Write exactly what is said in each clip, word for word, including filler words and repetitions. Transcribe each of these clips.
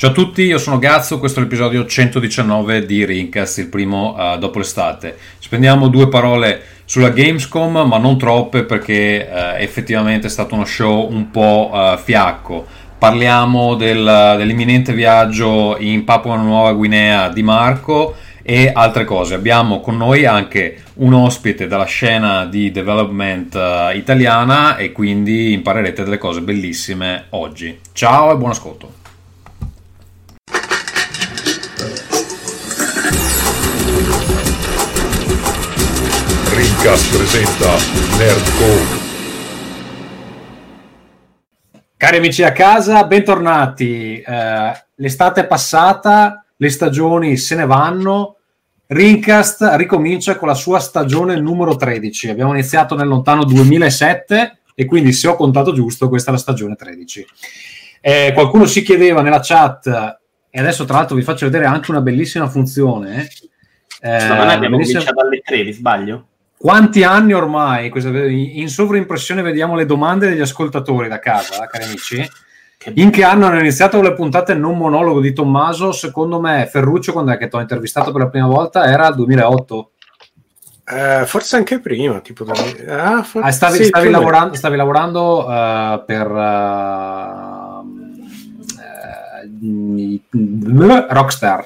Ciao a tutti, io sono Gazzo, questo è l'episodio centodiciannove di Rincast, il primo uh, dopo l'estate. Spendiamo due parole sulla Gamescom, ma non troppe perché uh, effettivamente è stato uno show un po' uh, fiacco. Parliamo del, dell'imminente viaggio in Papua Nuova Guinea di Marco e altre cose. Abbiamo con noi anche un ospite dalla scena di development uh, italiana e quindi imparerete delle cose bellissime oggi. Ciao e buon ascolto. Rincast presenta NerdCode. Cari amici a casa, bentornati. Eh, l'estate è passata, le stagioni se ne vanno. Rincast ricomincia con la sua stagione numero tredici. Abbiamo iniziato nel lontano duemilasette e quindi, se ho contato giusto, questa è la stagione tredici. Eh, qualcuno si chiedeva nella chat, e adesso tra l'altro vi faccio vedere anche una bellissima funzione. Eh, Stamattina abbiamo bellissima... cominciato alle tre, vi sbaglio? Quanti anni ormai, in sovraimpressione vediamo le domande degli ascoltatori da casa, cari amici. In che anno hanno iniziato le puntate non monologo di Tommaso? Secondo me Ferruccio, quando è che ti ho intervistato per la prima volta, era il duemilaotto. Eh, forse anche prima. Tipo del... ah, for... ah, stavi, sì, stavi, lavorando, stavi lavorando uh, per... Uh, uh, Rockstar.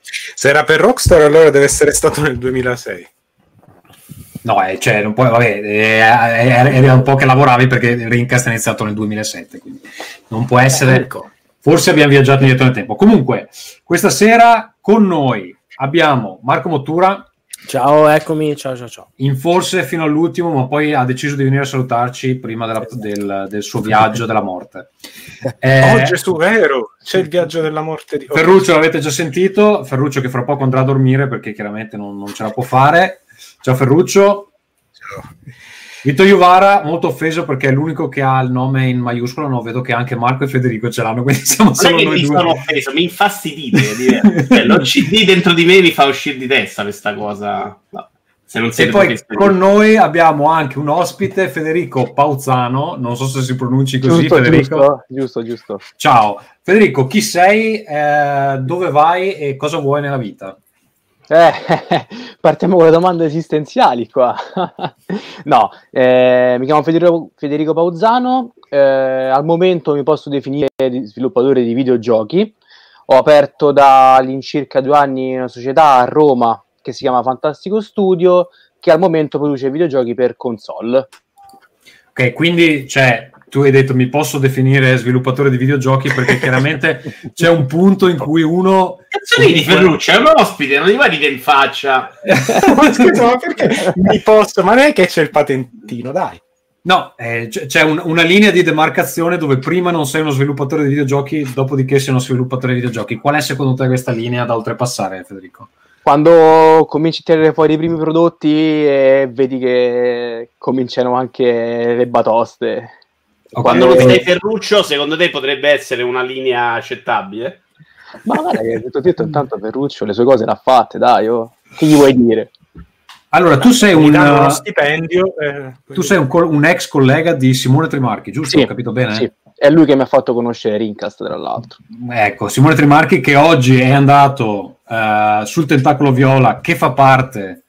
Se era per Rockstar, allora deve essere stato nel duemilasei. No, eh, cioè, non puoi, vabbè, eh, era un po' che lavoravi perché Rincast è iniziato nel duemilasette, quindi non può essere, ecco. Forse abbiamo viaggiato indietro nel tempo. Comunque, questa sera con noi abbiamo Marco Mottura. Ciao, eccomi, ciao, ciao, ciao. In forse fino all'ultimo, ma poi ha deciso di venire a salutarci prima della, del, del suo viaggio della morte. Eh, oh Gesù, vero, c'è il viaggio della morte di Ferruccio, l'avete già sentito, Ferruccio che fra poco andrà a dormire perché chiaramente non, non ce la può fare. Ciao Ferruccio. Ciao. Vito Iovara, molto offeso perché è l'unico che ha il nome in maiuscolo. No, vedo che anche Marco e Federico ce l'hanno, quindi siamo solo noi due. Mi sono offeso, mi infastidite. Cioè, l'O C D dentro di me mi fa uscire di testa questa cosa. No. Se non e poi con noi abbiamo anche un ospite, Federico Pauzano, non so se si pronunci così, giusto, Federico. Giusto, giusto, giusto. Ciao. Federico, chi sei, eh, dove vai e cosa vuoi nella vita? Eh, partiamo con le domande esistenziali qua. No, eh, mi chiamo Federico, Federico Pauzano, eh, al momento mi posso definire sviluppatore di videogiochi. Ho aperto da all'incirca due anni una società a Roma che si chiama Fantastico Studio, che al momento produce videogiochi per console. Ok, quindi cioè, tu hai detto mi posso definire sviluppatore di videogiochi perché chiaramente c'è un punto in cui uno... Cazzolini, Ferruccio, è un ospite, non gli va dite in faccia. Ma scusa, ma perché mi posso? Ma non è che c'è il patentino, dai. No, eh, c'è un, una linea di demarcazione dove prima non sei uno sviluppatore di videogiochi, dopodiché sei uno sviluppatore di videogiochi. Qual è secondo te questa linea da oltrepassare, Federico? Quando cominci a tirare fuori i primi prodotti e vedi che cominciano anche le batoste. Okay. Quando lo sei Ferruccio, secondo te potrebbe essere una linea accettabile? Ma guarda che tutto detto, intanto Ferruccio le sue cose le ha fatte, dai, oh. Che gli vuoi dire? Allora, tu sei un uno stipendio, eh, tu sei un, un ex collega di Simone Trimarchi, giusto? Sì, ho capito bene? Sì. È lui che mi ha fatto conoscere Rincast, tra l'altro. Ecco, Simone Trimarchi che oggi è andato uh, sul Tentacolo Viola, che fa parte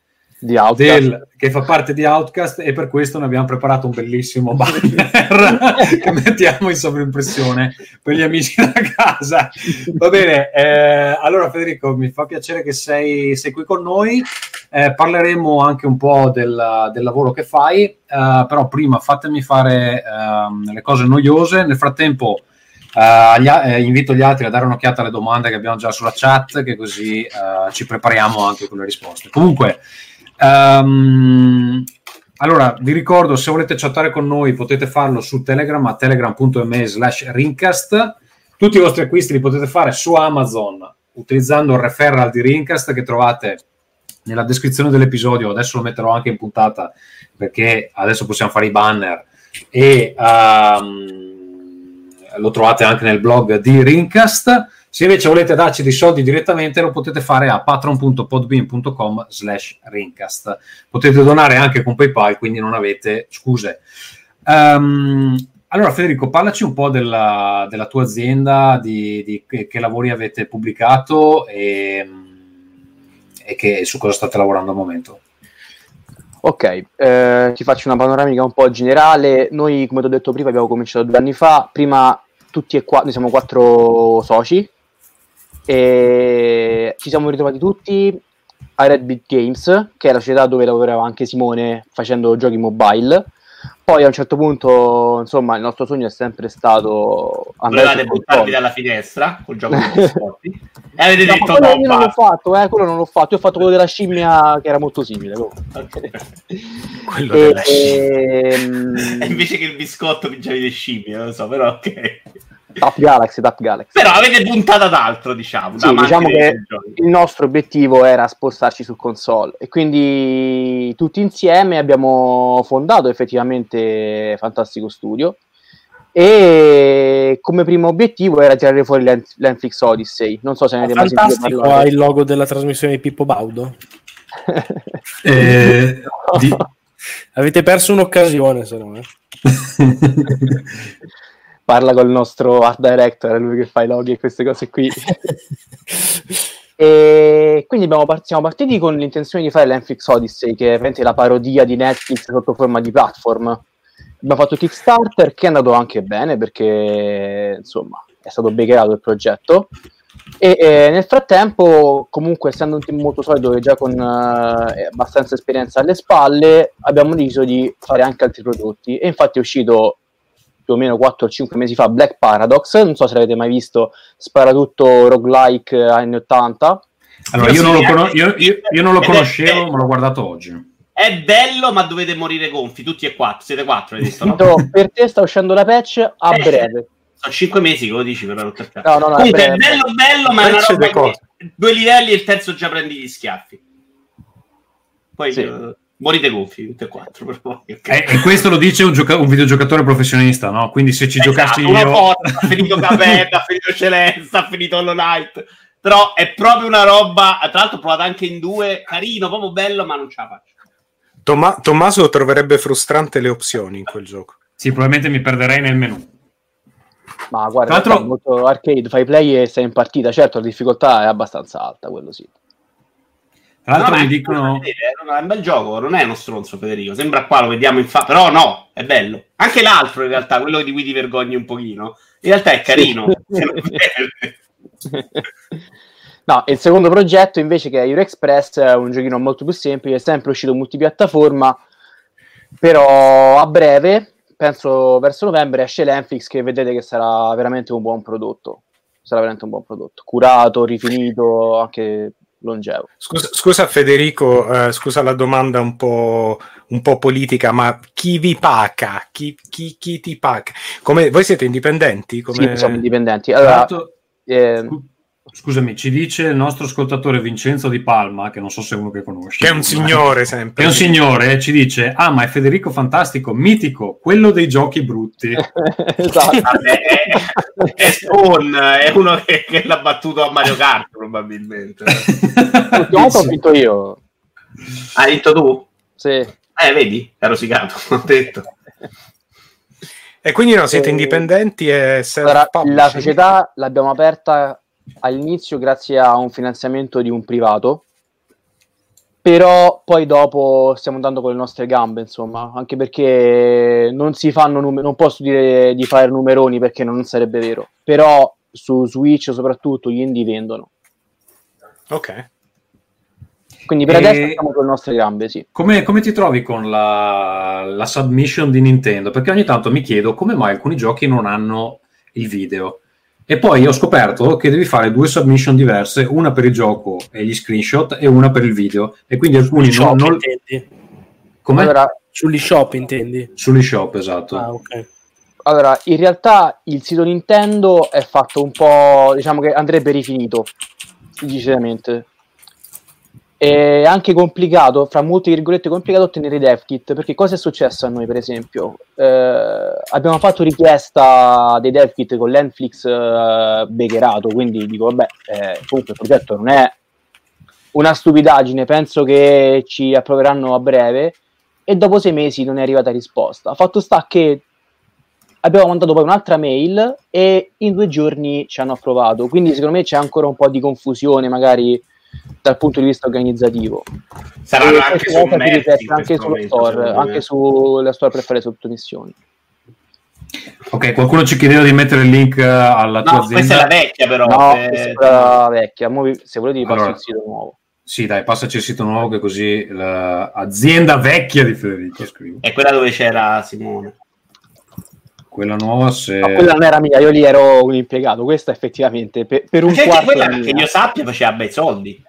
di Outcast. Del, che fa parte di Outcast, e per questo ne abbiamo preparato un bellissimo banner che mettiamo in sovraimpressione per gli amici da casa. Va bene, eh, allora Federico, mi fa piacere che sei, sei qui con noi. Eh, parleremo anche un po' del, del lavoro che fai, eh, però prima fatemi fare eh, le cose noiose. Nel frattempo eh, gli, eh, invito gli altri a dare un'occhiata alle domande che abbiamo già sulla chat, che così eh, ci prepariamo anche con le risposte. Comunque Um, allora vi ricordo, se volete chattare con noi potete farlo su Telegram a telegram punto me slash rincast. Tutti i vostri acquisti li potete fare su Amazon utilizzando il referral di Rincast che trovate nella descrizione dell'episodio. Adesso lo metterò anche in puntata perché adesso possiamo fare i banner e um, lo trovate anche nel blog di Rincast. Se invece volete darci dei soldi direttamente lo potete fare a patreon punto podbean punto com slash rincast. Potete donare anche con PayPal, quindi non avete scuse. Um, Allora Federico, parlaci un po' della, della tua azienda, di, di che, che lavori avete pubblicato e, e che, su cosa state lavorando al momento. Ok, eh, ti faccio una panoramica un po' generale. Noi, come ti ho detto prima, abbiamo cominciato due anni fa. Prima tutti e qua, noi siamo quattro soci e ci siamo ritrovati tutti a Red Bit Games, che è la società dove lavorava anche Simone facendo giochi mobile. Poi a un certo punto, insomma, il nostro sogno è sempre stato andare a buttarvi dalla finestra col gioco degli sporti. E avete no, detto no, io non l'ho fatto, eh, quello non l'ho fatto. Io ho fatto quello della scimmia che era molto simile. Okay. Quello e, della scimmia. E invece che il biscotto mangiavi le scimmie, non lo so, però ok. Tap Galaxy, Tap Galaxy. Però avete puntato ad altro, diciamo. Sì, diciamo che il nostro obiettivo era spostarci su console e quindi tutti insieme abbiamo fondato effettivamente Fantastico Studio e come primo obiettivo era tirare fuori l'Enflix Odyssey. Non so se ne avete mai sentito parlare. Fantastico ha il logo della trasmissione di Pippo Baudo. eh, no. di... Avete perso un'occasione, se no, eh. Parla col nostro art director, è lui che fa i loghi e queste cose qui. E quindi abbiamo part- siamo partiti con l'intenzione di fare l'Enflix Odyssey, che è la parodia di Netflix sotto forma di platform. Abbiamo fatto Kickstarter, che è andato anche bene, perché insomma è stato begerato il progetto. E eh, nel frattempo, comunque, essendo un team molto solido e già con eh, abbastanza esperienza alle spalle, abbiamo deciso di fare anche altri prodotti. E infatti è uscito più o meno quattro o cinque mesi fa Black Paradox, non so se l'avete mai visto, sparatutto roguelike anni ottanta. Allora io non lo, conos- io, io, io non lo conoscevo, ma l'ho guardato oggi. È bello, ma dovete morire gonfi tutti e quattro, siete quattro, hai visto, no? Per te sta uscendo la patch a eh, breve. Sono cinque mesi che lo dici, però non no, no, no, comunque è bello bello, ma è una roba che due livelli e il terzo già prendi gli schiaffi. Poi sì. uh, Morite gonfi, tutte e quattro. Per favore. Eh, e questo lo dice un, gioca- un videogiocatore professionista, no? Quindi se ci esatto, giocassi una io... Forza, ha finito Caverna, ha finito Celenza, ha finito Hollow Knight. Però è proprio una roba... Tra l'altro ho provato anche in due. Carino, proprio bello, ma non ce la faccio. Toma- Tommaso troverebbe frustrante le opzioni in quel gioco. Sì, probabilmente mi perderei nel menu. Ma guarda, è molto arcade, fai play e sei in partita. Certo, la difficoltà è abbastanza alta, quello sì. Tra l'altro no, mi dicono è un bel gioco, non è uno stronzo Federico, sembra qua, lo vediamo in fa... però no, è bello. Anche l'altro in realtà, quello di cui ti vergogni un pochino, in realtà è carino. No, il secondo progetto invece che è Euro Express, è un giochino molto più semplice, è sempre uscito multipiattaforma, però a breve, penso verso novembre, esce l'Enflix, che vedete che sarà veramente un buon prodotto, sarà veramente un buon prodotto, curato, rifinito, anche... longevo. Scusa, scusa Federico, eh, scusa la domanda un po', un po' politica, ma chi vi paga? Chi, chi, chi ti paga? Come, voi siete indipendenti? Come... Sì, siamo indipendenti. Allora, Tanto, eh... Scusami, ci dice il nostro ascoltatore Vincenzo Di Palma, che non so se è uno che conosci. Che è un signore sempre. Che è un signore, ci dice, ah ma è Federico Fantastico, mitico, quello dei giochi brutti. Esatto. Vabbè, è, è Spawn, è uno che, che l'ha battuto a Mario Kart probabilmente. L'ultima volta ho vinto io. Hai vinto tu? Sì. Eh, vedi? È rosicato, ho detto. E quindi no, siete e... indipendenti e... Allora, la società l'abbiamo aperta... all'inizio grazie a un finanziamento di un privato, però poi dopo stiamo andando con le nostre gambe, insomma, anche perché non si fanno num- non posso dire di fare numeroni perché non sarebbe vero, però su Switch soprattutto gli indie vendono. Ok. Quindi per e... adesso stiamo con le nostre gambe, sì. Come, come ti trovi con la, la submission di Nintendo? Perché ogni tanto mi chiedo come mai alcuni giochi non hanno il video. E poi ho scoperto che devi fare due submission diverse, una per il gioco e gli screenshot e una per il video. E quindi alcuni non... non... intendi? Com'è? Allora, sugli shop intendi? Sugli shop, esatto. Ah, okay. Allora, in realtà il sito Nintendo è fatto un po'... diciamo che andrebbe rifinito, decisamente. È anche complicato, fra molte virgolette complicato, ottenere i dev kit, perché cosa è successo a noi per esempio? Eh, abbiamo fatto richiesta dei dev kit con l'Enflix eh, begerato, quindi dico vabbè, eh, comunque il progetto non è una stupidaggine, penso che ci approveranno a breve, e dopo sei mesi non è arrivata risposta. Fatto sta che abbiamo mandato poi un'altra mail e in due giorni ci hanno approvato, quindi secondo me c'è ancora un po' di confusione magari dal punto di vista organizzativo. Saranno e anche su Merti, anche sulla store, anche sulla store per fare sottomissioni. Ok, qualcuno ci chiedeva di mettere il link alla tua no, azienda. Questa è la vecchia però. No, eh... questa è la vecchia. Se volete vi passo allora, il sito nuovo. Sì, dai, passaci il sito nuovo che così l'azienda vecchia di Federico scrivo. È quella dove c'era Simone. Quella nuova se... Ma quella non era mia, io lì ero un impiegato. Questa effettivamente per, per un quarto quella che io sappia faceva bei soldi.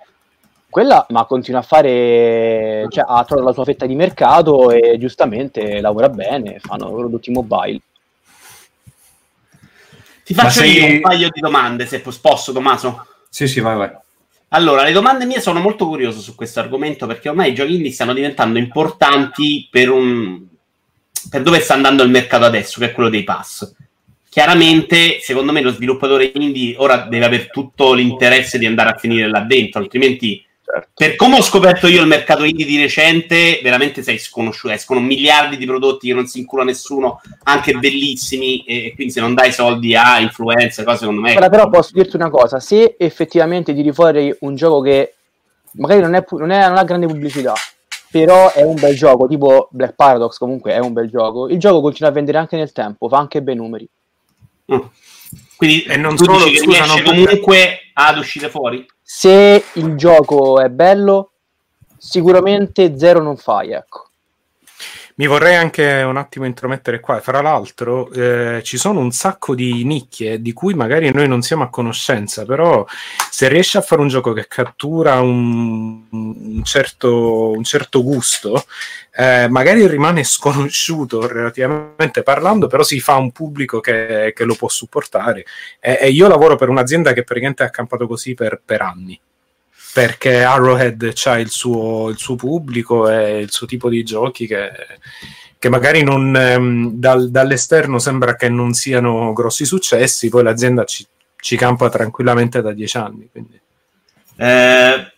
Quella, ma continua a fare, cioè ha trovato la sua fetta di mercato e giustamente lavora bene, fanno prodotti mobile. Ti faccio sei... io un paio di domande, se posso, Tommaso? Sì, sì, vai, vai. Allora, le domande mie sono molto curioso su questo argomento, perché ormai i giochi indie stanno diventando importanti per, un... per dove sta andando il mercato adesso, che è quello dei pass. Chiaramente, secondo me, lo sviluppatore indie ora deve avere tutto l'interesse di andare a finire là dentro, altrimenti, certo. Per come ho scoperto io il mercato indie di recente, veramente sei sconosciuto, escono miliardi di prodotti che non si incula nessuno, anche bellissimi, e quindi se non dai soldi a influencer, cose, secondo me... Guarda, però posso dirti una cosa, se effettivamente tiri fuori un gioco che magari non, è, non, è, non ha grande pubblicità, però è un bel gioco, tipo Black Paradox comunque è un bel gioco, il gioco continua a vendere anche nel tempo, fa anche bei numeri. Mm. Quindi e non solo che scusa, riesce non... comunque ad uscire fuori? Se il gioco è bello, sicuramente zero non fai, ecco. Mi vorrei anche un attimo intromettere qua. Fra l'altro, eh, ci sono un sacco di nicchie di cui magari noi non siamo a conoscenza, però se riesci a fare un gioco che cattura un, un, certo, un certo gusto, eh, magari rimane sconosciuto relativamente parlando, però si fa un pubblico che, che lo può supportare. E, e io lavoro per un'azienda che praticamente ha campato così per, per anni. Perché Arrowhead c'ha il suo, il suo pubblico e il suo tipo di giochi che, che magari non, ehm, dal, dall'esterno sembra che non siano grossi successi, poi l'azienda ci, ci campa tranquillamente da dieci anni. Quindi. Eh,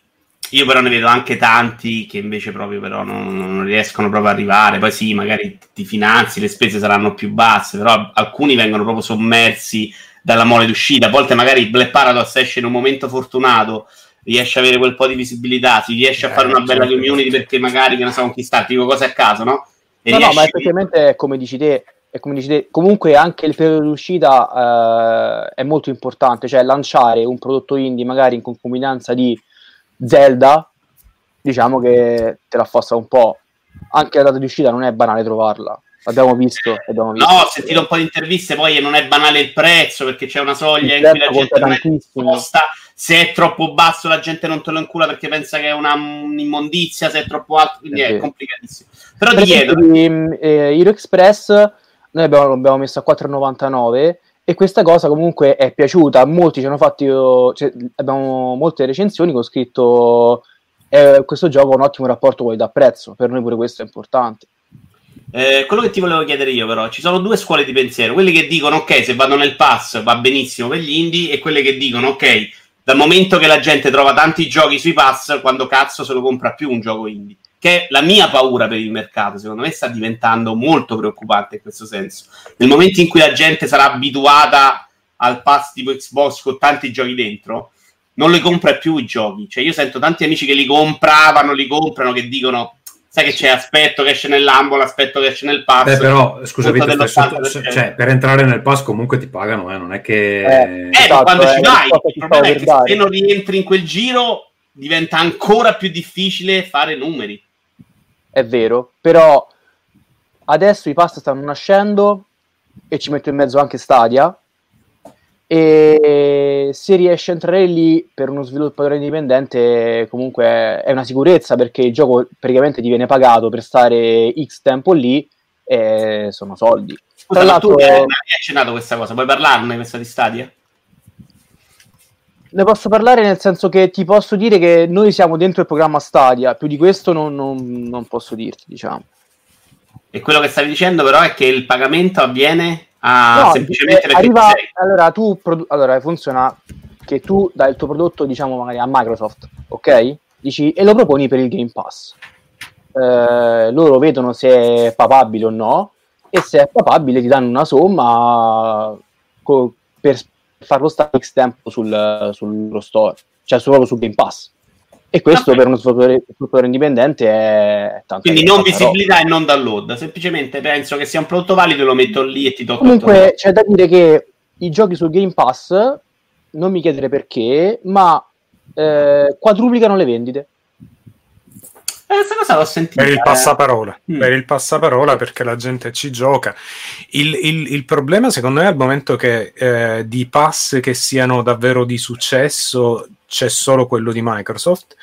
io però ne vedo anche tanti che invece proprio però non, non riescono proprio ad arrivare, poi sì, magari ti finanzi, le spese saranno più basse, però alcuni vengono proprio sommersi dalla mole d'uscita, a volte magari Black Paradox esce in un momento fortunato, riesce a avere quel po' di visibilità, si riesce eh, a fare una bella community perché magari che non so conquistare, tipo cose a caso, no? E no, riesci... no, ma effettivamente è come dici te, è come dici te. Comunque anche il periodo di uscita eh, è molto importante, cioè lanciare un prodotto indie magari in concomitanza di Zelda, diciamo che te la fossa un po'. Anche la data di uscita non è banale trovarla. Abbiamo visto, abbiamo visto. No, ho sentito un po' di interviste, poi non è banale il prezzo perché c'è una soglia in cui la gente non è disposta. Se è troppo basso la gente non te lo incula perché pensa che è una, un'immondizia, se è troppo alto, quindi è, è complicatissimo. Però per ti chiedo... Di, eh, Hero Express noi abbiamo, l'abbiamo messo a quattro virgola novantanove e questa cosa comunque è piaciuta. Molti ci hanno fatti... Cioè, abbiamo molte recensioni che ho scritto eh, questo gioco ha un ottimo rapporto qualità-prezzo, per noi pure questo è importante. Eh, quello che ti volevo chiedere io però, ci sono due scuole di pensiero, quelle che dicono ok se vado nel pass va benissimo per gli indie e quelle che dicono ok dal momento che la gente trova tanti giochi sui pass quando cazzo se lo compra più un gioco indie, che è la mia paura per il mercato, secondo me sta diventando molto preoccupante in questo senso, nel momento in cui la gente sarà abituata al pass tipo Xbox con tanti giochi dentro non li compra più i giochi, cioè io sento tanti amici che li compravano, li comprano che dicono sai che c'è aspetto che esce nell'ambo, l'aspetto che esce nel pass. Beh, però, scusa, Vito, cioè, per entrare nel pass comunque ti pagano, eh, non è che... Eh, eh esatto, quando eh, ci dai, il problema è che dare. Se non rientri in quel giro diventa ancora più difficile fare numeri. È vero, però adesso i pass stanno nascendo e ci metto in mezzo anche Stadia e se riesce a entrare lì per uno sviluppatore indipendente comunque è una sicurezza perché il gioco praticamente ti viene pagato per stare X tempo lì e sono soldi. Scusa, tra l'altro tu hai accennato questa cosa, puoi parlarne questa di Stadia? Ne posso parlare nel senso che ti posso dire che noi siamo dentro il programma Stadia, più di questo non, non, non posso dirti diciamo. E quello che stavi dicendo però è che il pagamento avviene Ah, no, semplicemente perché arriva, allora, tu produ- allora funziona che tu dai il tuo prodotto diciamo magari a Microsoft, ok? Dici e lo proponi per il Game Pass. Eh, loro vedono se è papabile o no e se è papabile ti danno una somma co- per farlo stare X tempo sul, sul store, cioè proprio su Game Pass. E questo okay. per uno sviluppatore indipendente è tanto. Quindi non visibilità roba. E non download, semplicemente penso che sia un prodotto valido, lo metto lì e ti tocca. Comunque c'è da dire che i giochi su Game Pass, non mi chiedere perché, ma eh, quadruplicano le vendite. Questa cosa l'ho sentita. Per il passaparola, mm. per il passaparola perché la gente ci gioca. Il, il, il problema secondo me è al momento che eh, di pass che siano davvero di successo c'è solo quello di Microsoft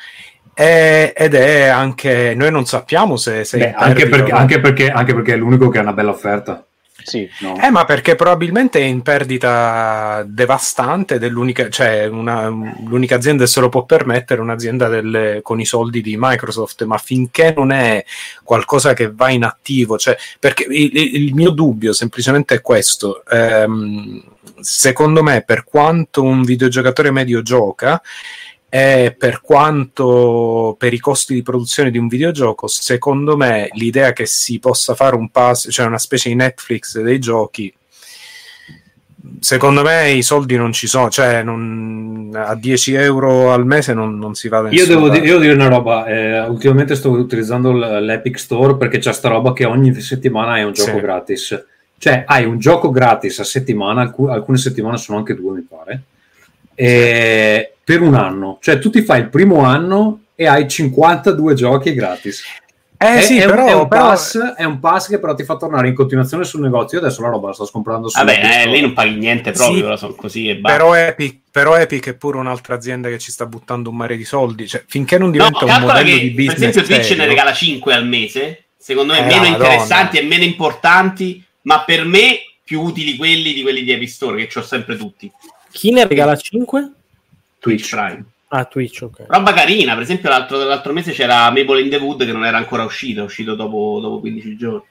e, ed è anche noi non sappiamo se, se Beh, anche, perché, anche, perché, anche perché è l'unico che ha una bella offerta. Sì, no. Eh, ma perché probabilmente è in perdita devastante dell'unica, cioè una, l'unica azienda che se lo può permettere, un'azienda del, con i soldi di Microsoft, ma finché non è qualcosa che va in attivo, cioè, perché il, il mio dubbio semplicemente è questo, ehm, secondo me per quanto un videogiocatore medio gioca e per quanto per i costi di produzione di un videogioco, secondo me l'idea che si possa fare un pass, cioè una specie di Netflix dei giochi, secondo me i soldi non ci sono, cioè non, a dieci euro al mese non, non si va da io devo dire, io dire una roba, eh, ultimamente sto utilizzando l'Epic Store perché c'è sta roba che ogni settimana è un gioco sì. gratis, cioè hai un gioco gratis a settimana, alc- alcune settimane sono anche due mi pare, e per un anno, cioè tu ti fai il primo anno e hai cinquantadue giochi gratis. Eh è, sì, è, però, è, un però... pass, è un pass che però ti fa tornare in continuazione sul negozio. Io adesso la roba la sto scomprando su. Vabbè, eh, lei non paghi niente proprio, sì, la so così e basta. Però Epic, però Epic è pure un'altra azienda che ci sta buttando un mare di soldi, cioè finché non diventa no, un modello che, di business. Per esempio Twitch ne regala cinque al mese, secondo me eh, meno interessanti e meno importanti, ma per me più utili quelli di quelli di Epic Store che c'ho sempre tutti. Chi ne regala cinque? Twitch Prime. Ah, Twitch, ok. Roba carina, per esempio l'altro, l'altro mese c'era Mabel in the Wood che non era ancora uscito, è uscito dopo, dopo quindici giorni.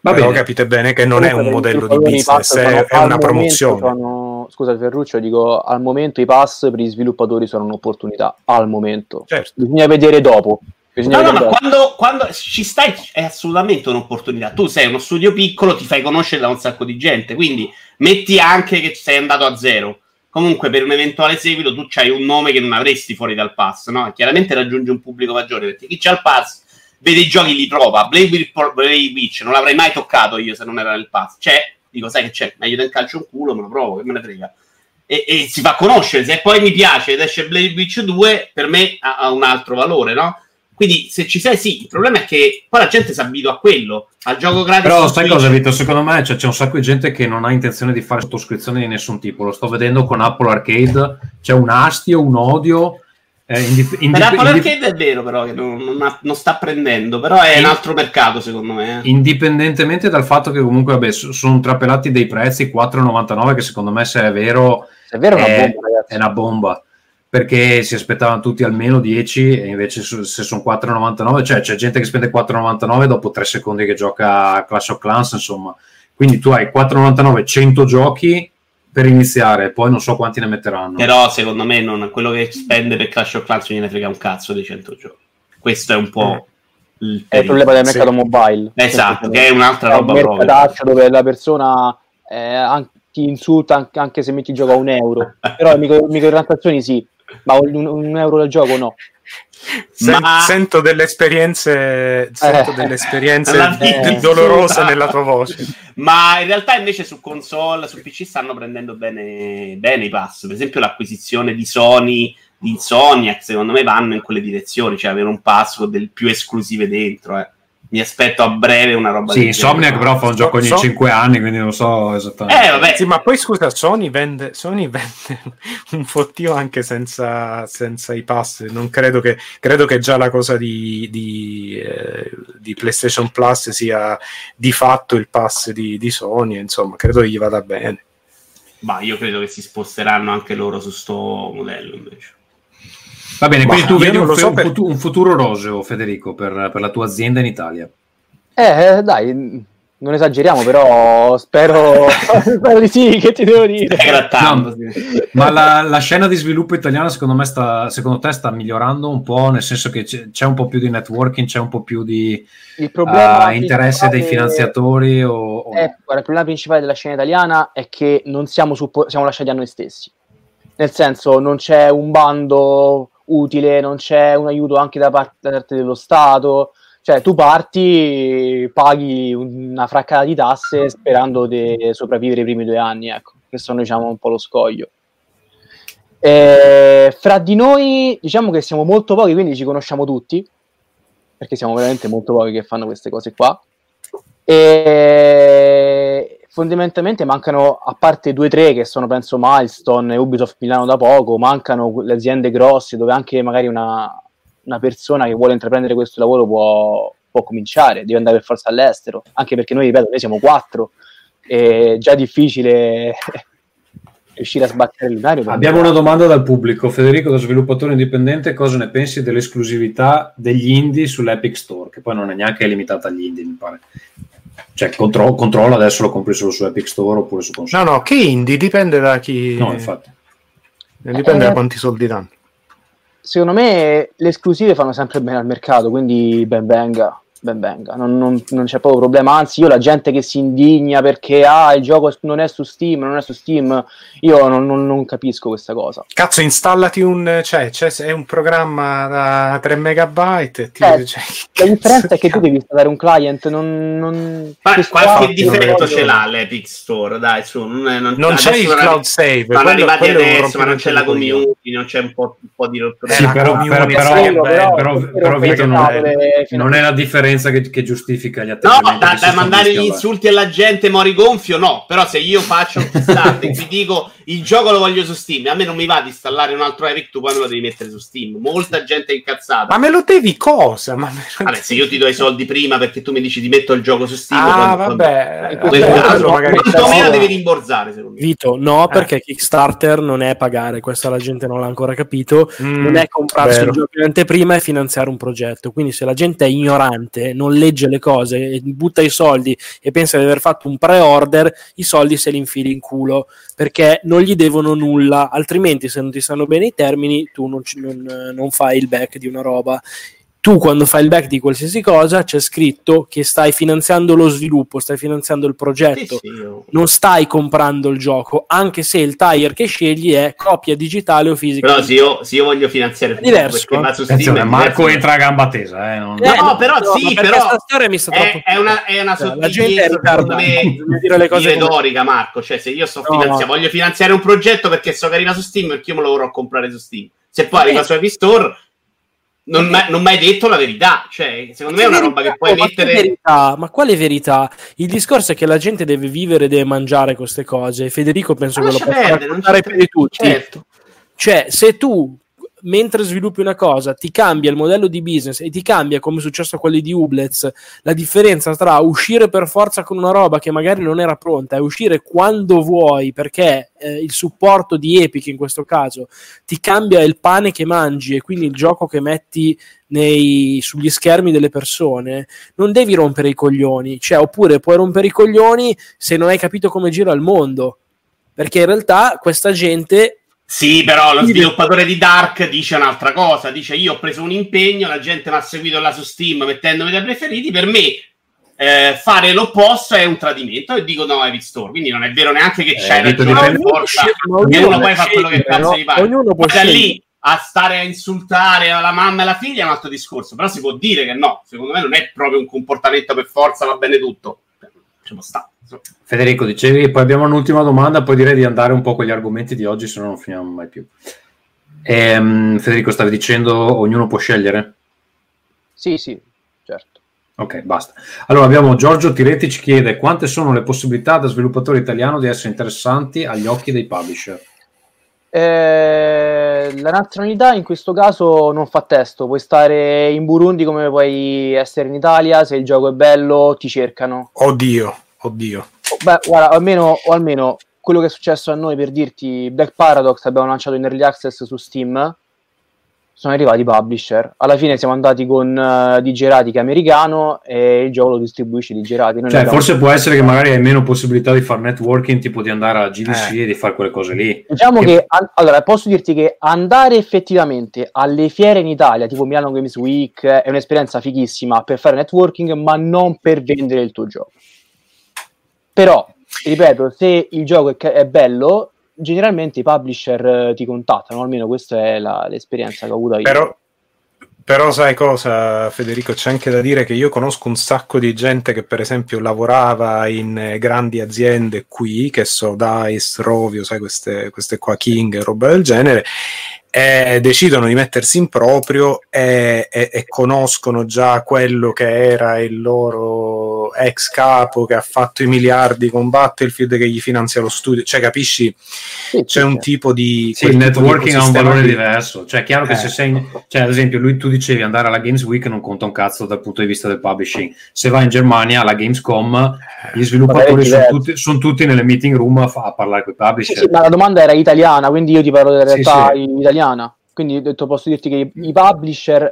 Va bene. Però capite bene che non comunque è un modello di business, è, è una promozione. Sono, scusa Ferruccio, dico, al momento i pass per gli sviluppatori sono un'opportunità, al momento. Certo. Bisogna vedere dopo. Bisogna no, vedere no, ma quando, quando ci stai è assolutamente un'opportunità. Tu sei uno studio piccolo, ti fai conoscere da un sacco di gente, quindi metti anche che sei andato a zero. Comunque per un eventuale seguito tu c'hai un nome che non avresti fuori dal pass, no? Chiaramente raggiunge un pubblico maggiore perché chi c'ha il pass vede i giochi, li prova. Blade Witch non l'avrei mai toccato io se non era nel pass, cioè dico sai che c'è, meglio del calcio un culo, me lo provo, che me ne frega, e, e si fa conoscere, se poi mi piace ed esce Blade Witch due per me ha, ha un altro valore, no? Quindi se ci sei sì, il problema è che poi la gente si abitua a quello, al gioco gratis. Però sai cosa Vito, secondo me cioè, c'è un sacco di gente che non ha intenzione di fare sottoscrizioni di nessun tipo, lo sto vedendo con Apple Arcade, c'è un astio, un odio. Eh, indif- indif- per Apple indif- Arcade è vero però che non, non, ha, non sta prendendo, però è in- un altro mercato secondo me. Indipendentemente dal fatto che comunque vabbè, sono trapelati dei prezzi, quattro virgola novantanove che secondo me se è vero se è, vero è, una, bomba, ragazzi. È una bomba. Perché si aspettavano tutti almeno dieci e invece se sono quattro virgola novantanove, cioè c'è gente che spende quattro virgola novantanove dopo tre secondi che gioca Clash of Clans, insomma. Quindi tu hai quattro virgola novantanove, cento giochi per iniziare, poi non so quanti ne metteranno. Però secondo me non, quello che spende per Clash of Clans gliene frega un cazzo dei cento giochi. Questo è un po' il, è il problema del mercato sì. mobile. Esatto, che è un'altra è roba un mercataccio dove la persona eh, anche, ti insulta anche se metti in gioco a un euro. Però le micro, microtransazioni sì. Ma un, un euro del gioco no. Sen- ma... Sento delle esperienze, sento eh, delle esperienze eh, dolorose eh. nella tua voce. Ma in realtà invece su console, su P C stanno prendendo bene, bene i pass. Per esempio l'acquisizione di Sony, di Insomniac, secondo me vanno in quelle direzioni, cioè avere un pass con del più esclusive dentro, eh. Mi aspetto a breve una roba sì, di Insomniac però fa un gioco ogni so... cinque anni quindi non so esattamente eh, vabbè. Sì, ma poi scusa Sony vende, Sony vende un fottio anche senza, senza i pass, non credo che credo che già la cosa di di, eh, di PlayStation Plus sia di fatto il pass di, di Sony, insomma credo gli vada bene, ma io credo che si sposteranno anche loro su sto modello invece. Va bene, quindi tu vedi un, so per... un futuro roseo, Federico, per, per la tua azienda in Italia. Eh, dai, Non esageriamo, però spero, spero di sì, che ti devo dire. No, ma la, la scena di sviluppo italiana secondo me sta, secondo te sta migliorando un po', nel senso che c'è, c'è un po' più di networking, c'è un po' più di il uh, interesse dei finanziatori? O, o... Eh, guarda, il problema principale della scena italiana è che non siamo, suppo- siamo lasciati a noi stessi. Nel senso, non c'è un bando utile, non c'è un aiuto anche da parte, da parte dello Stato. Cioè, tu parti, paghi una fraccata di tasse sperando di sopravvivere i primi due anni, ecco, che sono, diciamo, un po' lo scoglio. E fra di noi, diciamo che siamo molto pochi, quindi ci conosciamo tutti, perché siamo veramente molto pochi che fanno queste cose qua. E fondamentalmente mancano, a parte due o tre, che sono, penso, Milestone e Ubisoft Milano da poco, mancano le aziende grosse, dove anche magari una... una persona che vuole intraprendere questo lavoro può, può cominciare, deve andare per forza all'estero, anche perché noi, ripeto, noi siamo quattro, è già difficile riuscire a sbattere l'unario. Abbiamo una domanda dal pubblico. Federico, da sviluppatore indipendente, cosa ne pensi dell'esclusività degli indie sull'Epic Store, che poi non è neanche limitata agli indie, mi pare. Cioè, contro- controllo adesso lo compri solo su Epic Store oppure su console? No, no, che indie dipende da chi... No, infatti. Dipende eh... da quanti soldi danno. Secondo me le esclusive fanno sempre bene al mercato, quindi ben venga, ben venga. Non, non, non c'è proprio problema, anzi, io la gente che si indigna perché ah, il gioco non è su Steam, non è su Steam, io non, non, non capisco questa cosa. Cazzo, installati un... cioè, cioè è un programma da tre megabyte. Ti... Eh, cioè, la differenza è che tu devi installare un client, non... non... Ma qualche differenza ce l'ha l'Epic Store, dai, su. Non, è, non, non c'è il cloud save. Sono arrivati adesso, ma non c'è la community, non c'è un po', un po' di rottura. Sì, però, però, però, però, però, però Vito, non è, non è la differenza differenza che, che giustifica gli atteggiamenti. No, da, da mandare gli insulti alla gente mori gonfio, no, però se io faccio un start e ti dico il gioco lo voglio su Steam, a me non mi va di installare un altro Epic, tu poi me lo devi mettere su Steam. Molta gente è incazzata. Ma me lo devi cosa? Ma me lo... Allora, se io ti do i soldi prima perché tu mi dici ti metto il gioco su Steam, ah, quando, vabbè, quanto eh, meno devi rimborsare, secondo me. Vito, no, perché eh. Kickstarter non è pagare, questa la gente non l'ha ancora capito, mm, non è comprarsi un gioco in anteprima e finanziare un progetto, quindi se la gente è ignorante, non legge le cose, butta i soldi e pensa di aver fatto un pre-order, i soldi se li infili in culo perché non gli devono nulla, altrimenti se non ti stanno bene i termini tu non, non, non fai il back di una roba. Tu quando fai il back di qualsiasi cosa c'è scritto che stai finanziando lo sviluppo, stai finanziando il progetto, sì, sì. Non stai comprando il gioco, anche se il tire che scegli è copia digitale o fisica. Però se io, se io voglio finanziare il diverso, perché Marco entra a gamba tesa, eh, non... eh, no, no, però no, sì, però questa storia mi sta troppo... è una è una cioè, la gente è in dire le cose retorica, come... Marco, cioè se io sto no, finanziando, no. voglio finanziare un progetto perché so che arriva su Steam perché io me lo vorrò comprare su Steam. Se poi eh. arriva su Epic Store non mi hai detto la verità, cioè secondo me è una roba che puoi mettere. Verità? Ma quale verità? Il discorso è che la gente deve vivere e deve mangiare queste cose. Federico penso che lo possa raccontare più di tutti. Certo. Cioè, se tu mentre sviluppi una cosa ti cambia il modello di business e ti cambia, come è successo a quelli di Ublets, la differenza tra uscire per forza con una roba che magari non era pronta e uscire quando vuoi perché eh, il supporto di Epic in questo caso ti cambia il pane che mangi e quindi il gioco che metti nei, sugli schermi delle persone, non devi rompere i coglioni, cioè, oppure puoi rompere i coglioni se non hai capito come gira il mondo, perché in realtà questa gente... Sì, però lo sviluppatore di Dark dice un'altra cosa, dice io ho preso un impegno, la gente mi ha seguito là su Steam mettendomi dai preferiti, per me eh, fare l'opposto è un tradimento e dico no Epic Store, quindi non è vero neanche che eh, c'è ragione, forza, ognuno poi fa quello che cazzo gli pare, da lì a stare a insultare la mamma e la figlia è un altro discorso, però si può dire che no, secondo me non è proprio un comportamento per forza, va bene tutto, diciamo sta. Federico, dicevi, poi abbiamo un'ultima domanda, poi direi di andare un po' con gli argomenti di oggi, se no non finiamo mai più. Ehm, Federico, stavi dicendo ognuno può scegliere? Sì, sì, certo. Ok, basta. Allora abbiamo Giorgio Tiretti, ci chiede quante sono le possibilità da sviluppatore italiano di essere interessanti agli occhi dei publisher? Eh, la nazionalità in questo caso non fa testo, puoi stare in Burundi come puoi essere in Italia, se il gioco è bello ti cercano. Oddio. Oddio. Beh, guarda, almeno, o almeno quello che è successo a noi, per dirti, Black Paradox abbiamo lanciato in Early Access su Steam, sono arrivati i publisher. Alla fine siamo andati con uh, Digirati, che è americano, e il gioco lo distribuisce Digirati. Cioè, forse può essere che magari hai meno possibilità di fare networking, tipo di andare alla G D C eh. e di fare quelle cose lì. Diciamo e... che, a- allora, posso dirti che andare effettivamente alle fiere in Italia, tipo Milano Games Week, è un'esperienza fighissima per fare networking, ma non per vendere il tuo gioco. Però, ripeto, se il gioco è, ca- è bello... generalmente i publisher ti contattano, almeno questa è la, l'esperienza che ho avuto io. Però, però sai cosa, Federico, c'è anche da dire che io conosco un sacco di gente che per esempio lavorava in grandi aziende qui, che so, Dice, Rovio, sai queste, queste qua, King, roba del genere, e decidono di mettersi in proprio e, e, e conoscono già quello che era il loro ex capo che ha fatto i miliardi con Battlefield, che gli finanzia lo studio, cioè capisci, sì, c'è sì, un tipo di sì, il networking ha un valore diverso, cioè è chiaro eh. che se sei, cioè ad esempio lui, tu dicevi andare alla Games Week non conta un cazzo dal punto di vista del publishing, se vai in Germania alla Gamescom gli sviluppatori sono tutti, sono tutti nelle meeting room a, a parlare con i publisher. Sì, sì, ma la domanda era italiana, quindi io ti parlo della realtà sì, sì. italiana. Quindi ho detto, posso dirti che i publisher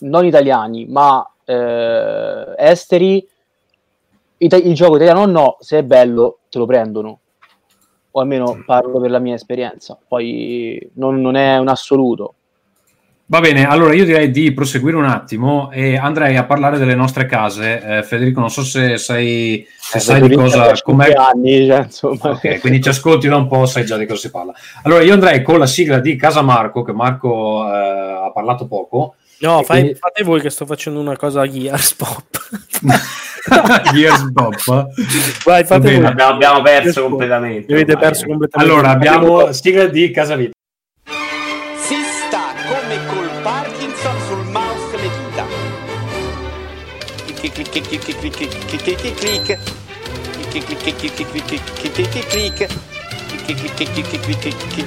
non italiani ma eh, esteri, ita- il gioco italiano no, se è bello te lo prendono, o almeno parlo per la mia esperienza, poi non, non è un assoluto. Va bene, allora io direi di proseguire un attimo e andrei a parlare delle nostre case. Eh, Federico, non so se sai, se eh, sai di cosa... Com'è... Anni, cioè, okay, quindi ci ascolti da un po', sai già di cosa si parla. Allora io andrei con la sigla di Casa Marco, che Marco eh, ha parlato poco. No, fai, quindi... fate voi che sto facendo una cosa a Gears Pop. Gears Pop. Vai, fate bene, voi. Abbiamo, abbiamo perso completamente. Avete perso completamente. Allora, abbiamo sigla di Casa Vita. Clic clic clic clic clic clic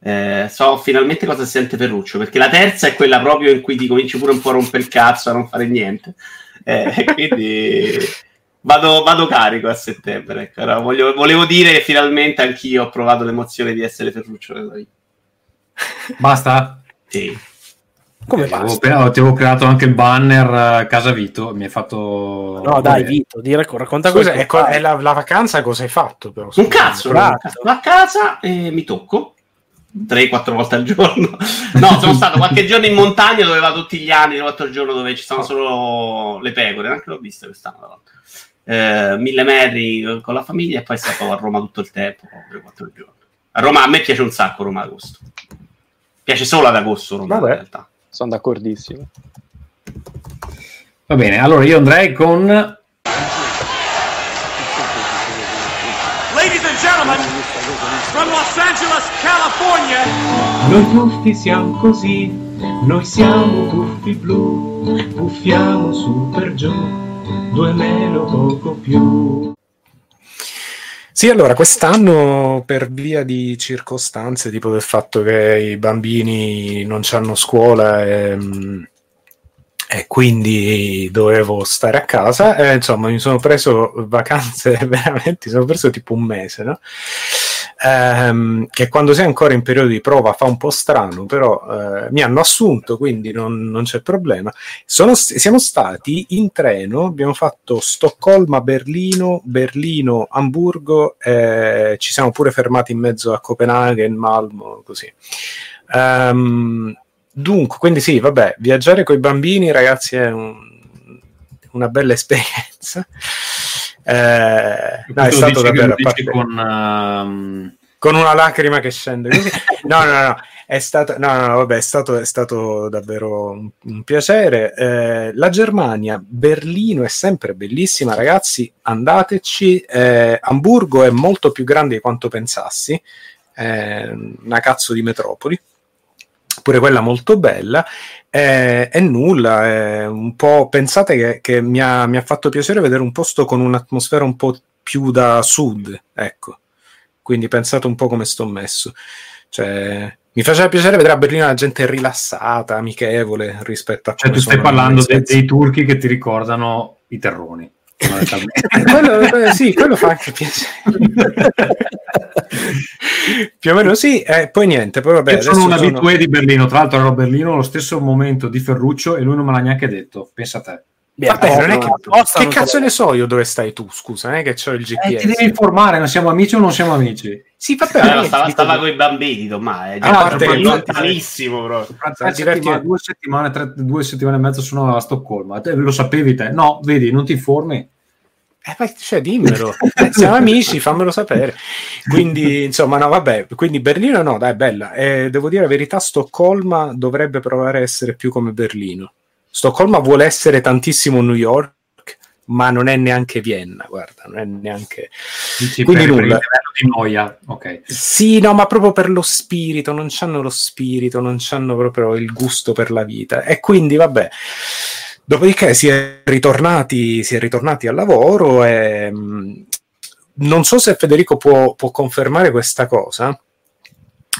eh, so finalmente cosa si sente Ferruccio, perché la terza è quella proprio in cui ti cominci pure un po' a rompere il cazzo, a non fare niente, eh, quindi vado, vado carico a settembre. Ecco. Allora, voglio, volevo dire finalmente anch'io ho provato l'emozione di essere Ferruccio nella vita. Basta? Sì. Come eh, basta? Ti avevo creato anche il banner uh, Casa Vito, mi hai fatto... No, dai, Vabbè. Vito, di racc- racconta cosa hai fatto. È la, la vacanza cosa hai fatto? Però, un cazzo, la a casa e eh, mi tocco tre quattro volte al giorno. No, sono stato qualche giorno in montagna dove va tutti gli anni, quattro giorni dove ci sono solo le pecore, anche l'ho vista quest'anno. Eh, mille merri con la famiglia e poi stato a Roma tutto il tempo, quattro giorni. A Roma, a me piace un sacco Roma ad agosto. Piace solo ad agosto Roma, Vabbè. in realtà. Sono d'accordissimo. Va bene, allora io andrei con Ladies and gentlemen, from Los Angeles, California. Noi buffi siamo così, noi siamo buffi blu, buffiamo su per giù, due meno poco più. Sì, allora, quest'anno per via di circostanze, tipo del fatto che i bambini non c'hanno scuola e, e quindi dovevo stare a casa, e, insomma mi sono preso vacanze, veramente, sono preso tipo un mese, no? Ehm, che quando sei ancora in periodo di prova fa un po' strano, però eh, mi hanno assunto, quindi non, non c'è problema. Sono, siamo stati in treno, abbiamo fatto Stoccolma, Berlino, Berlino, Amburgo, eh, ci siamo pure fermati in mezzo a Copenaghen, Malmo, così. Ehm, dunque, quindi sì, vabbè, viaggiare con i bambini, ragazzi, è un, una bella esperienza. Eh, no, è stato davvero, a parte con, um... con una lacrima che scende così. no, no, no, è stato, no, no, vabbè, è stato, è stato davvero un, un piacere. Eh, la Germania, Berlino è sempre bellissima, ragazzi, andateci. Eh, Amburgo è molto più grande di quanto pensassi, eh, una cazzo di metropoli. pure quella molto bella, è, è nulla, è un po', pensate che, che mi, ha, mi ha fatto piacere vedere un posto con un'atmosfera un po' più da sud, ecco, quindi pensate un po' come sto messo, cioè... Mi faceva piacere vedere a Berlino la gente rilassata, amichevole rispetto a... Cioè tu stai parlando dei, dei turchi che ti ricordano i terroni. quello, eh, sì, quello fa anche piacere. Più o meno sì, eh, poi niente. Poi vabbè, Io sono un abitué sono... di Berlino, tra l'altro ero a Berlino allo stesso momento di Ferruccio e lui non me l'ha neanche detto, pensa a te. Beh, vabbè, non è che, che cazzo ne so io dove stai tu, scusa, non è che c'ho il G P S. Eh, ti devi informare, non siamo amici o non siamo amici? Sì, vabbè, allora, stava, stava con i bambini domani, ah, è lontanissimo, bro. Settima, due settimane, tre, due settimane e mezzo sono a Stoccolma. Te, lo sapevi te? No, vedi, non ti informi. Eh, ma, cioè, dimmelo, eh, siamo amici, fammelo sapere. Quindi, insomma, no, vabbè, quindi Berlino no, dai, è bella. Eh, devo dire la verità, Stoccolma dovrebbe provare a essere più come Berlino. Stoccolma vuole essere tantissimo New York, ma non è neanche Vienna, guarda, non è neanche... Dici, quindi per, nulla. Per il livello di noia, ok. Sì, no, ma proprio per lo spirito, non c'hanno lo spirito, non c'hanno proprio il gusto per la vita. E quindi, vabbè, dopodiché si è ritornati, si è ritornati al lavoro e... Non so se Federico può, può confermare questa cosa...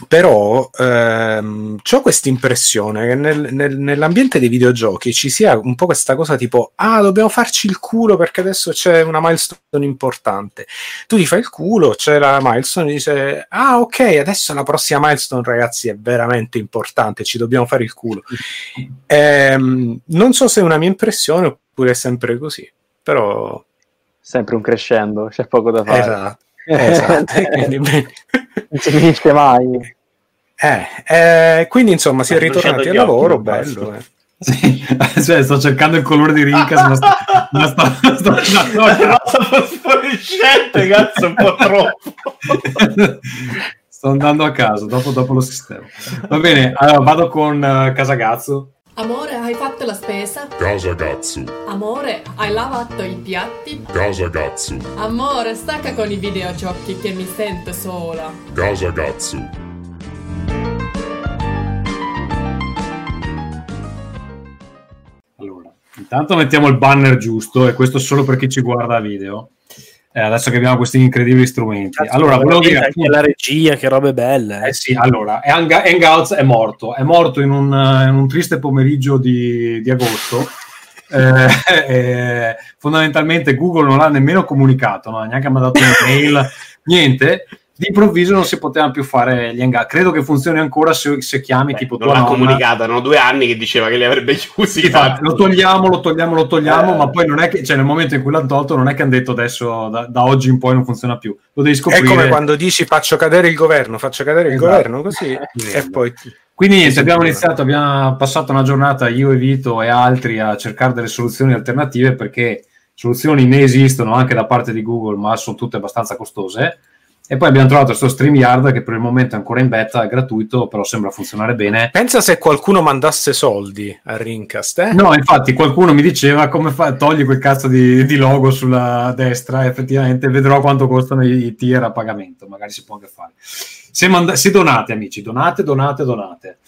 Però ehm, c'ho questa impressione che nel, nel, nell'ambiente dei videogiochi ci sia un po' questa cosa tipo ah, dobbiamo farci il culo perché adesso c'è una milestone importante. Tu ti fai il culo, c'è la milestone e dice ah ok, adesso la prossima milestone ragazzi è veramente importante, ci dobbiamo fare il culo. ehm, non so se è una mia impressione oppure è sempre così, però... Sempre un crescendo, c'è poco da fare. Esatto. Esatto, quindi, non si finisce mai, eh, eh, quindi insomma si è ritornati al lavoro, bello, eh. Sì, cioè, sto cercando il colore di Rincas ma sto, ma sto, ma sto, ma sto, ma sto, ma sto fosforescente, cazzo, un po' troppo. Sto andando a caso, dopo, dopo lo sistema, va bene, allora vado con uh, Casagazzo. Amore, hai fatto la spesa? Casagazzo. Amore, hai lavato i piatti? Casagazzo. Amore, stacca con i videogiochi che mi sento sola. Casagazzo. Allora, intanto mettiamo il banner giusto, e questo solo per chi ci guarda video. Eh, adesso che abbiamo questi incredibili strumenti, cazzo, allora volevo dire anche la regia, che robe belle. Eh, eh sì, allora Hangouts è morto, è morto in un, in un triste pomeriggio di, di agosto. eh, eh, fondamentalmente Google non l'ha nemmeno comunicato, non ha neanche mandato un'email, niente. Di improvviso non si potevano più fare gli hangout. Credo che funzioni ancora se, se chiami. Beh, tipo non l'ha nonna... comunicata, erano due anni che diceva che li avrebbe chiusi. Sì, ma... Lo togliamo, lo togliamo, lo togliamo, eh... ma poi non è che, cioè, nel momento in cui l'hanno tolto, non è che hanno detto adesso da, da oggi in poi non funziona più. Lo devi scoprire. È come quando dici faccio cadere il governo, faccio cadere il esatto. governo, così eh, e poi. Quindi niente, abbiamo iniziato, abbiamo passato una giornata io e Vito e altri a cercare delle soluzioni alternative, perché soluzioni ne esistono anche da parte di Google, ma sono tutte abbastanza costose. E poi abbiamo trovato questo StreamYard che per il momento è ancora in beta, è gratuito, però sembra funzionare bene. Pensa se qualcuno mandasse soldi a Rincast, eh? No, infatti qualcuno mi diceva come fa, togli quel cazzo di, di logo sulla destra, effettivamente vedrò quanto costano i, i tier a pagamento, magari si può anche fare. Se, manda- se donate, amici, donate, donate, donate.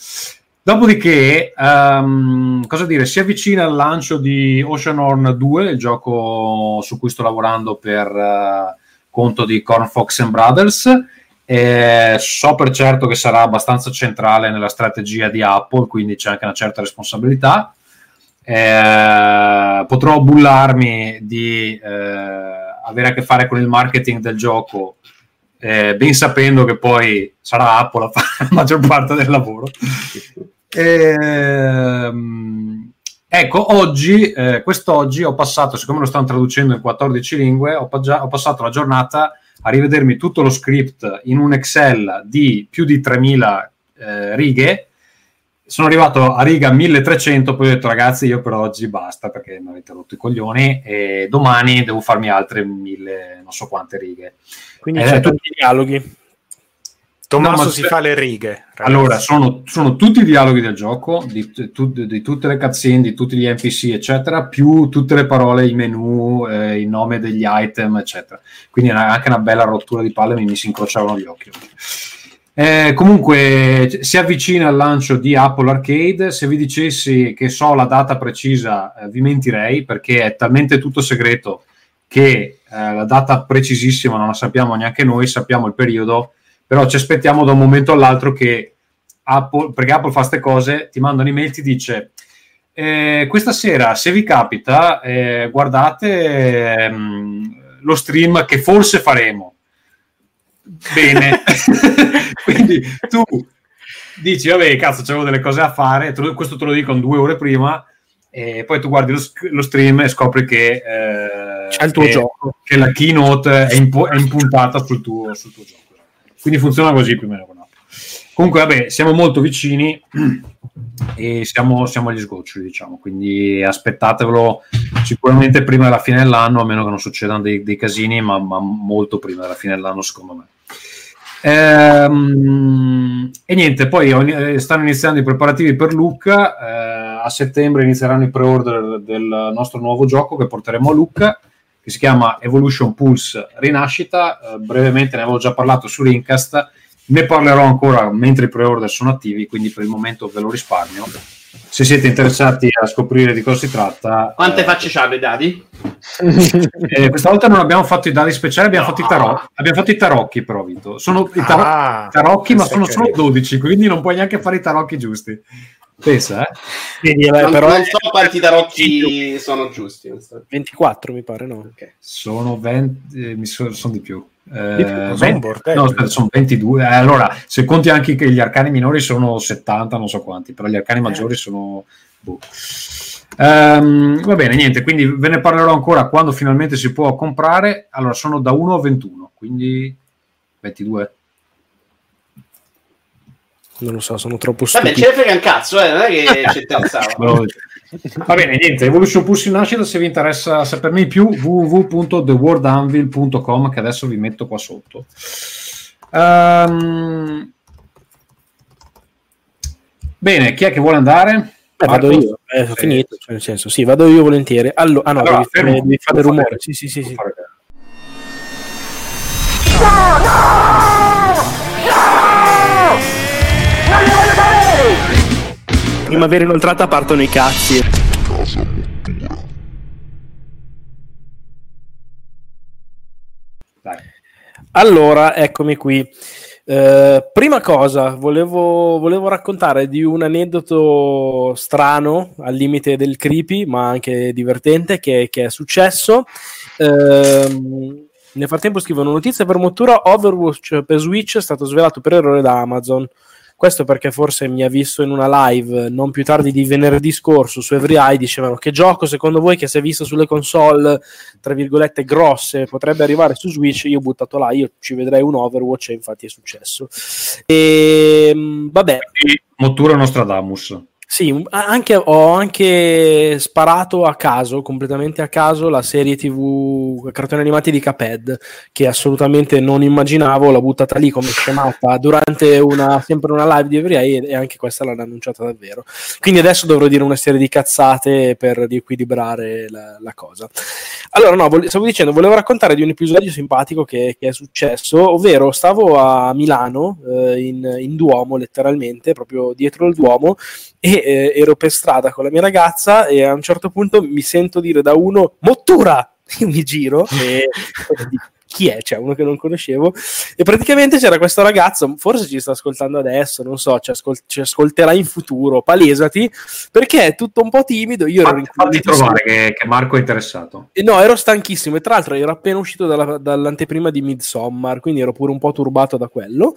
Dopodiché, um, cosa dire, si avvicina il lancio di Oceanhorn due, il gioco su cui sto lavorando per... Uh, conto di Corn Fox and Brothers, eh, so per certo che sarà abbastanza centrale nella strategia di Apple, quindi c'è anche una certa responsabilità. Eh, potrò bullarmi di eh, avere a che fare con il marketing del gioco, eh, ben sapendo che poi sarà Apple a fare la maggior parte del lavoro. Eh, Ecco, oggi, eh, quest'oggi ho passato, siccome lo stanno traducendo in quattordici lingue, ho, paggia- ho passato la giornata a rivedermi tutto lo script in un Excel di più di tremila eh, righe. Sono arrivato a riga milletrecento, poi ho detto ragazzi io per oggi basta perché mi avete rotto i coglioni e domani devo farmi altre mille non so quante righe. Quindi eh, c'è tutti i dialoghi. Tommaso no, si fa le righe. Ragazzi. Allora, sono, sono tutti i dialoghi del gioco, di, tu, di tutte le cutscene, di tutti gli N P C, eccetera, più tutte le parole, i menu, eh, il nome degli item, eccetera. Quindi era anche una bella rottura di palle, mi si incrociavano gli occhi. Eh, comunque si avvicina il lancio di Apple Arcade. Se vi dicessi che so la data precisa, eh, vi mentirei, perché è talmente tutto segreto che eh, la data precisissima non la sappiamo neanche noi, sappiamo il periodo, però ci aspettiamo da un momento all'altro che Apple, perché Apple fa ste cose, ti manda un'email, ti dice eh, questa sera se vi capita eh, guardate eh, lo stream che forse faremo. Bene. Quindi tu dici vabbè, cazzo, c'avevo delle cose da fare, te lo, questo te lo dicono due ore prima, e poi tu guardi lo, lo stream e scopri che eh, c'è il tuo che, gioco, che la keynote è, impu- è impuntata sul tuo, sul tuo gioco. Quindi funziona così più o meno, no? Comunque vabbè, siamo molto vicini e siamo, siamo agli sgoccioli, diciamo, quindi aspettatevelo sicuramente prima della fine dell'anno, a meno che non succedano dei, dei casini, ma, ma molto prima della fine dell'anno secondo me. Ehm, e niente, poi stanno iniziando i preparativi per Lucca, eh, a settembre inizieranno i pre-order del nostro nuovo gioco che porteremo a Lucca, che si chiama Evolution Pulse Rinascita, eh, brevemente ne avevo già parlato su Rincast, ne parlerò ancora mentre i pre-order sono attivi, quindi per il momento ve lo risparmio. Se siete interessati a scoprire di cosa si tratta... Quante eh, facce c'hanno i dadi? Eh, questa volta non abbiamo fatto i dadi speciali, abbiamo, no. fatto, i tarocchi, abbiamo fatto i tarocchi, però, Vito. Sono i taro- ah, tarocchi, ma sono solo dodici, quindi non puoi neanche fare i tarocchi giusti. Pensa, eh? Quindi, vabbè, non, però... non so quanti tarocchi sono giusti. ventiquattro, mi pare, no? Okay. Sono venti... Eh, mi so, sono di più. Eh, di più sono, venti, no, aspetta, sono ventidue. Eh, allora, se conti anche che gli arcani minori sono settanta, non so quanti, però gli arcani eh. maggiori sono boh. um, va bene, niente, quindi ve ne parlerò ancora quando finalmente si può comprare. Allora, sono da uno a ventuno, quindi ventidue, non lo so, sono troppo stupido. Vabbè, ce ne frega un cazzo, eh, non è che c'è tanzava. Va bene, niente, Evolution Pulse in nascita, se vi interessa saperne di più w w w punto the world anvil punto com, che adesso vi metto qua sotto. Um... Bene, chi è che vuole andare? Eh, vado io, eh, ho finito, cioè nel senso, sì, vado io volentieri. Allo- ah no, allora, devi, fermo, devi fare rumore, fare. Sì, sì, sì, sì. No, no! Primavera inoltrata, partono i cazzi. Dai. Allora, eccomi qui. Eh, prima cosa, volevo, volevo raccontare di un aneddoto strano, al limite del creepy, ma anche divertente, che, che è successo. Eh, nel frattempo scrivono: notizie per Mottura, Overwatch per Switch è stato svelato per errore da Amazon. Questo perché forse mi ha visto in una live non più tardi di venerdì scorso su EveryEye, dicevano: che gioco secondo voi che si è visto sulle console tra virgolette grosse potrebbe arrivare su Switch? Io ho buttato là, io ci vedrei un Overwatch, e infatti è successo. E vabbè, Mottura Nostradamus. Sì, anche, ho anche sparato a caso, completamente a caso, la serie tivù, cartoni animati di Cuphead, che assolutamente non immaginavo, l'ho buttata lì come scemata durante una, sempre una live di EveryEye, e anche questa l'hanno annunciata davvero. Quindi adesso dovrò dire una serie di cazzate per riequilibrare la, la cosa. Allora, no, vo- stavo dicendo, volevo raccontare di un episodio simpatico che, che è successo, ovvero stavo a Milano, eh, in, in Duomo letteralmente, proprio dietro il Duomo, e E, eh, ero per strada con la mia ragazza e a un certo punto mi sento dire da uno: Mottura! Io mi giro e chi è? Cioè, uno che non conoscevo, e praticamente c'era questo ragazzo, forse ci sta ascoltando adesso, non so, ci, ascol- ci ascolterà in futuro, palesati, perché è tutto un po' timido. Io ero fammi trovare che, che Marco è interessato. E no, ero stanchissimo, e tra l'altro ero appena uscito dalla, dall'anteprima di Midsommar, quindi ero pure un po' turbato da quello,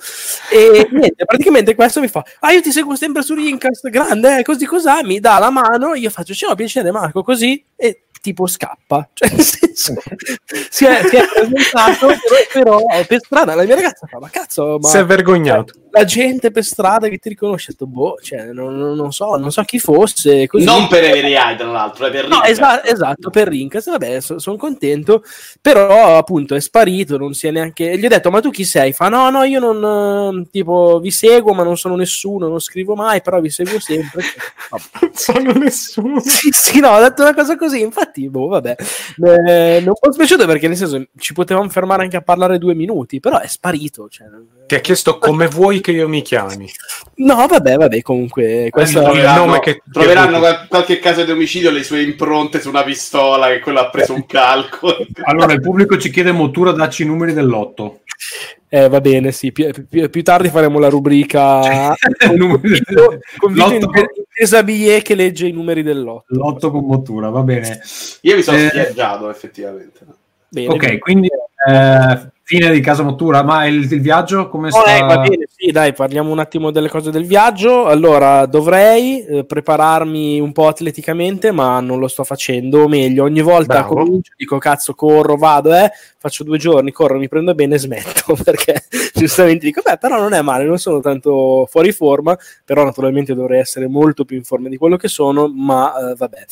e niente, praticamente questo mi fa: ah, io ti seguo sempre su Rincast, grande, eh, così cos'ha, mi dà la mano, io faccio: c'è un piacere Marco, così, e tipo scappa, cioè nel senso si è, si è presentato, però, però per strada la mia ragazza fa: ma cazzo, ma si è vergognato, cioè, la gente per strada che ti riconosce. Boh, cioè, non, non so non so chi fosse, così. Non per EveryEye, tra l'altro, è per no, esatto, esatto, per Rincast. Vabbè, so, sono contento, però appunto è sparito, non si è neanche, gli ho detto: ma tu chi sei? Fa: no, no, io non, tipo, vi seguo, ma non sono nessuno, non scrivo mai, però vi seguo sempre. Non sono nessuno. Sì, sì, no, ho detto una cosa così, infatti. Boh, vabbè, eh, non ho spiaciuto, perché nel senso ci potevamo fermare anche a parlare due minuti, però è sparito, cioè, Ti ha chiesto come vuoi che io mi chiami? No, vabbè, vabbè, comunque questo eh, è il nome che troveranno che... qualche caso di omicidio, le sue impronte su una pistola, che quello ha preso un calco. Allora, il pubblico ci chiede Motura, dacci i numeri del lotto. Eh, va bene, sì, più, più, più tardi faremo la rubrica con Esabie che legge i numeri del lotto. Lotto con Motura, va bene. Io mi sono eh... spiaggiato, effettivamente. Bene, ok, bene. Quindi... Eh... fine di Casa Motura, ma il, il viaggio come sta? Oh, eh, va bene, sì, dai, parliamo un attimo delle cose del viaggio. Allora, dovrei eh, prepararmi un po' atleticamente, ma non lo sto facendo. O meglio, ogni volta Bravo. comincio, dico cazzo, corro, vado, eh, faccio due giorni, corro, mi prendo bene e smetto, perché giustamente dico, beh, però non è male, non sono tanto fuori forma, però naturalmente dovrei essere molto più in forma di quello che sono, ma eh, vabbè.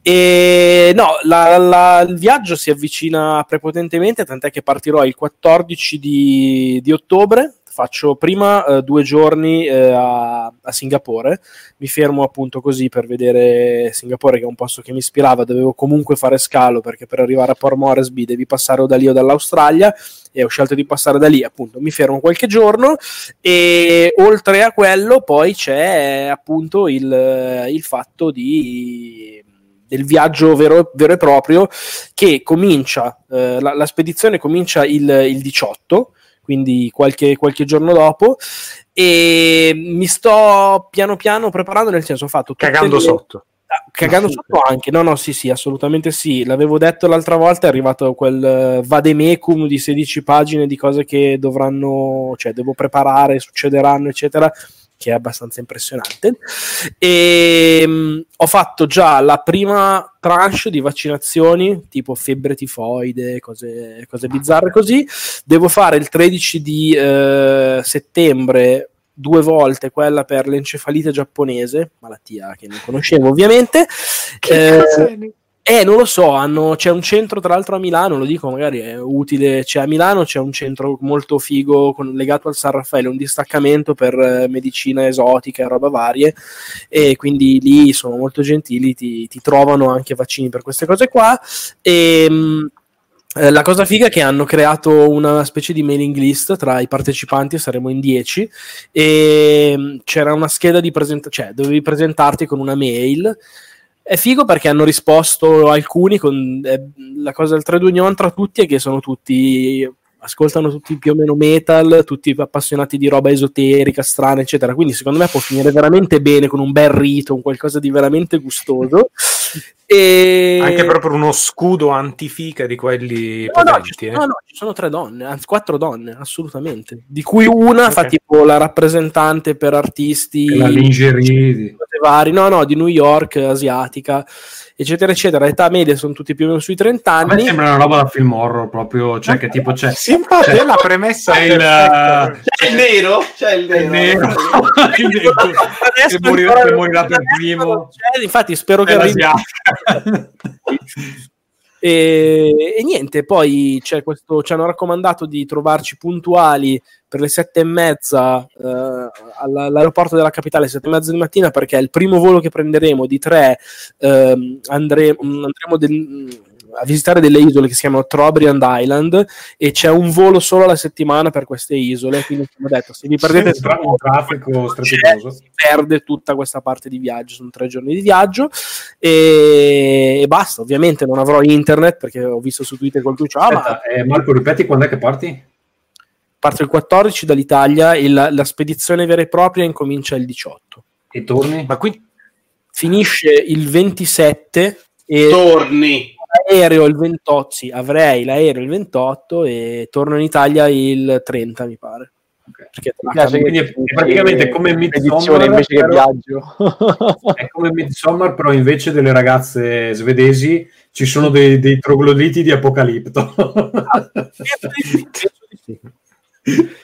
E no, la, la, il viaggio si avvicina prepotentemente, tant'è che partirò il quattordici di, di ottobre. Faccio prima eh, due giorni eh, a, a Singapore, mi fermo appunto così per vedere Singapore, che è un posto che mi ispirava, dovevo comunque fare scalo perché per arrivare a Port Moresby devi passare o da lì o dall'Australia, e ho scelto di passare da lì, appunto mi fermo qualche giorno. E oltre a quello poi c'è appunto il, il fatto di... del viaggio vero, vero e proprio, che comincia, eh, la, la spedizione comincia il, il diciotto, quindi qualche, qualche giorno dopo, e mi sto piano piano preparando, nel senso ho fatto... Cagando le... sotto. Cagando sotto anche, no no sì sì assolutamente sì, l'avevo detto l'altra volta, è arrivato quel uh, vademecum di sedici pagine di cose che dovranno, cioè devo preparare, succederanno eccetera, che è abbastanza impressionante. E mh, ho fatto già la prima tranche di vaccinazioni, tipo febbre tifoide, cose, cose bizzarre così. Devo fare il tredici di eh, settembre due volte quella per l'encefalite giapponese, malattia che non conoscevo ovviamente. Che eh, Eh, non lo so, hanno, c'è un centro tra l'altro a Milano, lo dico magari è utile, c'è a Milano c'è un centro molto figo con, legato al San Raffaele, un distaccamento per eh, medicina esotica e roba varie, e quindi lì sono molto gentili, ti, ti trovano anche vaccini per queste cose qua. E... Mh, la cosa figa è che hanno creato una specie di mailing list tra i partecipanti, saremo in dieci, e c'era una scheda di presentazione, cioè dovevi presentarti con una mail. È figo perché hanno risposto alcuni con eh, la cosa del trade union tra tutti è che sono tutti, ascoltano tutti più o meno metal, tutti appassionati di roba esoterica, strana eccetera, quindi secondo me può finire veramente bene con un bel rito, un qualcosa di veramente gustoso. E... anche proprio uno scudo antifica di quelli no, potenti no, eh. no, no, ci sono tre donne, anzi quattro donne assolutamente, di cui una okay. fa tipo la rappresentante per artisti, la lingerie vari, no no, di New York, asiatica eccetera eccetera, età media sono tutti più o meno sui trenta anni. A me sembra una roba da film horror proprio, cioè che tipo c'è, sì, c'è la premessa c'è il, uh... c'è il nero c'è il nero, il nero. Il nero. Adesso che morirà, che morirà per primo, infatti spero che arrivi. e, e niente, poi c'è questo, ci hanno raccomandato di trovarci puntuali per le sette e mezza eh, all'aeroporto della capitale, sette e mezza di mattina, perché il primo volo che prenderemo di tre eh, andremo, andremo del, a visitare delle isole che si chiamano Trobriand Island, e c'è un volo solo alla settimana per queste isole, quindi come ho detto, se vi perdete sì, tra- un traffico strepitoso, si perde tutta questa parte di viaggio, sono tre giorni di viaggio e, e basta. Ovviamente non avrò internet perché ho visto su Twitter qualcuno ah, ma... eh, Marco, ripeti quando è che parti? Parto il quattordici dall'Italia e la, la spedizione vera e propria incomincia il diciotto e torni? Ma qui finisce il ventisette e torni aereo il ventotto, sì, avrei l'aereo il ventotto e torno in Italia il trenta mi pare. Okay. Perché piace, quindi è praticamente come Midsommar invece che viaggio. È come Midsommar, però invece delle ragazze svedesi ci sono dei, dei trogloditi di Apocalipto.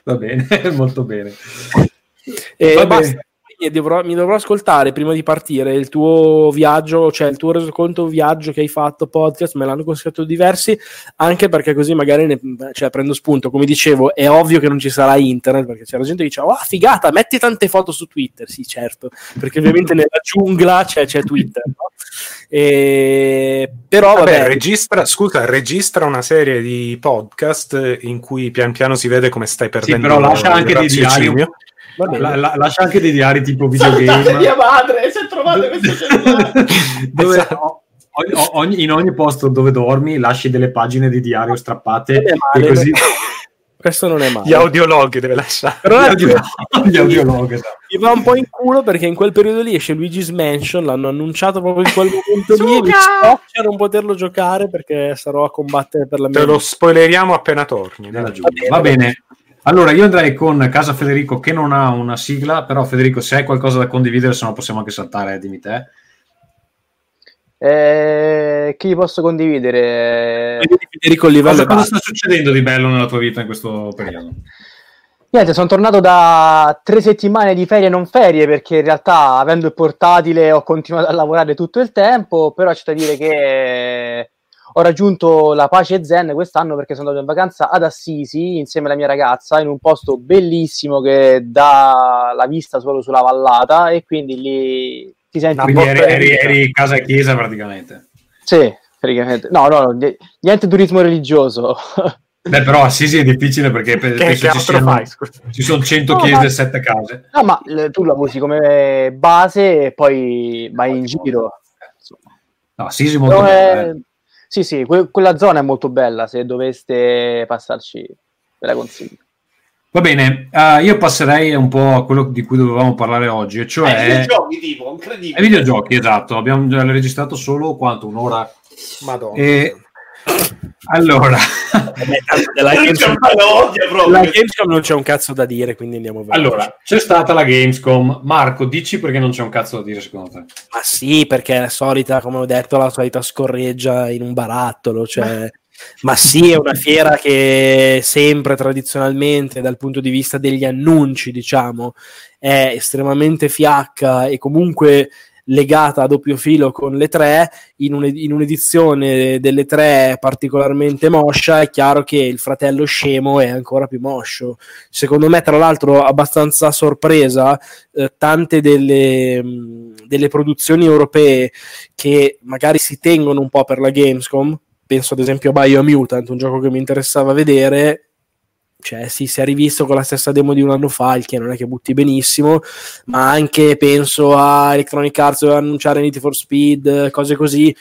Va bene, molto bene. E Va basta. Bene. mi dovrò, mi dovrò ascoltare prima di partire il tuo viaggio, cioè il tuo resoconto viaggio che hai fatto, podcast, me l'hanno consigliato diversi, anche perché così magari ne, cioè, prendo spunto. Come dicevo, è ovvio che non ci sarà internet, perché c'era gente che diceva "oh, figata, metti tante foto su Twitter", sì certo, perché ovviamente nella giungla c'è, c'è Twitter, no? E... però vabbè, vabbè registra, scusa, registra una serie di podcast in cui pian piano si vede come stai perdendo. Sì, però lascia anche dei diari. La, la, lascia anche dei diari tipo videogame. Salutate mia madre, si è trovato questo cellulare. Dove, esatto. o, o, ogni, in ogni posto dove dormi lasci delle pagine di diario strappate male, e così. Questo non è male. Gli audiologhi deve lasciare. Però gli audiologhi. Gli audiologhi. Mi va un po' in culo perché in quel periodo lì esce Luigi's Mansion, l'hanno annunciato proprio in quel momento lì, e mi spiace non poterlo giocare perché sarò a combattere per la mia... Te lo spoileriamo appena torni. Nella giù. Va bene. Va bene. Allora, io andrei con Casa Federico, che non ha una sigla, però Federico, se hai qualcosa da condividere, se no possiamo anche saltare, eh, dimmi te. Eh, chi posso condividere? Federico, cosa, cosa sta succedendo di bello nella tua vita in questo periodo? Niente, sono tornato da tre settimane di ferie e non ferie, perché in realtà, avendo il portatile, ho continuato a lavorare tutto il tempo, però c'è da dire che... ho raggiunto la pace zen quest'anno perché sono andato in vacanza ad Assisi insieme alla mia ragazza, in un posto bellissimo che dà la vista solo sulla vallata, e quindi lì ti senti un po'... Quindi eri, eri casa e chiesa praticamente. Sì, praticamente. No, no, niente turismo religioso. Beh, però Assisi è difficile perché per, che, penso che ci, siano, ci sono cento no, chiese ma, e sette case. No, ma tu la usi come base e poi vai in giro. No, Assisi è molto no, bello, eh. Sì, sì, que- quella zona è molto bella, se doveste passarci ve la consiglio. Va bene, uh, io passerei un po' a quello di cui dovevamo parlare oggi, e cioè... Ai videogiochi, tipo, incredibile. Ai videogiochi, esatto, abbiamo registrato solo, quanto, un'ora? Madonna. E... allora... la Gamescom non c'è un cazzo da dire, quindi andiamo veloce. Allora, c'è stata la Gamescom. Marco, dici perché non c'è un cazzo da dire secondo te? Ma sì, perché è la solita, come ho detto, la solita scorreggia in un barattolo, cioè... ma sì, è una fiera che sempre tradizionalmente dal punto di vista degli annunci, diciamo, è estremamente fiacca e comunque legata a doppio filo con le tre, in, un, in un'edizione delle tre particolarmente moscia. È chiaro che il fratello scemo è ancora più moscio, secondo me, tra l'altro abbastanza sorpresa, eh, tante delle, mh, delle produzioni europee che magari si tengono un po' per la Gamescom, penso ad esempio a Biomutant, un gioco che mi interessava vedere, cioè sì, si è rivisto con la stessa demo di un anno fa, il che non è che butti benissimo, ma anche penso a Electronic Arts, doveva annunciare Need for Speed, cose così,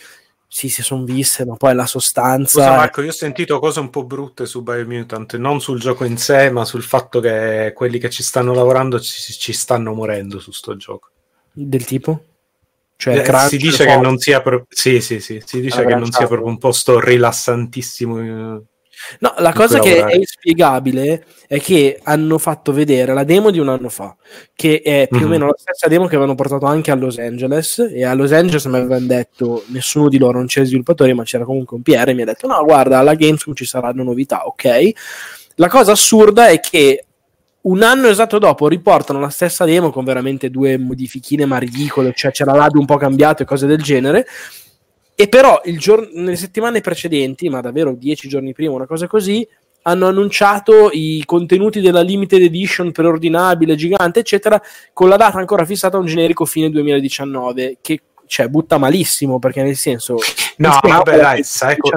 sì, si sono viste, ma poi la sostanza... Scusa, Marco, io ho sentito cose un po' brutte su Biomutant, non sul gioco in sé, ma sul fatto che quelli che ci stanno lavorando ci, ci stanno morendo su sto gioco. Del tipo? Cioè, eh, si dice che non sia pro- sì, sì, sì, si dice che non sia proprio un posto rilassantissimo... Eh. No, la cosa che lavorare. È inspiegabile è che hanno fatto vedere la demo di un anno fa, che è più mm-hmm. o meno la stessa demo che avevano portato anche a Los Angeles, e a Los Angeles mi avevano detto, nessuno di loro, non c'era sviluppatori, ma c'era comunque un P R, e mi ha detto no, guarda, alla Gamescom ci saranno novità, ok? La cosa assurda è che un anno esatto dopo riportano la stessa demo con veramente due modifichine ma ridicole, cioè c'era l'A D un po' cambiato e cose del genere. E però il gior- nelle settimane precedenti, ma davvero dieci giorni prima, una cosa così, hanno annunciato i contenuti della limited edition preordinabile, gigante, eccetera, con la data ancora fissata a un generico fine duemiladiciannove, che cioè butta malissimo, perché nel senso... No, vabbè, dai, sai cosa...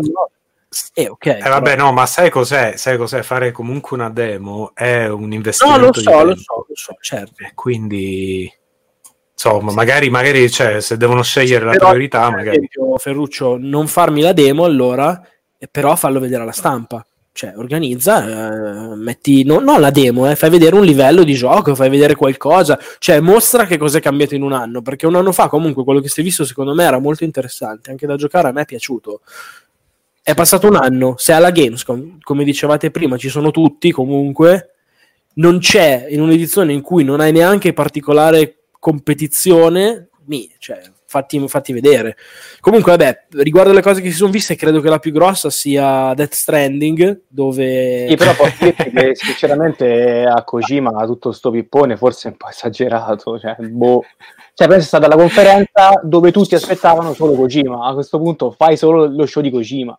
Eh, okay, eh, vabbè, però... no, ma sai cos'è? Sai cos'è? Fare comunque una demo è un investimento. No, lo so, lo so, lo so, certo. E quindi... insomma, sì. magari, magari cioè, se devono scegliere la però, priorità, per esempio, magari. Ferruccio, non farmi la demo allora, però fallo vedere alla stampa. Cioè, organizza, eh, metti, no, no la demo, eh, fai vedere un livello di gioco, fai vedere qualcosa, cioè mostra che cosa è cambiato in un anno, perché un anno fa comunque quello che si è visto secondo me era molto interessante, anche da giocare a me è piaciuto. È passato un anno, se alla Gamescom, come dicevate prima, ci sono tutti comunque, non c'è in un'edizione in cui non hai neanche particolare competizione, mi, cioè, fatti, fatti vedere. Comunque, vabbè, riguardo alle cose che si sono viste, credo che la più grossa sia Death Stranding, dove... Sì, però posso dirti che sinceramente a Kojima ha tutto sto pippone, forse è un po' esagerato, cioè, boh... Cioè, penso è stata la conferenza dove tutti aspettavano solo Kojima, a questo punto fai solo lo show di Kojima.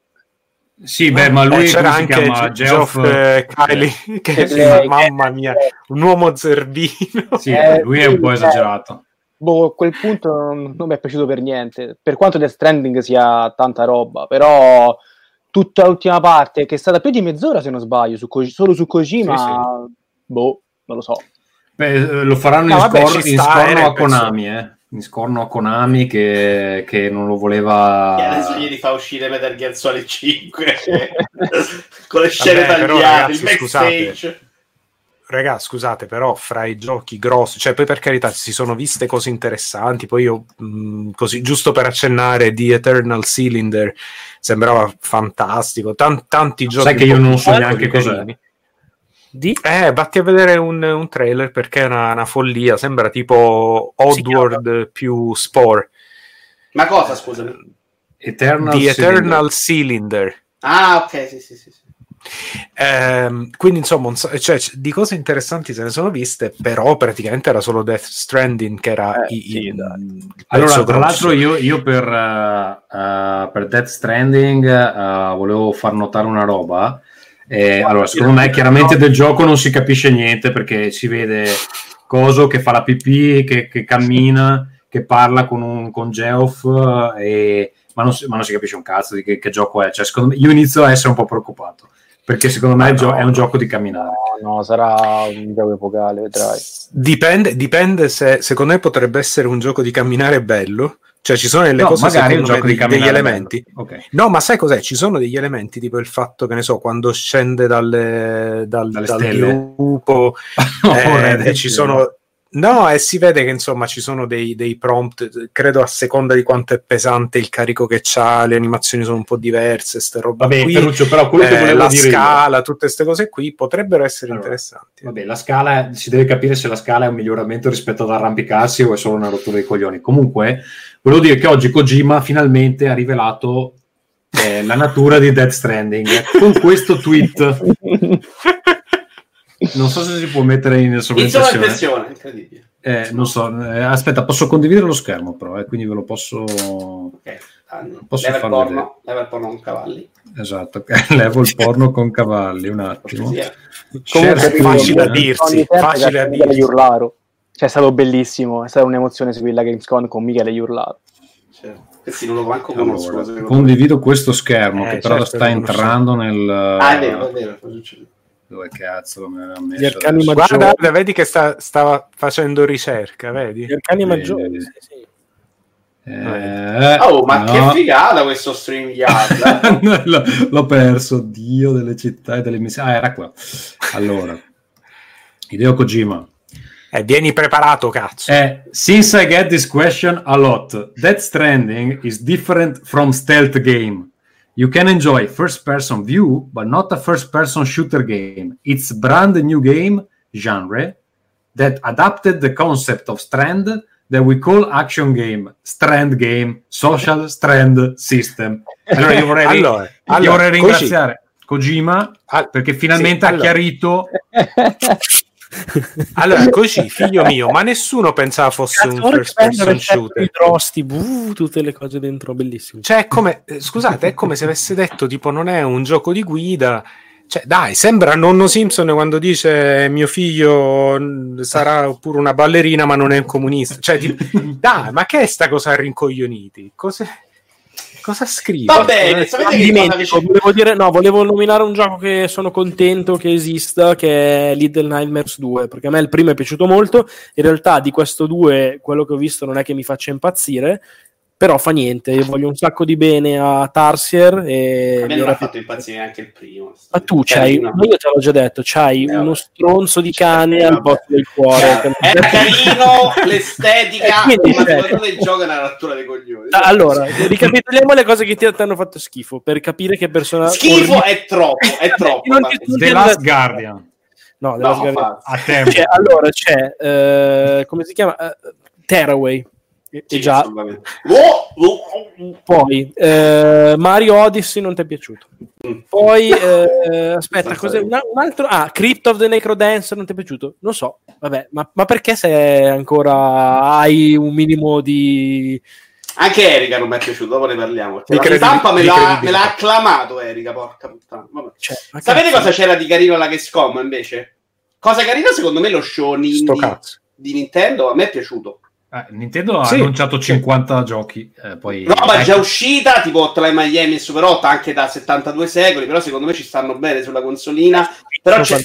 Sì, beh, ma lui eh, c'era anche Geoff, Geoff eh, Kylie, eh, che eh, sembra, eh, mamma mia, eh, un uomo zerbino. Sì, eh, lui è un po' esagerato. Eh, boh, a quel punto non, non mi è piaciuto per niente, per quanto Death Stranding sia tanta roba, però tutta l'ultima parte, che è stata più di mezz'ora se non sbaglio, su Koji, solo su Kojima, sì, sì. Boh, non lo so. Beh, lo faranno no, in, vabbè, scor- in scorno a Konami, eh. In scorno a Konami che, che non lo voleva. E adesso gli fa uscire Metal Gear Solid cinque con le scene tagliate, il backstage. Raga, scusate, però fra i giochi grossi, cioè, poi per carità si sono viste cose interessanti, poi io mh, così giusto per accennare di Eternal Cylinder sembrava fantastico, Tan- tanti giochi. Sai che io non so neanche cos'è. Di? Eh, vatti a vedere un, un trailer perché è una, una follia, sembra tipo Oddworld più Spore. Ma cosa, scusami? Eternal The Eternal Cylinder. Cylinder. Ah, ok, sì, sì, sì. Eh, quindi insomma, cioè, di cose interessanti se ne sono viste, però praticamente era solo Death Stranding che era eh, i, sì, il, allora, tra l'altro io, io per, uh, per Death Stranding uh, volevo far notare una roba. Eh, allora, secondo me chiaramente del gioco non si capisce niente perché si vede Coso che fa la pipì, che, che cammina, che parla con, un, con Geoff, e, ma, non si, ma non si capisce un cazzo di che, che gioco è. Cioè, secondo me, io inizio a essere un po' preoccupato perché secondo me ah, no, è un gioco di camminare. No, no, sarà un gioco epocale, vedrai. Dipende, dipende se, secondo me potrebbe essere un gioco di camminare bello. Cioè ci sono delle no, cose, magari un gioco di degli elementi. Okay. No, ma sai cos'è? Ci sono degli elementi, tipo il fatto che ne so, quando scende dalle, dal, dalle dal lupo, no, eh, ci sono. No, e eh, si vede che insomma ci sono dei, dei prompt, credo a seconda di quanto è pesante il carico che c'ha, le animazioni sono un po' diverse, ste robe. Vabbè, qui, Ferruccio, però quello eh, che volevo la dire scala, io. Tutte queste cose qui potrebbero essere allora, interessanti. Vabbè, la scala, si deve capire se la scala è un miglioramento rispetto ad arrampicarsi o è solo una rottura di coglioni. Comunque, volevo dire che oggi Kojima finalmente ha rivelato eh, la natura di Death Stranding con questo tweet. Non so se si può mettere in sovraimpressione. Eh, non so, eh, aspetta, posso condividere lo schermo però, eh, quindi ve lo posso... Okay. Posso levo il porno, levo il porno con cavalli. Esatto, levo il porno con cavalli, un attimo. Sì, eh. Comunque, facile a dirsi, facile a dirsi. Iurlaro. Cioè, è stato bellissimo, è stata un'emozione seguire la Gamescom con Michele Iurlaro. Certo. Sì, non lo manco conosco, allora, condivido questo schermo eh, che però certo, sta entrando so. nel... Ah, è vero, è vero, cosa succede? Dove cazzo me l'ha messo? Guarda, guarda, vedi che sta, stava facendo ricerca, vedi? Gli arcani eh, maggiori, sì, sì. Eh, oh, ma no. Che figata questo stream yard. L'ho, l'ho perso, Dio delle città e delle missioni. Ah, era qua. Allora, Hideo Kojima. Eh, vieni preparato, cazzo. Eh, since I get this question a lot, Death Stranding is different from stealth game. You can enjoy first-person view, but not a first-person shooter game. It's brand new game genre that adapted the concept of strand that we call action game, strand game, social strand system. Allora io vorrei, allora, allora, vorrei ringraziare Kojima perché finalmente sì, allora. ha chiarito... Allora, così, figlio mio, ma nessuno pensava fosse un first person shooter. I drosti, buh, tutte le cose dentro, bellissimo. Cioè, è come, eh, scusate, è come se avesse detto tipo non è un gioco di guida. Cioè, dai, sembra nonno Simpson quando dice mio figlio sarà pure una ballerina, ma non è un comunista. Cioè, tipo, dai, ma che è sta cosa a rincoglioniti? Cos'è? Cosa scrivo? Va bene, sapete che cosa dice... volevo dire, no, volevo nominare un gioco che sono contento che esista, che è Little Nightmares due, perché a me il primo è piaciuto molto. In realtà di questo due quello che ho visto non è che mi faccia impazzire, però fa niente, io voglio un sacco di bene a Tarsier e a me non ha fatto impazzire anche il primo. Ma tu c'hai, no, io te l'ho già detto, c'hai eh, uno stronzo di cane al botto del cuore, eh, è carino l'estetica, ma secondo te il gioco è una rottura dei coglioni. Allora, ricapitoliamo le cose che ti hanno fatto schifo per capire che persona schifo or- è troppo, è troppo. The Last Guardian. No, The Last Guardian. A tempo. Allora c'è, come si chiama? Tearaway. E, sì, già. Poi eh, Mario Odyssey non ti è piaciuto. Poi eh, aspetta, cos'è un, un altro? Ah, Crypt of the Necrodancer non ti è piaciuto? Non so, vabbè, ma, ma perché se ancora hai un minimo di... Anche Erika non mi è piaciuto, dopo ne parliamo. La stampa me l'ha, me l'ha acclamato Erika, porca puttana. Vabbè. Cioè, sapete cosa c'era di carino alla Gamescom invece? Cosa carina secondo me lo show di, di Nintendo, a me è piaciuto. Eh, Nintendo sì, ha annunciato cinquanta sì. giochi, eh, poi roba già uscita tipo Hotline Miami e Super otto anche da settantadue secoli, però secondo me ci stanno bene sulla consolina. Però c'è...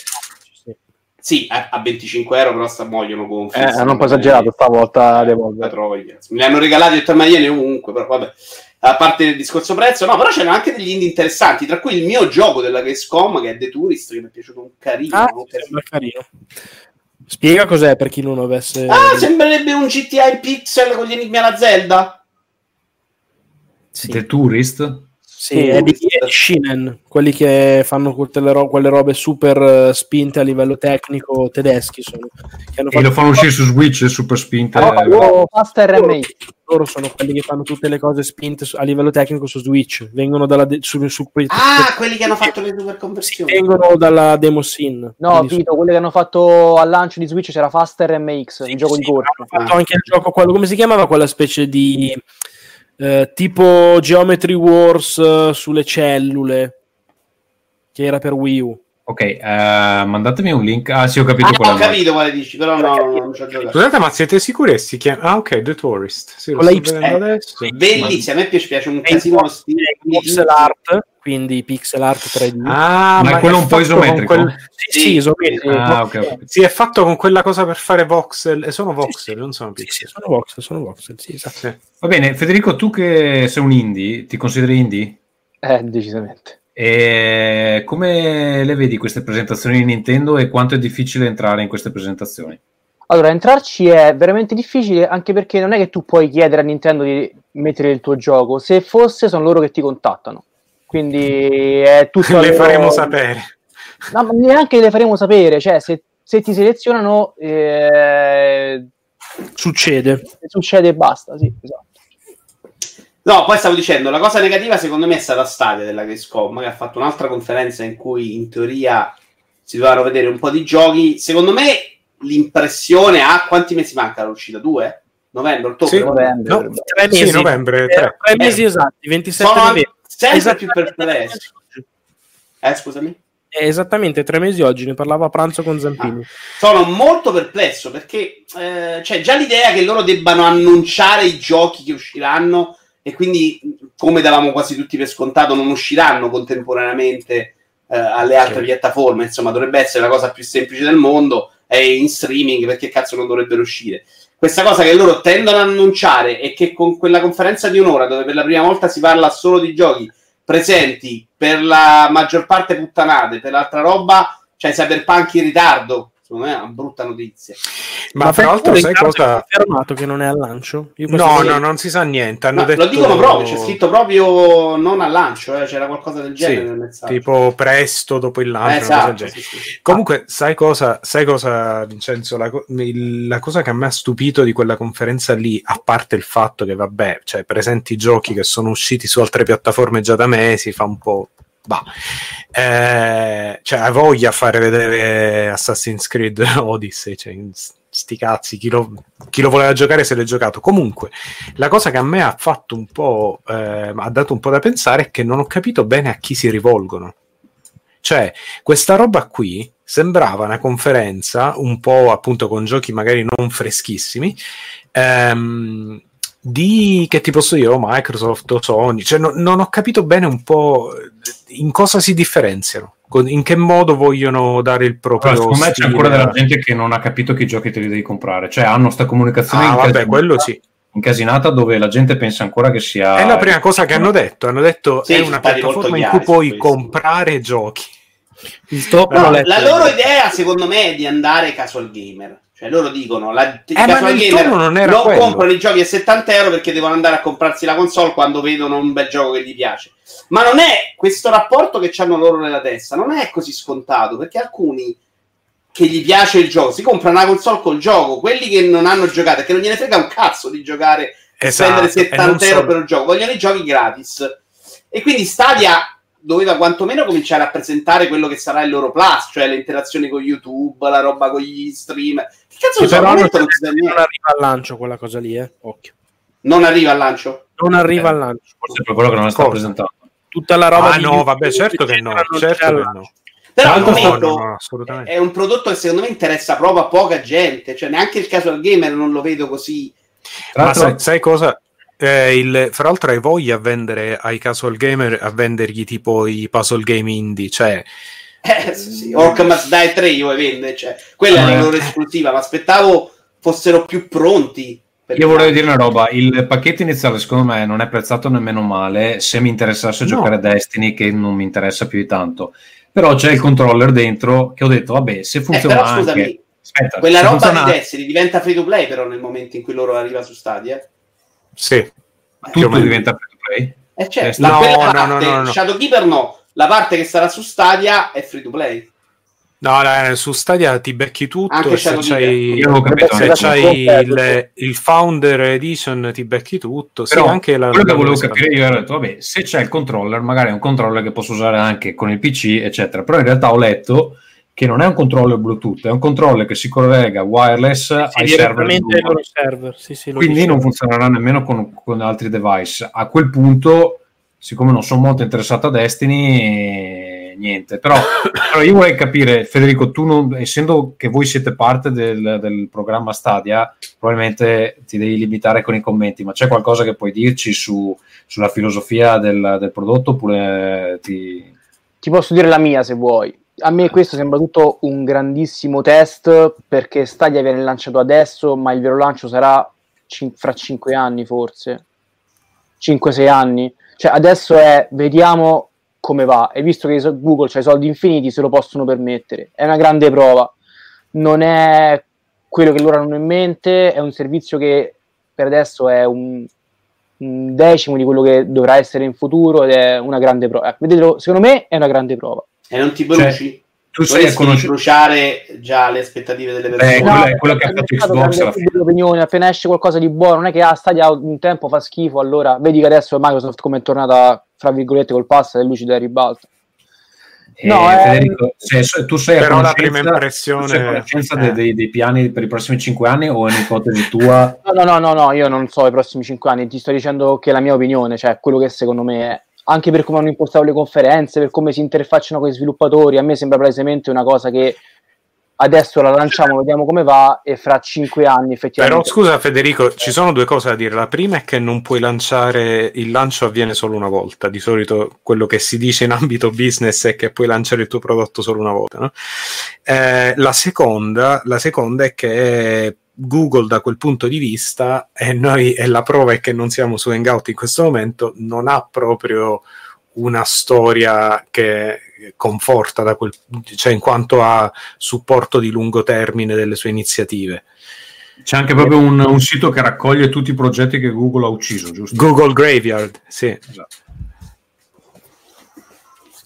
sì, a, a venticinque euro però sta muoiono con eh, non puoi esagerato stavolta le volte. Me li hanno regalati Hotline Miami ovunque, però vabbè, a parte il discorso prezzo, no, però c'erano anche degli indie interessanti, tra cui il mio gioco della Gamescom che è The Tourist, che mi è piaciuto un carino, ah, un carino. carino. Spiega cos'è per chi non avesse... Ah, sembrerebbe un G T A in pixel con gli enigmi alla Zelda. Sì. The Tourist? Sì, Tourist. È di Shinen, quelli che fanno ro- quelle robe super spinte a livello tecnico, tedeschi sono. Che hanno fatto e lo fanno uscire su Switch, super spinte. No, loro, loro sono quelli che fanno tutte le cose spinte a livello tecnico su Switch, vengono dalla... De- su, su- ah, su- quelli che hanno fatto le super conversioni. Vengono dalla Demo Sin. No, Vito, su- quelli che hanno fatto al lancio di Switch c'era Faster M X, sì, il gioco sì, di corsa. Hanno fatto anche il gioco, quello, come si chiamava quella specie di... Eh, tipo Geometry Wars uh, sulle cellule che era per Wii U. Ok, uh, mandatemi un link. Ah sì, ho capito. Ah, quella ho capito quale dici, però no, no, non c'ho giocato. Scusate, ma siete sicuri? Si chiama... Ah ok, The Tourist. Sì, con la Y. Eh, bellissima, ma... a me piace, piace un casino stile pixel art, quindi pixel art tre D. Ah, ma, ma è quello è un po' isometrico. Quel... Sì, sì, sì, isometrico. Ah, okay, okay. Sì, è fatto con quella cosa per fare voxel, e sono voxel, sì, non sono pixel. Sì, sì, sono voxel, sono voxel, sì, esatto. Sì. Va bene, Federico, tu che sei un indie, ti consideri indie? Eh, decisamente. E come le vedi queste presentazioni di Nintendo e quanto è difficile entrare in queste presentazioni? Allora, entrarci è veramente difficile, anche perché non è che tu puoi chiedere a Nintendo di mettere il tuo gioco, se fosse sono loro che ti contattano, quindi è tutto le loro... faremo sapere. No, ma neanche le faremo sapere, cioè se, se ti selezionano eh... succede succede e basta, sì, esatto. No, poi stavo dicendo, la cosa negativa secondo me è stata Stadia della Gamescom, che ha fatto un'altra conferenza in cui in teoria si dovevano vedere un po' di giochi. Secondo me l'impressione a ah, quanti mesi manca l'uscita? Due? Novembre, ottobre? Sì, novembre. No, tre mesi. Sì, novembre. Tre, eh, tre mesi esatti, ventisette. Sono novembre. Sempre esatto, più perplesso. Eh, scusami? È esattamente tre mesi oggi, ne parlavo a pranzo con Zampini. Ah, sono molto perplesso perché eh, cioè, già l'idea che loro debbano annunciare i giochi che usciranno e quindi, come davamo quasi tutti per scontato, non usciranno contemporaneamente eh, alle altre sì. piattaforme, insomma dovrebbe essere la cosa più semplice del mondo, è in streaming, perché cazzo non dovrebbero uscire? Questa cosa che loro tendono ad annunciare e che con quella conferenza di un'ora, dove per la prima volta si parla solo di giochi presenti, per la maggior parte puttanate, per l'altra roba c'è cioè Cyberpunk in ritardo, secondo me è una brutta notizia. Ma, ma tra l'altro sai cosa? È confermato che non è al lancio? Io no, dire... no, non si sa niente. Hanno detto... Lo dicono proprio, c'è scritto proprio non al lancio, eh, c'era qualcosa del genere sì, nel messaggio. Tipo presto dopo il lancio. Eh, esatto, sì, sì. Comunque, sai cosa, sai cosa Vincenzo? La, co- la cosa che a me ha stupito di quella conferenza lì, a parte il fatto che, vabbè, cioè, presenti giochi che sono usciti su altre piattaforme già da mesi, fa un po'... Bah. Eh, cioè, ha voglia a fare vedere Assassin's Creed Odyssey, cioè... sti cazzi, chi lo, chi lo voleva giocare se l'è giocato. Comunque la cosa che a me ha fatto un po' eh, ha dato un po' da pensare è che non ho capito bene a chi si rivolgono, cioè questa roba qui sembrava una conferenza un po' appunto con giochi magari non freschissimi ehm, di, che ti posso dire, o Microsoft o Sony, cioè no, non ho capito bene un po' in cosa si differenziano, in che modo vogliono dare il proprio allora, secondo stile. Me c'è ancora della gente che non ha capito che giochi te li devi comprare, cioè hanno sta comunicazione ah, incasinata, vabbè, quello sì. incasinata dove la gente pensa ancora che sia è la prima cosa che hanno detto hanno detto sì, è una piattaforma in cui puoi comprare giochi. No, la loro idea secondo me è di andare casual gamer, cioè loro dicono la eh, casual gamer non, non comprano i giochi a settanta euro perché devono andare a comprarsi la console quando vedono un bel gioco che gli piace. Ma non è questo rapporto che hanno loro nella testa, non è così scontato, perché alcuni che gli piace il gioco si comprano una console col gioco, quelli che non hanno giocato e che non gliene frega un cazzo di giocare esatto, spendere settanta euro per un gioco, vogliono i giochi gratis. E quindi Stadia doveva quantomeno cominciare a presentare quello che sarà il loro plus, cioè le interazioni con YouTube, la roba con gli stream. Che cazzo, sì, non, non, non arriva al lancio quella cosa lì, eh? Occhio. Non arriva al lancio? Non arriva eh, al lancio. Forse è proprio quello che non è stato presentato. Tutta la roba ah, di no, YouTube, vabbè, certo che no, certo che no. Però al momento no, no, assolutamente. È un prodotto che secondo me interessa proprio a poca gente, cioè neanche il casual gamer non lo vedo così. Tra Ma sai, sai cosa? Eh, il, fra l'altro hai voglia a vendere ai casual gamer, a vendergli tipo i puzzle game indie, cioè eh, sì, sì. Orc Must Die tre io vende, cioè quella eh. è la loro esclusiva, ma aspettavo fossero più pronti. Io vorrei dire una roba, il pacchetto iniziale secondo me non è prezzato nemmeno male, se mi interessasse no. giocare a Destiny, che non mi interessa più di tanto, però c'è il controller dentro che ho detto vabbè, se funziona eh, però, anche scusami, aspetta, quella roba funziona... di Destiny diventa free to play però nel momento in cui loro arriva su Stadia. Sì, tutto diventa free to play. Eh certo, no, no, parte, no, no, no. Shadowkeeper no, la parte che sarà su Stadia è free to play. No, no, su Stadia ti becchi tutto. Anche se c'hai, io ho capito, se c'hai il, il Founder Edition ti becchi tutto. Però sì, anche la, quello che volevo capire io era detto, vabbè, se c'è il controller, magari è un controller che posso usare anche con il P C, eccetera. Però in realtà ho letto che non è un controller Bluetooth, è un controller che si collega wireless sì, ai server, server. Sì, sì, quindi dicevo. Non funzionerà nemmeno con, con altri device. A quel punto, siccome non sono molto interessato a Destiny... niente, però, però io vorrei capire, Federico, tu non, essendo che voi siete parte del, del programma Stadia, probabilmente ti devi limitare con i commenti, ma c'è qualcosa che puoi dirci su, sulla filosofia del, del prodotto oppure ti... ti posso dire la mia se vuoi. A me questo sembra tutto un grandissimo test, perché Stadia viene lanciato adesso, ma il vero lancio sarà cin- fra cinque anni forse, cinque sei anni, cioè adesso è vediamo come va, e visto che Google c'ha i soldi infiniti se lo possono permettere, è una grande prova, non è quello che loro hanno in mente, è un servizio che per adesso è un, un decimo di quello che dovrà essere in futuro ed è una grande prova, eh, vedetelo, secondo me è una grande prova. E non ti bruci? Cioè, tu sei conosci- bruciare già le aspettative delle persone. Beh, no, è quello che ha fatto Xbox, l'opinione, appena esce qualcosa di buono, non è che a ah, Stadia un tempo fa schifo, allora vedi che adesso Microsoft come è tornata fra virgolette col pass e lui ci dà il ribalto. No, eh, Federico, se, tu sei però a la prima impressione, sei a conoscenza eh. dei, dei piani per i prossimi cinque anni o è un'ipotesi tua? No, no, no, no, io non so i prossimi cinque anni, ti sto dicendo che la mia opinione, cioè quello che secondo me è, anche per come hanno impostato le conferenze, per come si interfacciano con gli sviluppatori, a me sembra palesemente una cosa che adesso la lanciamo, vediamo come va e fra cinque anni effettivamente... Però scusa Federico, ci sono due cose da dire. La prima è che non puoi lanciare, il lancio avviene solo una volta, di solito quello che si dice in ambito business è che puoi lanciare il tuo prodotto solo una volta, no? eh, la seconda, la seconda è che Google da quel punto di vista, e noi e la prova è che non siamo su Hangout in questo momento, non ha proprio una storia che conforta da quel, cioè in quanto a supporto di lungo termine delle sue iniziative. C'è anche proprio un, un sito che raccoglie tutti i progetti che Google ha ucciso, giusto? Google Graveyard, sì. Esatto.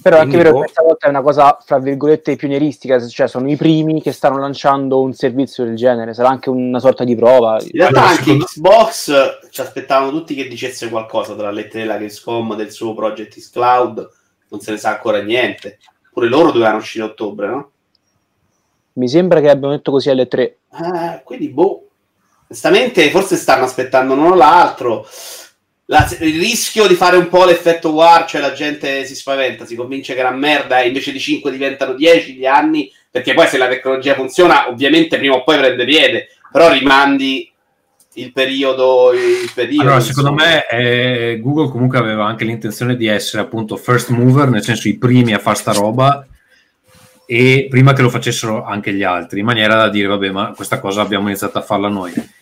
Però anche vero che questa volta è una cosa fra virgolette pionieristica, cioè sono i primi che stanno lanciando un servizio del genere, sarà anche una sorta di prova. In realtà allora, anche secondo... Xbox ci aspettavano tutti che dicesse qualcosa tra le tre della Gamescom del suo Project X Cloud, non se ne sa ancora niente, pure loro dovevano uscire a ottobre, no? Mi sembra che abbiano detto così alle tre. Ah, quindi boh, onestamente forse stanno aspettando uno l'altro. La, il rischio di fare un po' l'effetto war, cioè la gente si spaventa, si convince che è una merda e invece di cinque diventano dieci gli anni, perché poi se la tecnologia funziona ovviamente prima o poi prende piede, però rimandi il periodo, il periodo allora insomma. Secondo me eh, Google comunque aveva anche l'intenzione di essere appunto first mover, nel senso i primi a far sta roba e prima che lo facessero anche gli altri, in maniera da dire vabbè ma questa cosa abbiamo iniziato a farla noi.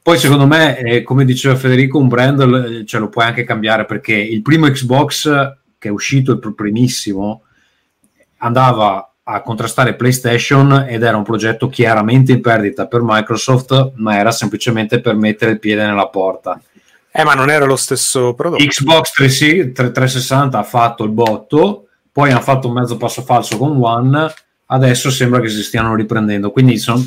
Poi secondo me, eh, come diceva Federico, un brand ce lo puoi anche cambiare, perché il primo Xbox che è uscito, il primissimo, andava a contrastare PlayStation ed era un progetto chiaramente in perdita per Microsoft, ma era semplicemente per mettere il piede nella porta. Eh, ma non era lo stesso prodotto. Xbox trecentosessanta ha fatto il botto, poi hanno fatto un mezzo passo falso con One, adesso sembra che si stiano riprendendo, quindi sono...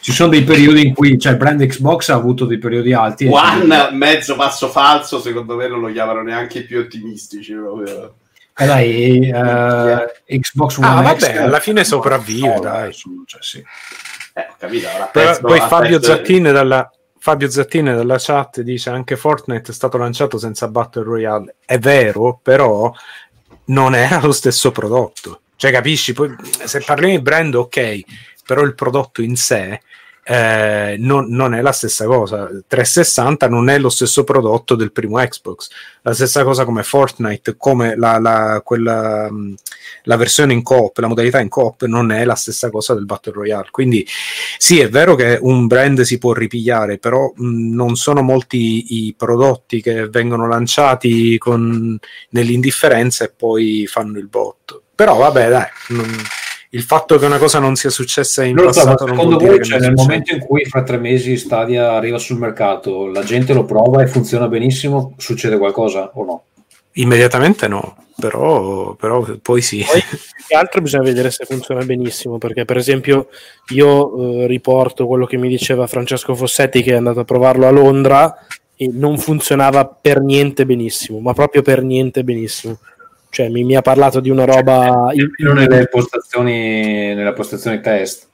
Ci sono dei periodi in cui, cioè, il brand Xbox ha avuto dei periodi alti. One, mezzo passo falso, secondo me non lo chiamano neanche i più ottimistici proprio. Eh dai, uh, Xbox One ah, vabbè, X, alla fine sopravvive, no, dai. Cioè, sì. Eh, ho capito, ora penso, poi Fabio Zattin, di... dalla, Fabio Zattin dalla chat dice anche Fortnite è stato lanciato senza Battle Royale. È vero, però non era lo stesso prodotto. Cioè, capisci? Poi, se parliamo di brand, ok, però il prodotto in sé eh, non, non è la stessa cosa. trecentosessanta non è lo stesso prodotto del primo Xbox. La stessa cosa come Fortnite, come la, la, quella, la versione in coop, la modalità in coop non è la stessa cosa del Battle Royale. Quindi sì, è vero che un brand si può ripigliare, però mh, non sono molti i prodotti che vengono lanciati con, nell'indifferenza e poi fanno il botto. Però vabbè, dai... Non... il fatto che una cosa non sia successa in passato non vuol dire che non è successa. Secondo voi, nel momento in cui fra tre mesi Stadia arriva sul mercato, la gente lo prova e funziona benissimo, succede qualcosa o no? Immediatamente no, però, però poi sì. Poi, più che altro bisogna vedere se funziona benissimo, perché per esempio io eh, riporto quello che mi diceva Francesco Fossetti, che è andato a provarlo a Londra e non funzionava per niente benissimo, ma proprio per niente benissimo. Cioè, mi, mi ha parlato di una roba. Cioè, in... nelle postazioni, nella postazione test.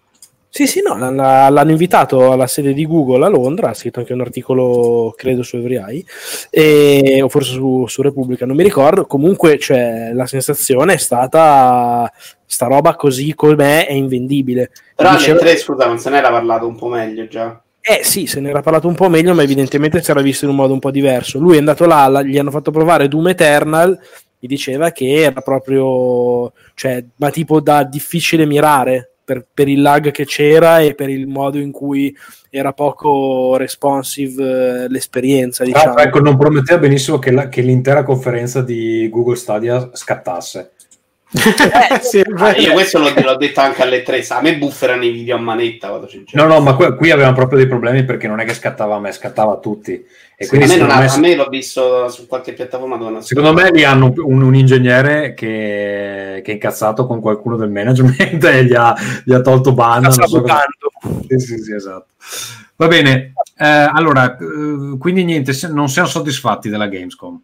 Sì, sì, no, l'hanno, l'hanno invitato alla sede di Google a Londra. Ha scritto anche un articolo, credo, su Every Eye, o forse su, su Repubblica, non mi ricordo. Comunque, cioè, la sensazione è stata: sta roba così com'è è invendibile. Però alle dicevo... tre, scusa, non se n'era parlato un po' meglio già. Eh sì, se ne era parlato un po' meglio, ma evidentemente si era visto in un modo un po' diverso. Lui è andato là, gli hanno fatto provare Doom Eternal. Mi diceva che era proprio, cioè, ma tipo da difficile mirare per, per il lag che c'era e per il modo in cui era poco responsive eh, l'esperienza, diciamo. Ah, ecco, non prometteva benissimo che, la, che l'intera conferenza di Google Stadia scattasse. Eh, sì, ah, io questo l'ho, l'ho detto anche alle tre, a me bufferano i video a manetta quando c'è. No no, ma qui, qui avevamo proprio dei problemi, perché non è che scattava a me, scattava a tutti, e sì, a, me non ha, me... a me l'ho visto su qualche piattaforma dove secondo me lì hanno un, un ingegnere che, che è incazzato con qualcuno del management e gli ha, gli ha tolto banda, non so cosa... sì, sì, sì, esatto. Va bene, eh, allora eh, quindi niente, se, non siamo soddisfatti della Gamescom.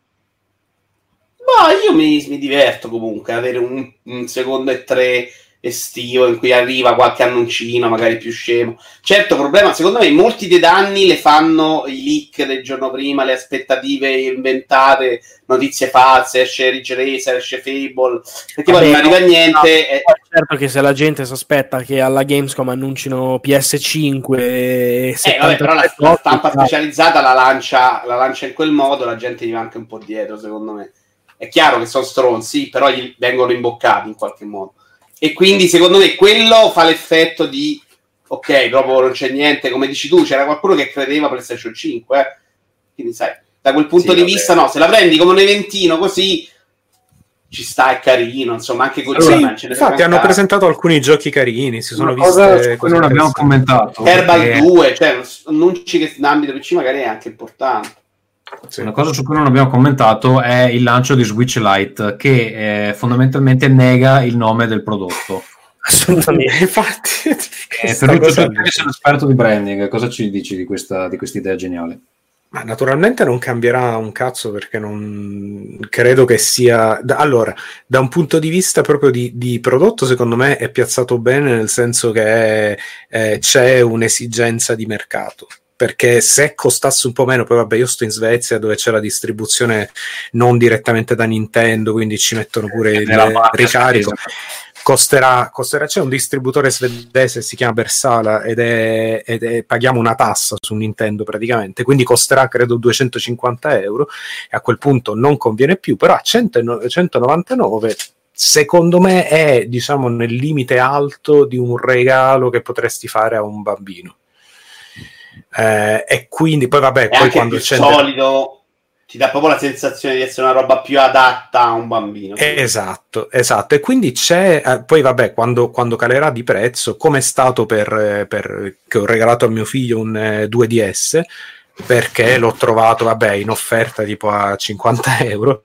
Ma io mi, mi diverto comunque avere un, un secondo e tre estivo in cui arriva qualche annuncino magari più scemo. Certo, problema secondo me molti dei danni le fanno i leak del giorno prima, le aspettative inventate, notizie false, esce Ridge Racer, esce Fable, perché poi non arriva niente. No, è... certo che se la gente si aspetta che alla Gamescom annuncino P S cinque e eh, vabbè, però la, la stampa specializzata la lancia, la lancia in quel modo, la gente gli va anche un po' dietro, secondo me. È chiaro che sono stronzi, però gli vengono imboccati in qualche modo. E quindi, secondo me, quello fa l'effetto di ok, proprio non c'è niente, come dici tu, c'era qualcuno che credeva PlayStation cinque, eh? Quindi sai, da quel punto sì, di vabbè. vista no, se la prendi come un eventino così, ci sta, è carino, insomma, anche così. Allora, infatti, mancare. hanno presentato alcuni giochi carini, si sono viste, cose non abbiamo commentato. Herbal perché... due, cioè, annunci che in ambito P C magari è anche importante. Sì. Una cosa su cui non abbiamo commentato è il lancio di Switch Lite, che eh, fondamentalmente nega il nome del prodotto. Assolutamente, infatti. Eh, per lui, tu che sei un esperto di branding, cosa ci dici di questa di quest'idea geniale? Ma naturalmente non cambierà un cazzo, perché non credo che sia... Allora, da un punto di vista proprio di, di prodotto, secondo me è piazzato bene, nel senso che eh, c'è un'esigenza di mercato. Perché se costasse un po' meno, poi vabbè, io sto in Svezia dove c'è la distribuzione non direttamente da Nintendo, quindi ci mettono pure il ricarico. Costerà, costerà, c'è un distributore svedese, si chiama Bersala, ed è, ed è paghiamo una tassa su Nintendo praticamente, quindi costerà credo duecentocinquanta euro, e a quel punto non conviene più, però a centonovantanove secondo me è, diciamo, nel limite alto di un regalo che potresti fare a un bambino. Eh, e quindi poi vabbè, è poi anche quando più scende... solido, ti dà proprio la sensazione di essere una roba più adatta a un bambino. Esatto, esatto. E quindi c'è eh, poi vabbè, quando, quando calerà di prezzo, come è stato per, per che ho regalato a mio figlio un eh, due D S, perché l'ho trovato vabbè in offerta tipo a cinquanta euro,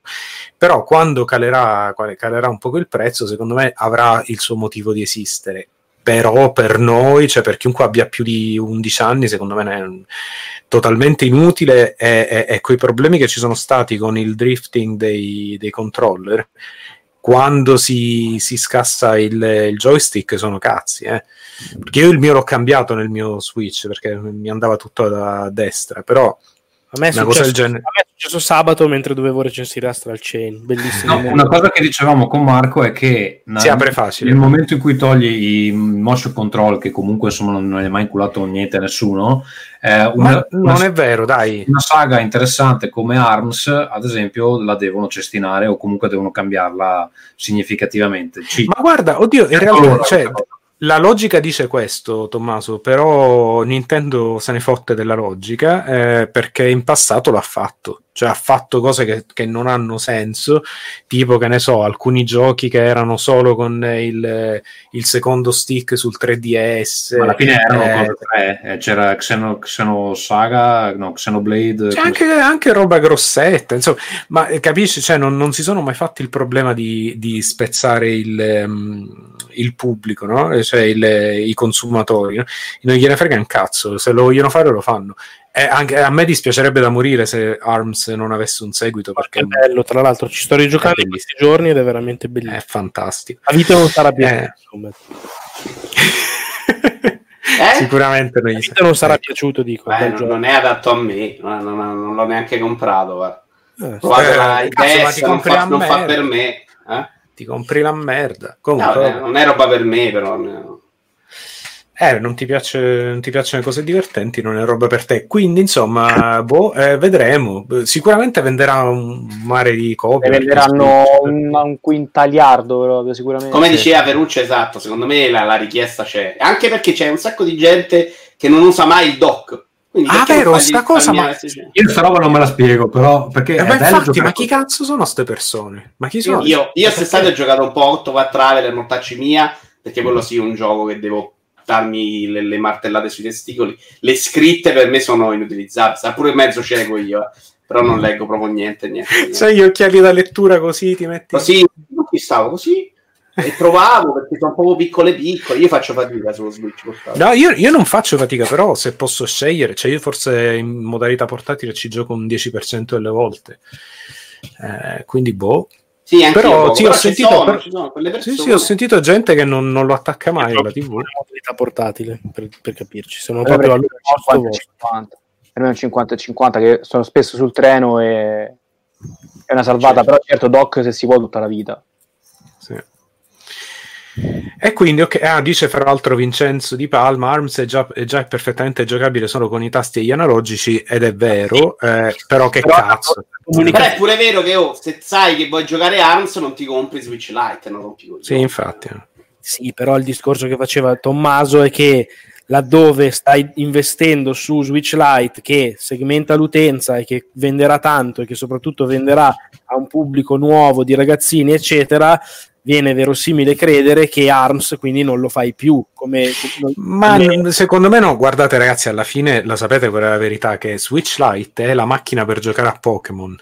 però quando calerà, calerà un po' il prezzo, secondo me avrà il suo motivo di esistere. però per noi, cioè per chiunque abbia più di undici anni, secondo me è totalmente inutile. E quei problemi che ci sono stati con il drifting dei, dei controller quando si, si scassa il, il joystick sono cazzi, eh. Perché io il mio l'ho cambiato nel mio Switch perché mi andava tutto a destra, però a me è successo, cosa del genere... a me è successo sabato mentre dovevo recensire Astral Chain, bellissimo. No, una cosa che dicevamo con Marco è che si apre facile nel momento in cui togli i motion control, che comunque insomma non è mai inculato niente a nessuno. Eh, una, non una, è vero, dai. Una saga interessante come ARMS, ad esempio, la devono cestinare o comunque devono cambiarla significativamente. Ci... Ma guarda, oddio, in realtà cioè, la logica dice questo, Tommaso, però Nintendo se ne fotte della logica, eh, perché in passato l'ha fatto. Cioè ha fatto cose che, che non hanno senso, tipo, che ne so, alcuni giochi che erano solo con il, il secondo stick sul tre D S. Ma alla fine erano eh, cose tre, eh, c'era Xeno, Xeno Saga, no, Xenoblade. C'è anche, anche roba grossetta, insomma. Ma capisci, cioè, non, non si sono mai fatti il problema di, di spezzare il, um, il pubblico, no? Cioè il, i consumatori, no? Non gliene frega un cazzo, se lo vogliono fare lo fanno. Eh, anche a me dispiacerebbe da morire se ARMS non avesse un seguito, perché è bello, tra l'altro ci sto rigiocando in questi giorni ed è veramente bellissimo, è fantastico. La vita non sarà piaciuta, eh. insomma eh? sicuramente non, la vita non sarà piaciuto, dico. Beh, non, non è adatto a me, non, non, non l'ho neanche comprato, va. Eh, cioè, cazzo, ma ti compri non, fa, non fa per me, eh? Ti compri la merda. Comunque, no, non è roba per me, però no. Eh, non ti piace, non ti piacciono le cose divertenti, non è roba per te. Quindi, insomma, boh, eh, vedremo. Sicuramente venderà un mare di copie. Ne venderanno un, un quintaliardo, proprio, sicuramente. Come diceva Ferruccio, esatto, secondo me la, la richiesta c'è. Anche perché c'è un sacco di gente che non usa mai il dock. Quindi ah, vero, sta cosa, ma io sta roba non me la spiego, però perché eh, è beh, bello infatti, ma chi cazzo sono ste persone? Ma chi sono? Io, io se state ho giocato un po' otto quattro Traveler, mortacci mia, perché quello sì è un gioco che devo darmi le, le martellate sui testicoli. Le scritte per me sono inutilizzabili, sa pure in mezzo scelgo io, però non leggo proprio niente, niente, niente. Cioè gli occhiali da lettura così ti metti così, io ci stavo così e provavo perché sono proprio piccole piccole, io faccio fatica sullo Switch portatile. No, io, io non faccio fatica, però se posso scegliere, cioè io forse in modalità portatile ci gioco un dieci per cento delle volte, eh, quindi boh. Sì, anche però, sì, però, ho sentito, sono, per... sono persone... sì, sì, ho sentito gente che non, non lo attacca mai alla tivù. Una modalità portatile, per, per capirci, sono per proprio all'ora cinquanta, per me è un cinquanta cinquanta, che sono spesso sul treno e è una salvata, certo. Però certo, doc se si vuole tutta la vita. Sì. E quindi, ok, ah, dice fra l'altro Vincenzo Di Palma, ARMS è già, è già perfettamente giocabile solo con i tasti e gli analogici, ed è vero, eh, però che però, cazzo. Però è pure vero che oh, se sai che vuoi giocare ARMS non ti compri Switch Lite, non rompi così. Sì, infatti. Sì, però il discorso che faceva Tommaso è che laddove stai investendo su Switch Lite, che segmenta l'utenza e che venderà tanto e che soprattutto venderà a un pubblico nuovo di ragazzini, eccetera, viene verosimile credere che ARMS quindi non lo fai più. Come, come Ma come... secondo me no, guardate ragazzi, alla fine la sapete qual è la verità, che Switch Lite è la macchina per giocare a Pokémon.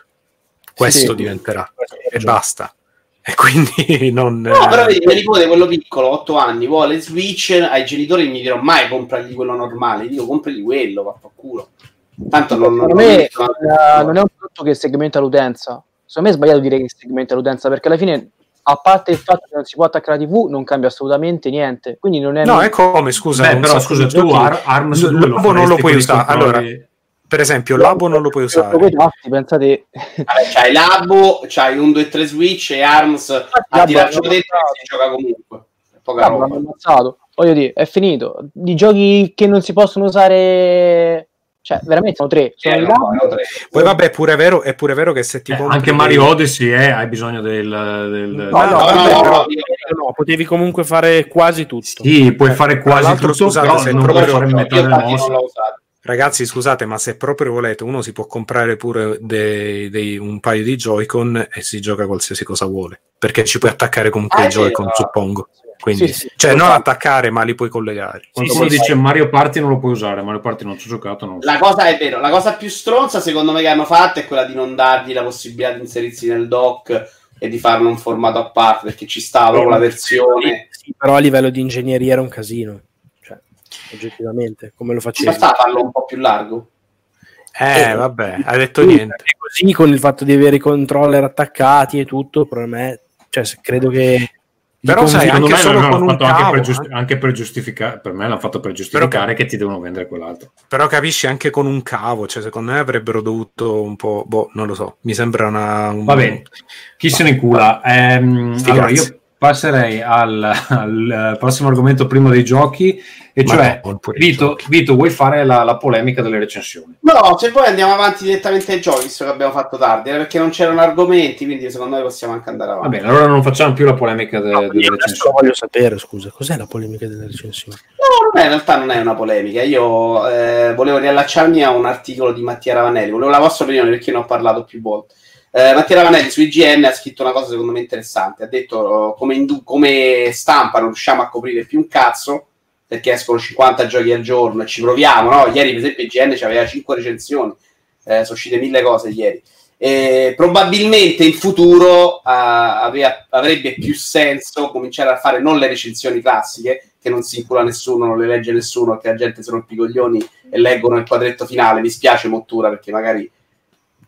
Questo sì, diventerà, questo e gioco. Basta. E quindi non... No, però vedi, mio nipote, quello piccolo, otto anni, vuole Switch, ai genitori mi dirò mai compragli quello normale, dico compragli quello, vaffanculo. Tanto non, non, me, non, è, non è un prodotto che segmenta l'utenza. Secondo me è sbagliato dire che segmenta l'utenza, perché alla fine... a parte il fatto che non si può attaccare la tivù non cambia assolutamente niente, quindi non è no niente. È come scusa, beh, però scusa tu Ar- ARMS due lo, non lo puoi usare controlli... allora per esempio l'Abo non lo puoi usare, pensate allora, c'hai l'Abo, c'hai uno due tre Switch e ARMS a tirarci dentro si gioca comunque. Poca roba. L'hanno ammazzato, voglio dire, è finito di giochi che non si possono usare. Cioè, veramente sono tre. Sono eh, no, no, tre. Poi vabbè, pure è vero, è pure vero che se ti eh, compri... Anche Mario Odyssey, eh, hai bisogno del... del... No, no, no, vabbè, no, però... no, potevi comunque fare quasi tutto. Sì, puoi fare quasi tutto, scusate, però se non proprio fare il metà della nostra... Ragazzi, scusate, ma se proprio volete, uno si può comprare pure dei, dei, un paio di Joy-Con e si gioca qualsiasi cosa vuole, perché ci puoi attaccare comunque ah, i Joy-Con, no. suppongo. Quindi, sì, sì, cioè non attaccare ma li puoi collegare. Quando sì, uno sì, dice sai. Mario Party non lo puoi usare, Mario Party non ci ho giocato, non la cosa è vero, la cosa più stronza secondo me che hanno fatto è quella di non dargli la possibilità di inserirsi nel dock e di farlo in formato a parte, perché ci stava con la versione. Sì, però a livello di ingegneria era un casino, cioè, oggettivamente, come lo facevi? Bastava farlo un po' più largo. Eh, eh vabbè, hai detto sì, niente. Così, con il fatto di avere i controller attaccati e tutto, per me, cioè, credo che... Però sai, anche solo con un fatto cavo, anche per, giusti- anche per giustificare, per me l'hanno fatto per giustificare però, che ti devono vendere quell'altro. Però capisci, anche con un cavo, cioè secondo me avrebbero dovuto un po', boh, non lo so, mi sembra una... Un... Vabbè, chi se ne cula. Ehm, allora cazzi. Io passerei al, al prossimo argomento, prima dei giochi, e ma cioè, no, Vito, Vito, vuoi fare la, la polemica delle recensioni? No, se vuoi andiamo avanti direttamente ai giochi, visto che abbiamo fatto tardi, perché non c'erano argomenti, quindi secondo me possiamo anche andare avanti. Va bene, allora non facciamo più la polemica de, no, delle recensioni. Adesso voglio sapere, scusa, cos'è la polemica delle recensioni? No, non è, in realtà non è una polemica, io eh, volevo riallacciarmi a un articolo di Mattia Ravanelli, volevo la vostra opinione perché io ne ho parlato più volte. Eh, Mattia Ravanelli su I G N ha scritto una cosa secondo me interessante, ha detto come, indu- come stampa non riusciamo a coprire più un cazzo perché escono cinquanta giochi al giorno e ci proviamo, no? Ieri per esempio I G N c'aveva cinque recensioni, eh, sono uscite mille cose ieri, e probabilmente in futuro uh, avea- avrebbe più senso cominciare a fare non le recensioni classiche che non si incula nessuno, non le legge nessuno, che la gente sono picoglioni e leggono il quadretto finale, mi spiace Mottura perché magari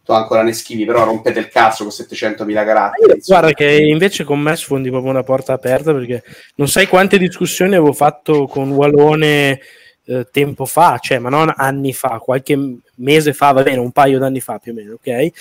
tu ancora ne schivi, però rompete il cazzo con settecentomila caratteri. Guarda che invece con me sfondi proprio una porta aperta, perché non sai quante discussioni avevo fatto con Walone eh, tempo fa, cioè ma non anni fa, qualche mese fa, va bene, un paio d'anni fa più o meno, ok?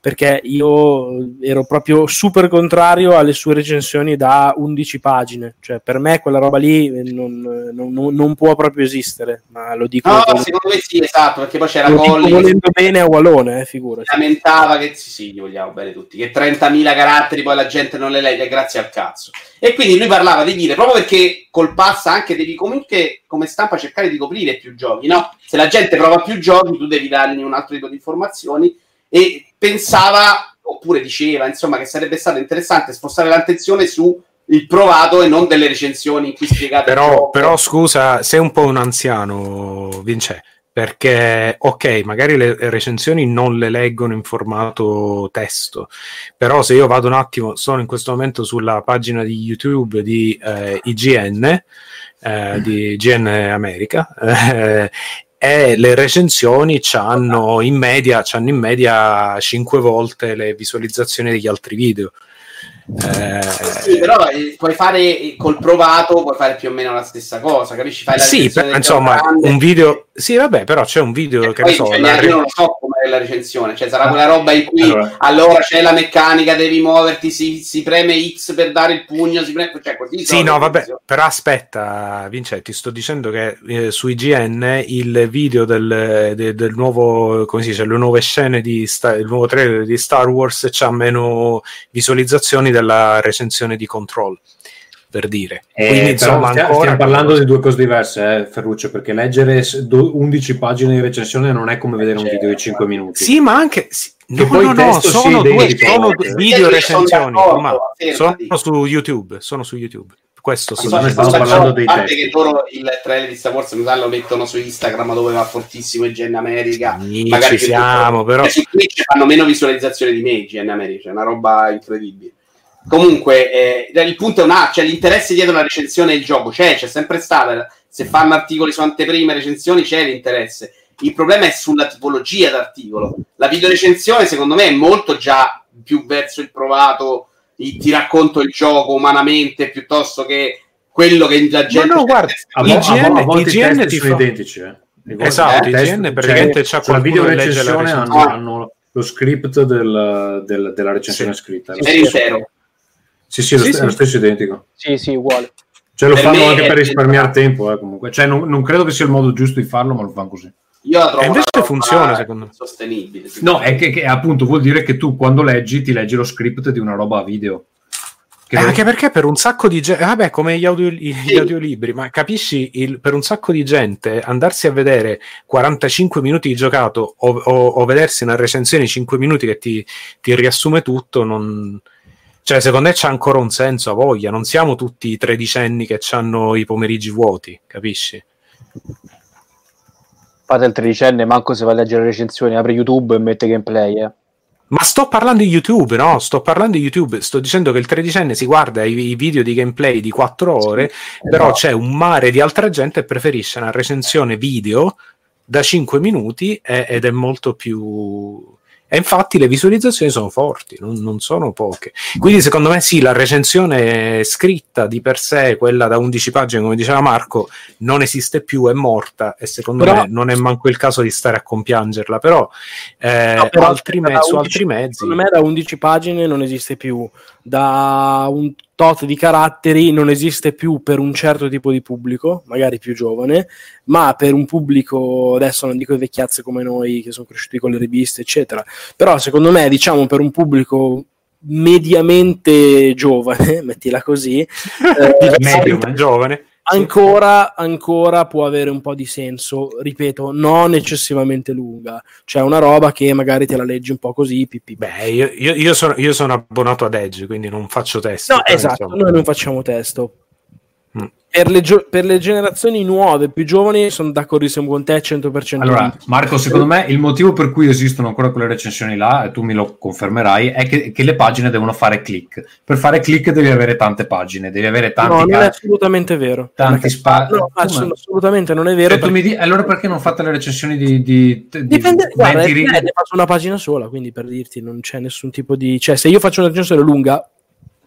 Perché io ero proprio super contrario alle sue recensioni da undici pagine, cioè per me quella roba lì non, non, non può proprio esistere, ma lo dico... No, secondo me sì, esatto, perché poi c'era Colli... volendo bene a Walone, eh, figurati. Lamentava che, sì, sì, gli vogliamo bene tutti, che trentamila caratteri poi la gente non le legge, grazie al cazzo. E quindi lui parlava di dire, proprio perché col passa anche devi comunque come stampa cercare di coprire più giochi, no? Se la gente prova più giochi tu devi dargli un altro tipo di informazioni, e pensava, oppure diceva, insomma, che sarebbe stato interessante spostare l'attenzione su il provato e non delle recensioni in cui spiegate. Però, però scusa, sei un po' un anziano, Vince, perché, ok, magari le recensioni non le leggono in formato testo, però se io vado un attimo, sono in questo momento sulla pagina di YouTube di eh, I G N, eh, di I G N America, eh, e le recensioni c'hanno in media c'hanno in media cinque volte le visualizzazioni degli altri video. Eh, sì, però puoi fare col provato, puoi fare più o meno la stessa cosa, capisci? Fai la sì, per, insomma, un video. Sì, vabbè, però c'è un video che poi, so, cioè, la... io non lo so com'è la recensione, cioè sarà quella roba in cui allora, allora c'è la meccanica, devi muoverti, si, si preme X per dare il pugno, si preme, cioè così. Sì, no, vabbè, però aspetta, Vincetti, sto dicendo che eh, su I G N il video del, de, del nuovo, come si dice, le nuove scene di Star, il nuovo trailer di Star Wars c'ha meno visualizzazioni della recensione di Control, per dire. Eh, quindi insomma stiamo, ancora stiamo parlando di due cose diverse, eh, Ferruccio, perché leggere undici pagine di recensione non è come vedere un video di cinque minuti. Sì, ma anche sì, no, poi no, no, sono sì, due sono video recensioni, ma sono su YouTube, sono su YouTube. Questo sì, so, stiamo parlando dei testi. Che loro il trailer di Star Wars lo mettono su Instagram dove va fortissimo I G N America, sì, magari ci siamo, però su Twitch fanno meno visualizzazioni di me I G N America, è una roba incredibile. Comunque, eh, il punto è una, cioè l'interesse dietro la recensione del gioco c'è, c'è sempre stato, se fanno articoli su anteprime, recensioni, c'è l'interesse. Il problema è sulla tipologia d'articolo. La videorecensione, secondo me, è molto già più verso il provato, il, ti racconto il gioco umanamente, piuttosto che quello che la gente... No, no, guarda, a, vo- I G N, a, vo- a volte I G N i testi sono fa... identici. Eh. Esatto, eh? I G N praticamente cioè, c'ha la videorecensione, hanno, ah. hanno lo script del, del, della recensione sì, scritta. È intero. Sì, sì, lo, sì, st- sì, lo stesso identico. Sì, sì, uguale. Cioè lo per fanno anche per risparmiare tempo, eh, comunque. Cioè non, non credo che sia il modo giusto di farlo, ma lo fanno così. Io la trovo e invece funziona, secondo me. Sostenibile. No, è che, che appunto vuol dire che tu quando leggi, ti leggi lo script di una roba a video. Eh, deve... Anche perché per un sacco di gente... Vabbè, come gli, audio, gli sì. audiolibri, ma capisci, il, per un sacco di gente andarsi a vedere quarantacinque minuti di giocato o, o, o vedersi una recensione di cinque minuti che ti, ti riassume tutto, non... Cioè, secondo me c'è ancora un senso, a voglia. Non siamo tutti i tredicenni che hanno i pomeriggi vuoti, capisci? Fate il tredicenne, manco se va a leggere recensioni, apre YouTube e mette gameplay, eh. Ma sto parlando di YouTube, no? Sto parlando di YouTube, sto dicendo che il tredicenne si guarda i, i video di gameplay di quattro ore, sì, però no. C'è un mare di altra gente e preferisce una recensione video da cinque minuti e, ed è molto più... E infatti le visualizzazioni sono forti, non, non sono poche. Quindi secondo me sì, la recensione scritta di per sé, quella da undici pagine come diceva Marco, non esiste più, è morta, e secondo però, me non è manco il caso di stare a compiangerla, però, eh, no, però altri me- su altri mezzi secondo me da undici pagine non esiste più, da un tot di caratteri non esiste più per un certo tipo di pubblico, magari più giovane, ma per un pubblico, adesso non dico vecchiazze come noi che sono cresciuti con le riviste eccetera, però secondo me diciamo per un pubblico mediamente giovane, mettila così, eh, medio ma giovane ancora, ancora può avere un po' di senso, ripeto, non eccessivamente lunga, cioè una roba che magari te la leggi un po' così pipì. Beh, io, io, io, sono, io sono abbonato ad Edge, quindi non faccio testo. No, esatto, insomma. Noi non facciamo testo. Mm. Per, le gio- per le generazioni nuove, più giovani, sono d'accordissimo con te cento per cento. Allora, Marco, secondo me il motivo per cui esistono ancora quelle recensioni là, e tu me lo confermerai, è che, che le pagine devono fare click. Per fare click devi avere tante pagine, devi avere tanti... No, non car- è assolutamente vero. Tanti spazi... No, assolut- assolutamente non è vero. Perché... Tu mi di- allora perché non fate le recensioni di... di, di Dipende... Guarda, ne faccio una pagina sola, quindi per dirti non c'è nessun tipo di... Cioè, se io faccio una recensione lunga,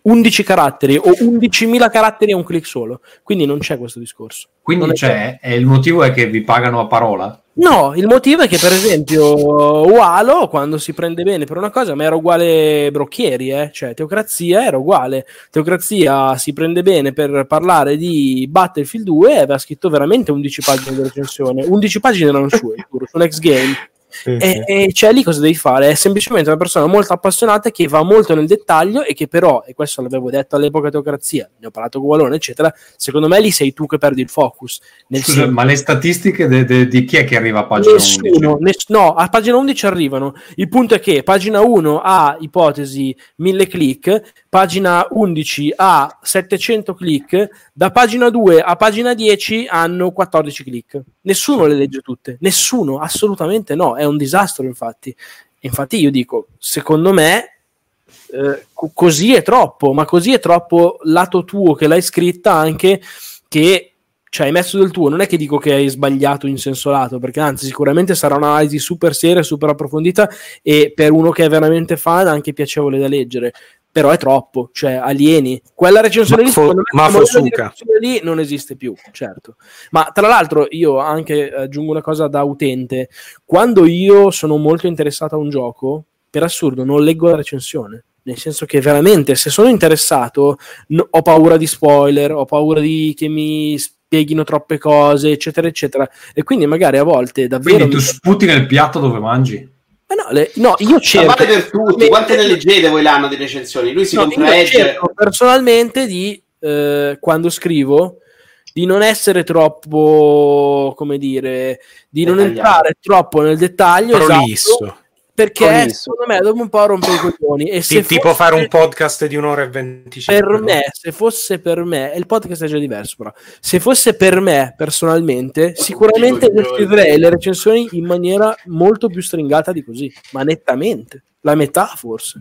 undici caratteri o undicimila caratteri a un click solo, quindi non c'è questo discorso. Quindi non c'è, e il motivo è che vi pagano a parola? No, il motivo è che per esempio Ualo quando si prende bene per una cosa, ma era uguale Brocchieri, eh? Cioè Teocrazia era uguale, Teocrazia si prende bene per parlare di Battlefield due e aveva scritto veramente undici pagine di recensione, undici pagine erano sue, su Next Game. Sì, e, sì. E cioè lì cosa devi fare? È semplicemente una persona molto appassionata che va molto nel dettaglio e che però, e questo l'avevo detto all'epoca Teocrazia, ne ho parlato con Valone eccetera, secondo me lì sei tu che perdi il focus nel... Scusa, ma le statistiche de, de, di chi è che arriva a pagina Nessuno, undici? Ness- no, a pagina undici arrivano, il punto è che pagina uno ha ipotesi mille click, pagina undici ha settecento click, da pagina due a pagina dieci hanno quattordici click, nessuno le legge tutte, nessuno, assolutamente no, è un disastro. Infatti infatti io dico, secondo me eh, co- così è troppo, ma così è troppo lato tuo che l'hai scritta, anche che cioè, hai messo del tuo, non è che dico che hai sbagliato in senso lato, perché anzi sicuramente sarà un'analisi super seria, super approfondita e per uno che è veramente fan anche piacevole da leggere, però è troppo, cioè alieni quella recensione lì, ma Fosuka lì non esiste più, certo. Ma tra l'altro io anche aggiungo una cosa da utente, quando io sono molto interessato a un gioco, per assurdo non leggo la recensione, nel senso che veramente se sono interessato no, ho paura di spoiler, ho paura di che mi spieghino troppe cose eccetera eccetera, e quindi magari a volte davvero quindi tu mi... sputi nel piatto dove mangi. No, le, no, io cerco per tutti, quante ne leggete voi l'anno di recensioni? Lui si no, contraegge personalmente di eh, quando scrivo di non essere troppo, come dire, di non entrare troppo nel dettaglio, esatto, perché prolisso. Secondo me dopo un po' rompe i coglioni e se tipo fosse... fare un podcast di un'ora e venticinque per me, se fosse per me, e il podcast è già diverso, però se fosse per me personalmente sicuramente oh, scriverei le recensioni in maniera molto più stringata di così, ma nettamente la metà forse.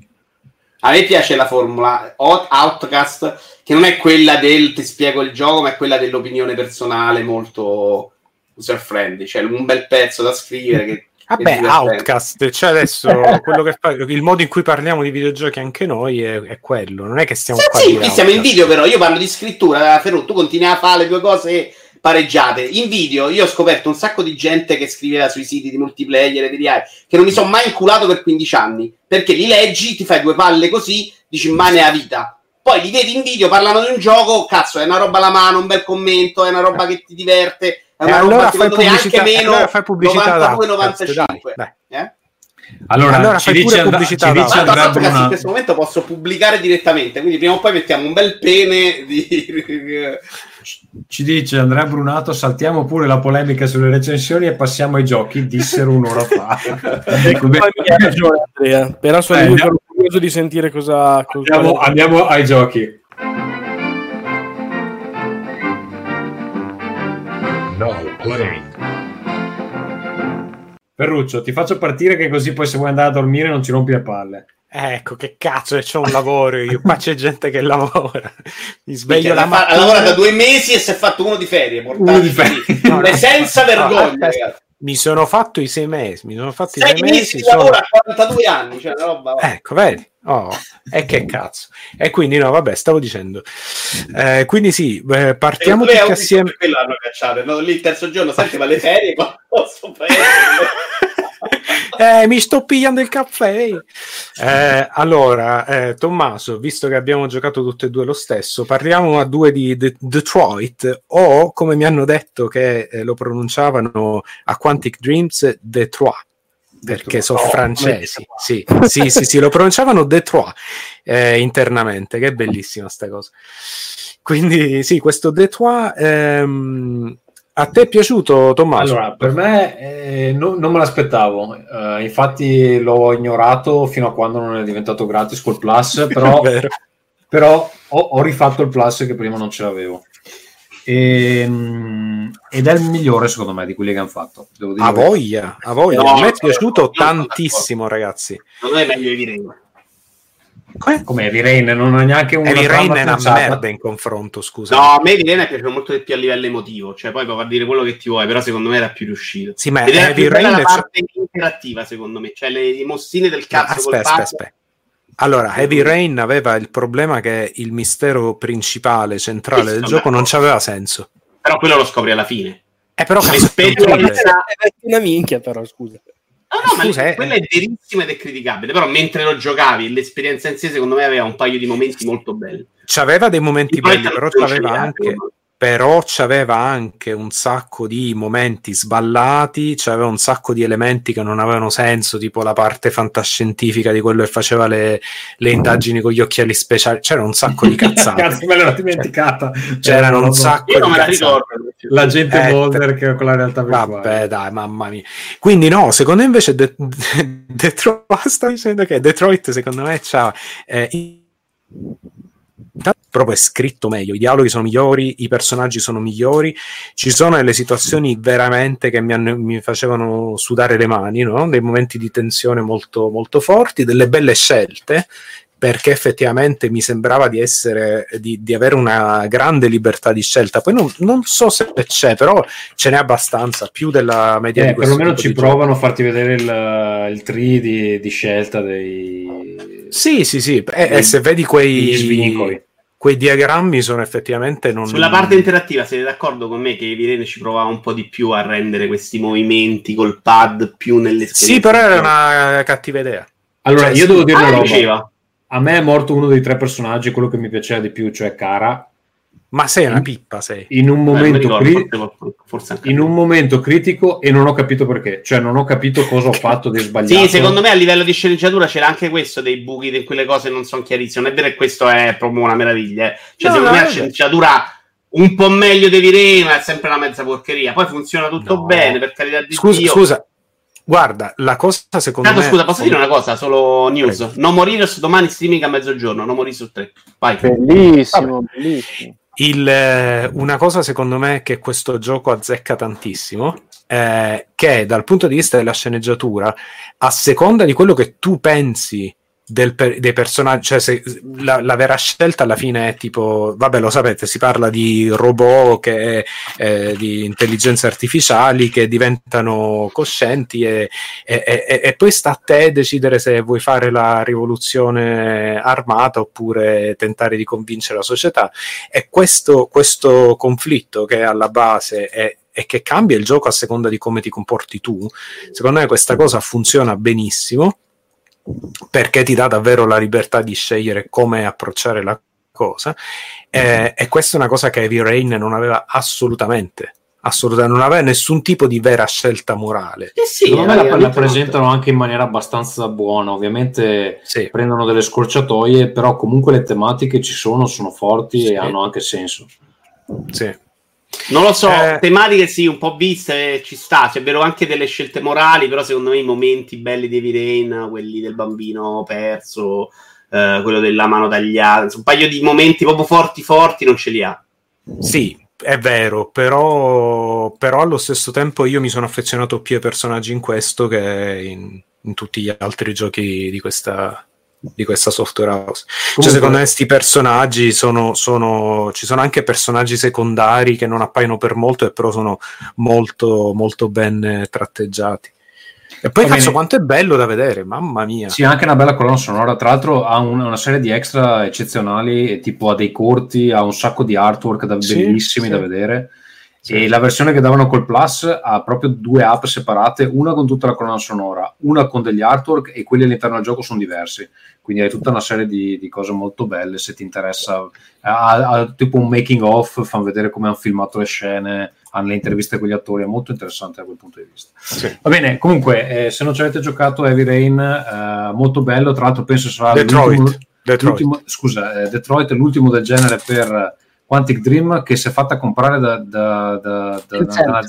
A me piace la formula Outcast, che non è quella del ti spiego il gioco, ma è quella dell'opinione personale molto user friendly, cioè un bel pezzo da scrivere che vabbè, Outcast, cioè adesso quello che fa, il modo in cui parliamo di videogiochi anche noi è, è quello, non è che stiamo sì, qua sì, qui siamo in video, però io parlo di scrittura, Ferru, tu continui a fare le due cose pareggiate. In video io ho scoperto un sacco di gente che scriveva sui siti di multiplayer e di live, che non mi sono mai inculato per quindici anni, perché li leggi, ti fai due palle così, dici ma ne ha vita. Poi li vedi in video, parlano di un gioco, cazzo, è una roba alla mano, un bel commento, è una roba che ti diverte... E allora fai pubblicità, meno allora fai pubblicità novantadue novantacinque. Dai, dai. Eh? Allora, allora ci fai pure and- pubblicità. Ci and- and- una... che in questo momento posso pubblicare direttamente, quindi prima o poi mettiamo un bel pene di... Ci dice Andrea Brunato, saltiamo pure la polemica sulle recensioni e passiamo ai giochi, dissero un'ora fa. Andrea, però sono eh, andiamo... curioso di sentire cosa... cosa andiamo, andiamo ai giochi. No, play. Ferruccio, ti faccio partire che così poi se vuoi andare a dormire non ci rompi le palle. Ecco, che cazzo, c'ho un lavoro io, qua c'è gente che lavora. Mi sveglio la mattina. Ha lavorato due mesi e si è fatto uno di ferie, uno di ferie. No, no, senza no, vergogna, no, mi sono fatto i sei mesi, mi sono fatti sei, sei mesi. mesi sono... Lavora a quarantadue anni, cioè la roba. Va. Ecco, vedi. Oh, e che cazzo. E quindi no, vabbè, stavo dicendo. Eh, quindi sì, eh, partiamo tutti assieme. L'hanno cacciato, no? Lì il terzo giorno, senti, ma le ferie qua posso fare? Eh, mi sto pigliando il caffè. Eh, allora, eh, Tommaso, visto che abbiamo giocato tutte e due lo stesso, parliamo a due di De- Detroit o, come mi hanno detto che eh, lo pronunciavano a Quantic Dreams, Detroit, perché sono francesi. Sì, sì, sì, sì, sì, lo pronunciavano Detroit eh, internamente, che è bellissima sta cosa. Quindi sì, questo Detroit... Ehm, a te è piaciuto, Tommaso? Allora, per me eh, no, non me l'aspettavo, uh, infatti l'ho ignorato fino a quando non è diventato gratis col Plus, però, però ho, ho rifatto il Plus che prima non ce l'avevo e, mh, ed è il migliore secondo me di quelli che hanno fatto. Devo dire a questo. voglia, a voglia, no, a me è piaciuto no, tantissimo, no, ragazzi. Non è meglio di Rain? Come? Come Heavy Rain? Non ha neanche una Heavy Rain è una merda in confronto, scusa. No, a me Heavy Rain è piaciuto molto più a livello emotivo, cioè poi puoi dire quello che ti vuoi, però secondo me era più riuscito. Sì, ma Heavy Rain è la parte interattiva, secondo me, cioè le mossine del cazzo. Aspetta, aspetta, pacco... aspetta. Allora, Heavy Rain aveva il problema che il mistero principale, centrale sì, del gioco me. non c'aveva senso. Però quello lo scopri alla fine. Eh, però rispetto a una minchia, però, scusa. Ah, no, Scusa, ma quella è verissima ed è criticabile, però mentre lo giocavi l'esperienza in sé secondo me aveva un paio di momenti molto belli, c'aveva dei momenti e belli, però c'aveva anche però c'aveva anche un sacco di momenti sballati, c'aveva un sacco di elementi che non avevano senso, tipo la parte fantascientifica di quello che faceva le, le indagini con gli occhiali speciali, c'era un sacco di cazzate. Cazzo, me l'ho dimenticata. C'erano un sacco di cazzate. La gente eh, Boulder che con la realtà virtuale. Vabbè, dai, mamma mia. Quindi no, secondo me invece De- De- Detroit sta dicendo che Detroit secondo me c'ha eh, proprio è scritto meglio, i dialoghi sono migliori, i personaggi sono migliori, ci sono delle situazioni veramente che mi, hanno, mi facevano sudare le mani, no? Dei momenti di tensione molto, molto forti, delle belle scelte, perché effettivamente mi sembrava di essere di, di avere una grande libertà di scelta. Poi non, non so se c'è, però ce n'è abbastanza, più della media eh, di questo. Perlomeno ci provano a farti vedere il, il tree di, di scelta dei... Sì, sì, sì. E eh, se vedi quei, quei diagrammi sono effettivamente... non Sulla parte interattiva siete d'accordo con me che Evidente ci provava un po' di più a rendere questi movimenti col pad più nell'esperienza? Sì, però era una cattiva idea. Allora, cioè, io devo dire una roba. A me è morto uno dei tre personaggi, quello che mi piaceva di più, cioè Cara. Ma sei una pippa, sei. In un momento, eh, ricordo, cri- forse, forse in un momento critico e non ho capito perché. Cioè non ho capito cosa ho fatto di sbagliato. Sì, secondo me a livello di sceneggiatura c'era anche questo, dei buchi, di quelle cose non sono chiarissime. Non è vero che questo è proprio una meraviglia. Eh. Cioè no, secondo no, me la sceneggiatura... un po' meglio di Virena, ma è sempre una mezza porcheria. Poi funziona tutto no. bene, per carità di scusa, Dio. Scusa. Guarda, la cosa secondo Tanto, me... Scusa, posso dire una cosa? Solo news. Prego. No Morinos, domani streaming a mezzogiorno. No Morinos tre. Vai. Bellissimo, bellissimo. Il, una cosa secondo me che questo gioco azzecca tantissimo, eh, che dal punto di vista della sceneggiatura, a seconda di quello che tu pensi del, dei personaggi, cioè se, la, la vera scelta alla fine è tipo, vabbè lo sapete, si parla di robot che, eh, di intelligenze artificiali che diventano coscienti e, e, e, e poi sta a te decidere se vuoi fare la rivoluzione armata oppure tentare di convincere la società. E questo, questo conflitto che è alla base è e che cambia il gioco a seconda di come ti comporti tu, secondo me questa cosa funziona benissimo, perché ti dà davvero la libertà di scegliere come approcciare la cosa, eh, e questa è una cosa che Heavy Rain non aveva assolutamente, assolutamente non aveva nessun tipo di vera scelta morale. Eh sì, secondo me la, la presentano anche in maniera abbastanza buona, ovviamente sì. Prendono delle scorciatoie, però comunque le tematiche ci sono, sono forti sì. E hanno anche senso. Sì. Non lo so, eh, tematiche sì, un po' viste ci sta, c'è cioè, vero anche delle scelte morali, però secondo me i momenti belli di Heavy Rain, quelli del bambino perso, eh, quello della mano tagliata, un paio di momenti proprio forti forti non ce li ha. Sì, è vero, però, però allo stesso tempo io mi sono affezionato più ai personaggi in questo che in, in tutti gli altri giochi di questa, di questa software house. Comunque, cioè, secondo me sti personaggi sono, sono ci sono anche personaggi secondari che non appaiono per molto e però sono molto molto ben tratteggiati. E poi cazzo quanto è bello da vedere, mamma mia. Sì, anche una bella colonna sonora, tra l'altro ha un, una serie di extra eccezionali, tipo ha dei corti, ha un sacco di artwork da, sì, bellissimi, sì, da vedere, sì. E la versione che davano col Plus ha proprio due app separate, una con tutta la colonna sonora, una con degli artwork, e quelli all'interno del gioco sono diversi, quindi hai tutta una serie di, di cose molto belle se ti interessa. Ha, ha tipo un making of, fanno vedere come hanno filmato le scene, hanno le interviste con gli attori, è molto interessante da quel punto di vista. Sì. Va bene, comunque, eh, se non ci avete giocato Heavy Rain, eh, molto bello, tra l'altro penso sarà Detroit. L'ultimo, Detroit. L'ultimo, scusa, eh, Detroit è l'ultimo del genere per Quantic Dream, che si è fatta comprare da... da, da, da, da, da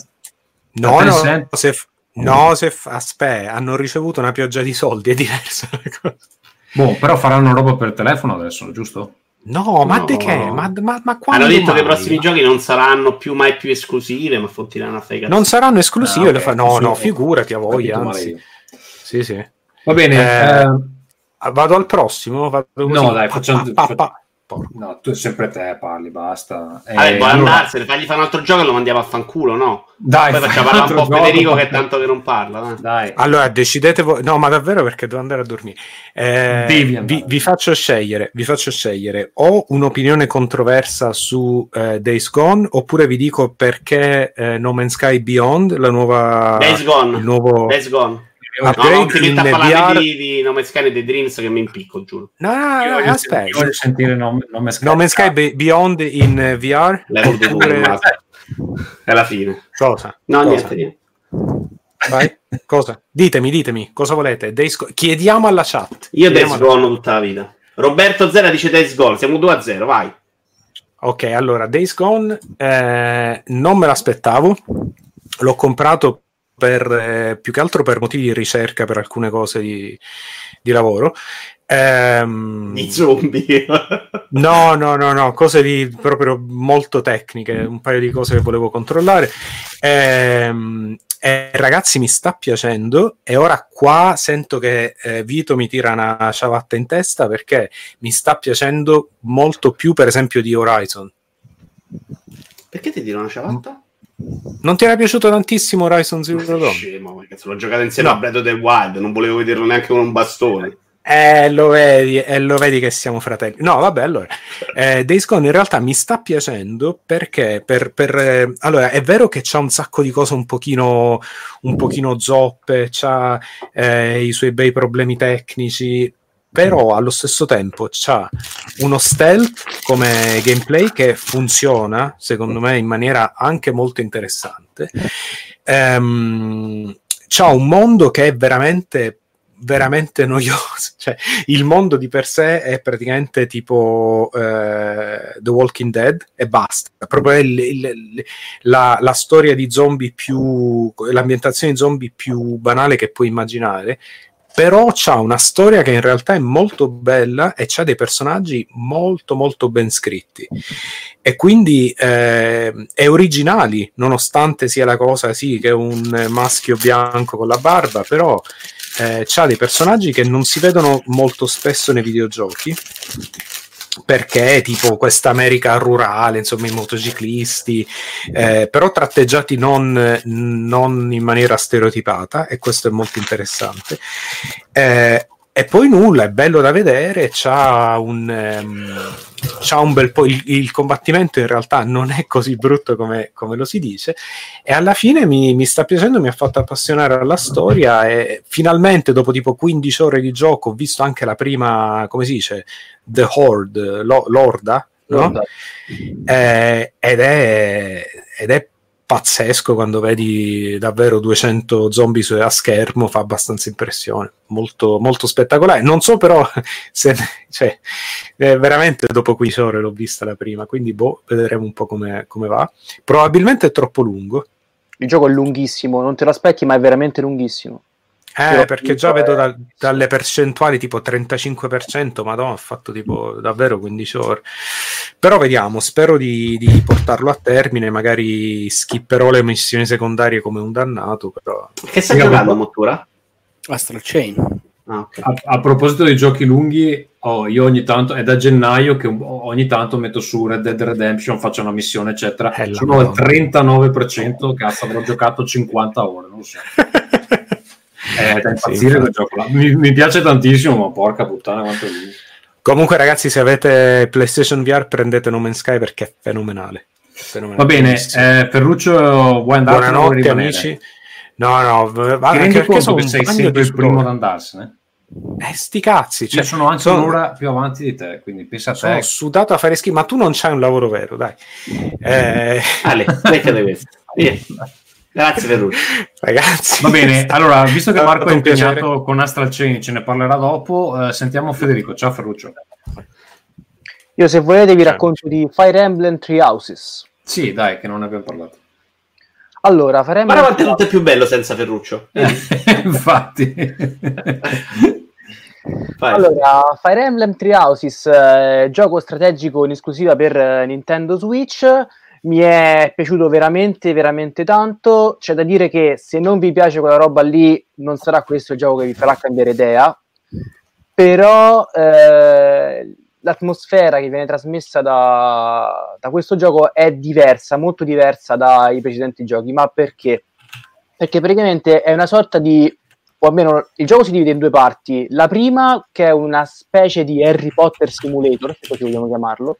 no, da no, se, no se, aspetta, hanno ricevuto una pioggia di soldi, è diversa la cosa. Boh, però faranno roba per telefono adesso, giusto? No, ma no. De che? Ma, ma, ma quando? Hanno detto mai? Che i prossimi giochi non saranno più mai più esclusive, ma fottiranno a fai cazzo. Non saranno esclusive, ah, okay, fa... no, no, figurati a voglia, anzi. Sì, sì. Va bene, eh, eh... vado al prossimo, vado così. No, dai, facciamo pa, pa, pa. No, tu sempre te parli, basta. Eh, allora, puoi andarsene, fagli fare un altro gioco e lo mandiamo a fanculo, no? Dai, poi facciamo parlare un po' gioco. Federico che è tanto che non parla. Eh. Dai. Allora, decidete voi. No, ma davvero, perché devo andare a dormire. Eh, Devi vi, vi faccio scegliere, vi faccio scegliere o un'opinione controversa su eh, Days Gone, oppure vi dico perché eh, No Man's Sky Beyond, la nuova... Days Gone. Il nuovo... Days Gone. No, non ti metto a parlare di, di No Man's Sky e The Dreams che mi impicco, giuro. No, no, no, io aspetta. Io voglio sentire No Man's Sky, no Man's Sky be- Beyond in V R. Oppure... è la fine. Cosa? No, cosa? Niente, niente. Vai. Cosa? Ditemi, ditemi, cosa volete? Days Go- Chiediamo alla chat. Io Days Gone tutta la vita. Roberto Zera dice Days Gone, siamo due a zero, vai. Ok, allora, Days Gone eh, non me l'aspettavo. L'ho comprato per, eh, più che altro per motivi di ricerca, per alcune cose di, di lavoro. Ehm, I zombie? no, no, no, no, cose di, proprio molto tecniche, un paio di cose che volevo controllare. Ehm, eh, ragazzi, mi sta piacendo, e ora qua sento che eh, Vito mi tira una ciabatta in testa, perché mi sta piacendo molto più, per esempio, di Horizon. Perché ti tira una ciabatta? Mm. Non ti era piaciuto tantissimo Horizon Zero Dawn? Scemo, ma cazzo, l'ho giocato insieme no. a Breath of the Wild, non volevo vederlo neanche con un bastone. Eh, lo vedi, eh, lo vedi che siamo fratelli. No, vabbè, allora. Eh, Days Gone in realtà mi sta piacendo perché, per, per, eh, allora, è vero che c'ha un sacco di cose un pochino, un pochino zoppe, c'ha eh, i suoi bei problemi tecnici, però allo stesso tempo c'ha uno stealth come gameplay che funziona secondo me in maniera anche molto interessante. Ehm, c'ha un mondo che è veramente veramente noioso, cioè il mondo di per sé è praticamente tipo eh, The Walking Dead e basta, proprio è l- l- la, la storia di zombie più, l'ambientazione di zombie più banale che puoi immaginare, però c'ha una storia che in realtà è molto bella e c'ha dei personaggi molto molto ben scritti e quindi eh, è originali, nonostante sia la cosa sì che è un maschio bianco con la barba, però eh, c'ha dei personaggi che non si vedono molto spesso nei videogiochi, perché tipo questa America rurale, insomma i motociclisti, eh, però tratteggiati non, non in maniera stereotipata, e questo è molto interessante. Eh, e poi nulla, è bello da vedere, c'ha un, ehm, c'ha un bel po', il, il combattimento in realtà non è così brutto come, come lo si dice, e alla fine mi, mi sta piacendo, mi ha fatto appassionare alla storia, e finalmente dopo tipo quindici ore di gioco ho visto anche la prima, come si dice, The Horde, lo, l'orda, no? eh, ed è ed è pazzesco quando vedi davvero duecento zombie a schermo, fa abbastanza impressione, molto, molto spettacolare. Non so però se cioè, veramente dopo quindici ore l'ho vista la prima, quindi boh, vedremo un po' come va. Probabilmente è troppo lungo, il gioco è lunghissimo, non te lo aspetti ma è veramente lunghissimo. Eh, perché già vedo da, dalle percentuali tipo trentacinque per cento, madonna, ho fatto tipo davvero quindici ore. Però vediamo, spero di, di portarlo a termine, magari skipperò le missioni secondarie come un dannato. Però... Che stai giocando, Mottura? Astral Chain. Ah, okay. a, a proposito dei giochi lunghi, oh, io ogni tanto, è da gennaio che ogni tanto metto su Red Dead Redemption, faccio una missione, eccetera. Eh, Sono al trentanove per cento, cazzo, avrò giocato cinquanta ore, non so. Eh, da impazzire quel gioco là. Mi, mi piace tantissimo, ma porca puttana quanto è lì. Comunque ragazzi, se avete PlayStation V R prendete No Man's Sky perché è fenomenale, fenomenale. Va bene, eh, Ferruccio, vuoi andare? Buonanotte amici. No no, anche perché sono che sei sempre il primo ad andarsene. Eh, sti cazzi, cioè, sono anche sono... un'ora più avanti di te, quindi pensa a te. Sono sudato a fare schifo, ma tu non c'hai un lavoro vero, dai. Eh... Ale, dai che devi essere. Grazie Ferruccio. Ragazzi, va bene, allora, visto che Marco è impegnato piacere. Con Astral Chain, ce ne parlerà dopo, eh, sentiamo Federico. Ciao Ferruccio. Io, se volete, vi racconto di Fire Emblem Three Houses. Sì, dai, che non ne abbiamo parlato. Allora, Fire Emblem... Ma quanto è tutto più bello senza Ferruccio. Eh, infatti. Allora, Fire Emblem Three Houses, eh, gioco strategico in esclusiva per eh, Nintendo Switch. Mi è piaciuto veramente veramente tanto. C'è da dire che se non vi piace quella roba lì non sarà questo il gioco che vi farà cambiare idea, però eh, l'atmosfera che viene trasmessa da, da questo gioco è diversa, molto diversa dai precedenti giochi. Ma perché? Perché praticamente è una sorta di, o almeno il gioco si divide in due parti. La prima, che è una specie di Harry Potter Simulator, se così vogliamo chiamarlo,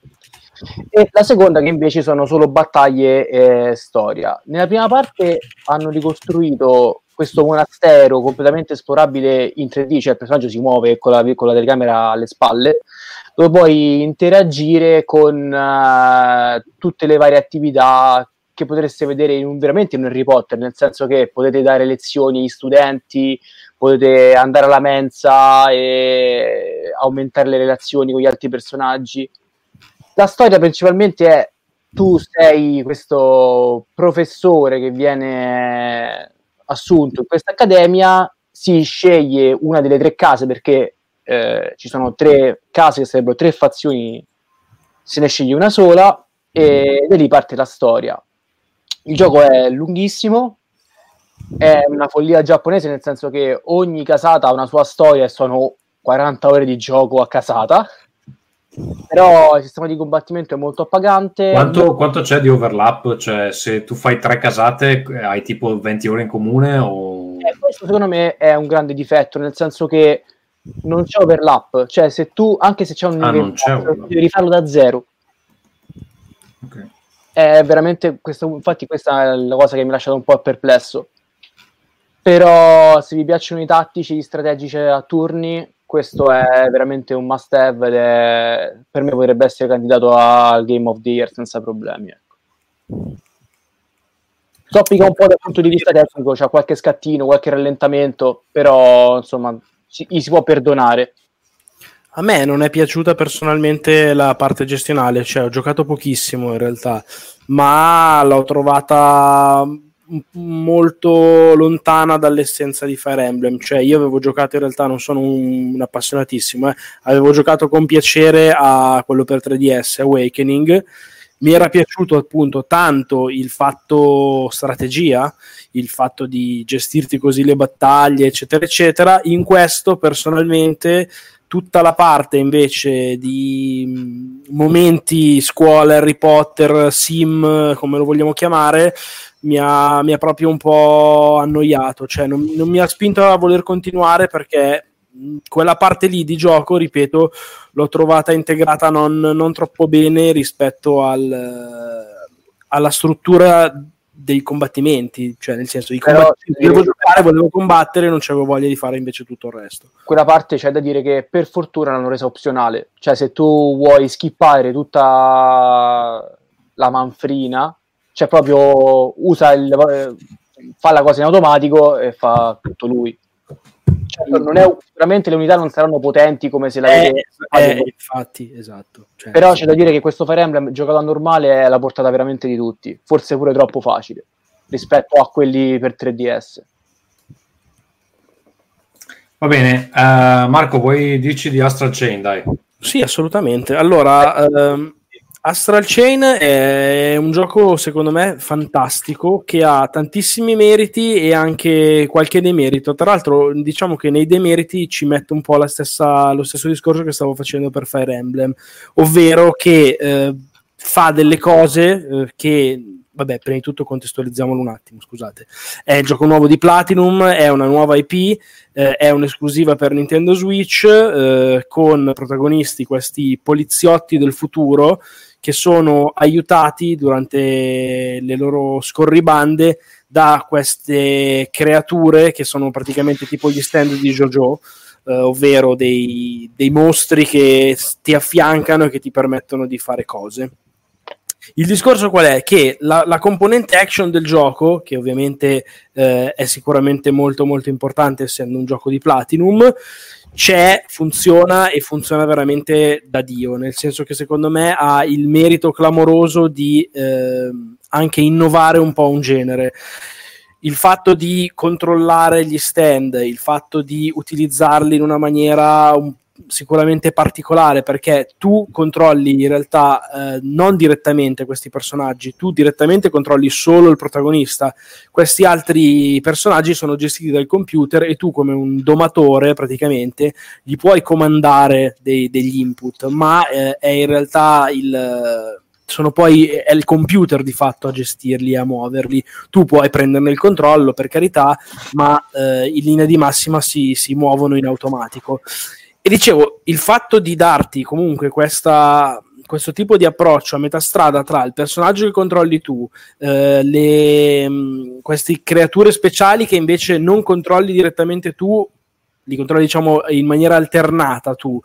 e la seconda che invece sono solo battaglie e storia. Nella prima parte hanno ricostruito questo monastero completamente esplorabile in tre D, cioè il personaggio si muove con la, con la telecamera alle spalle, dove puoi interagire con uh, tutte le varie attività che potreste vedere in un, veramente in un Harry Potter, nel senso che potete dare lezioni agli studenti, potete andare alla mensa e aumentare le relazioni con gli altri personaggi. La storia principalmente è: tu sei questo professore che viene assunto in questa accademia, si sceglie una delle tre case, perché eh, ci sono tre case che sarebbero tre fazioni, se ne sceglie una sola e da lì parte la storia. Il gioco è lunghissimo, è una follia giapponese, nel senso che ogni casata ha una sua storia e sono quaranta ore di gioco a casata. Però il sistema di combattimento è molto appagante. Quanto, quanto c'è di overlap? Cioè, se tu fai tre casate hai tipo venti ore in comune o... eh, questo secondo me è un grande difetto, nel senso che non c'è overlap, cioè se tu, anche se c'è un ah, livello, c'è devi rifarlo da zero. Okay. È veramente questo, infatti questa è la cosa che mi ha lasciato un po' perplesso. Però se vi piacciono i tattici, gli strategici a turni, questo è veramente un must have ed è, per me potrebbe essere candidato al Game of the Year senza problemi. Ecco. Zoppica un po' dal punto di vista tecnico, c'è cioè qualche scattino, qualche rallentamento, però insomma si, si può perdonare. A me non è piaciuta personalmente la parte gestionale, cioè ho giocato pochissimo in realtà, ma l'ho trovata... molto lontana dall'essenza di Fire Emblem. Cioè io avevo giocato, in realtà non sono un, un appassionatissimo, eh. Avevo giocato con piacere a quello per tre D S, Awakening. Mi era piaciuto appunto tanto il fatto strategia, il fatto di gestirti così le battaglie eccetera eccetera. In questo personalmente tutta la parte invece di momenti scuola, Harry Potter, sim, come lo vogliamo chiamare, mi ha, mi ha proprio un po' annoiato, cioè non, non mi ha spinto a voler continuare, perché quella parte lì di gioco, ripeto, l'ho trovata integrata non, non troppo bene rispetto al, alla struttura dei combattimenti, cioè nel senso, i combattimenti devo giocare, volevo combattere, non c'avevo voglia di fare invece tutto il resto. Quella parte c'è da dire che per fortuna l'hanno resa opzionale, cioè se tu vuoi skippare tutta la manfrina, cioè proprio usa il, fa la cosa in automatico e fa tutto lui. Cioè, non è, sicuramente le unità non saranno potenti come se l'avete eh, eh, infatti, esatto. Cioè, però c'è da dire che questo Fire Emblem giocato a normale è la portata veramente di tutti, forse pure troppo facile rispetto a quelli per tre D S. Va bene, uh, Marco, vuoi dirci di Astral Chain, dai? Sì, assolutamente. Allora, um, Astral Chain è un gioco, secondo me, fantastico, che ha tantissimi meriti e anche qualche demerito. Tra l'altro, diciamo che nei demeriti ci metto un po' la stessa, lo stesso discorso che stavo facendo per Fire Emblem, ovvero che eh, fa delle cose eh, che... Vabbè, prima di tutto contestualizziamolo un attimo, scusate. È il gioco nuovo di Platinum, è una nuova I P, eh, è un'esclusiva per Nintendo Switch, eh, con protagonisti questi poliziotti del futuro che sono aiutati durante le loro scorribande da queste creature che sono praticamente tipo gli stand di JoJo, eh, ovvero dei, dei mostri che ti affiancano e che ti permettono di fare cose. Il discorso qual è? Che la, la componente action del gioco, che ovviamente eh, è sicuramente molto molto importante essendo un gioco di Platinum, c'è, funziona e funziona veramente da Dio, nel senso che secondo me ha il merito clamoroso di eh, anche innovare un po' un genere. Il fatto di controllare gli stand, il fatto di utilizzarli in una maniera un sicuramente particolare, perché tu controlli in realtà eh, non direttamente questi personaggi, tu direttamente controlli solo il protagonista, questi altri personaggi sono gestiti dal computer e tu, come un domatore praticamente, gli puoi comandare dei, degli input, ma eh, è in realtà il... sono poi è il computer di fatto a gestirli, a muoverli. Tu puoi prenderne il controllo, per carità, ma eh, in linea di massima si, si muovono in automatico. E dicevo, il fatto di darti comunque questa, questo tipo di approccio a metà strada tra il personaggio che controlli tu, eh, le, mh, queste creature speciali che invece non controlli direttamente tu, li controlli diciamo in maniera alternata tu,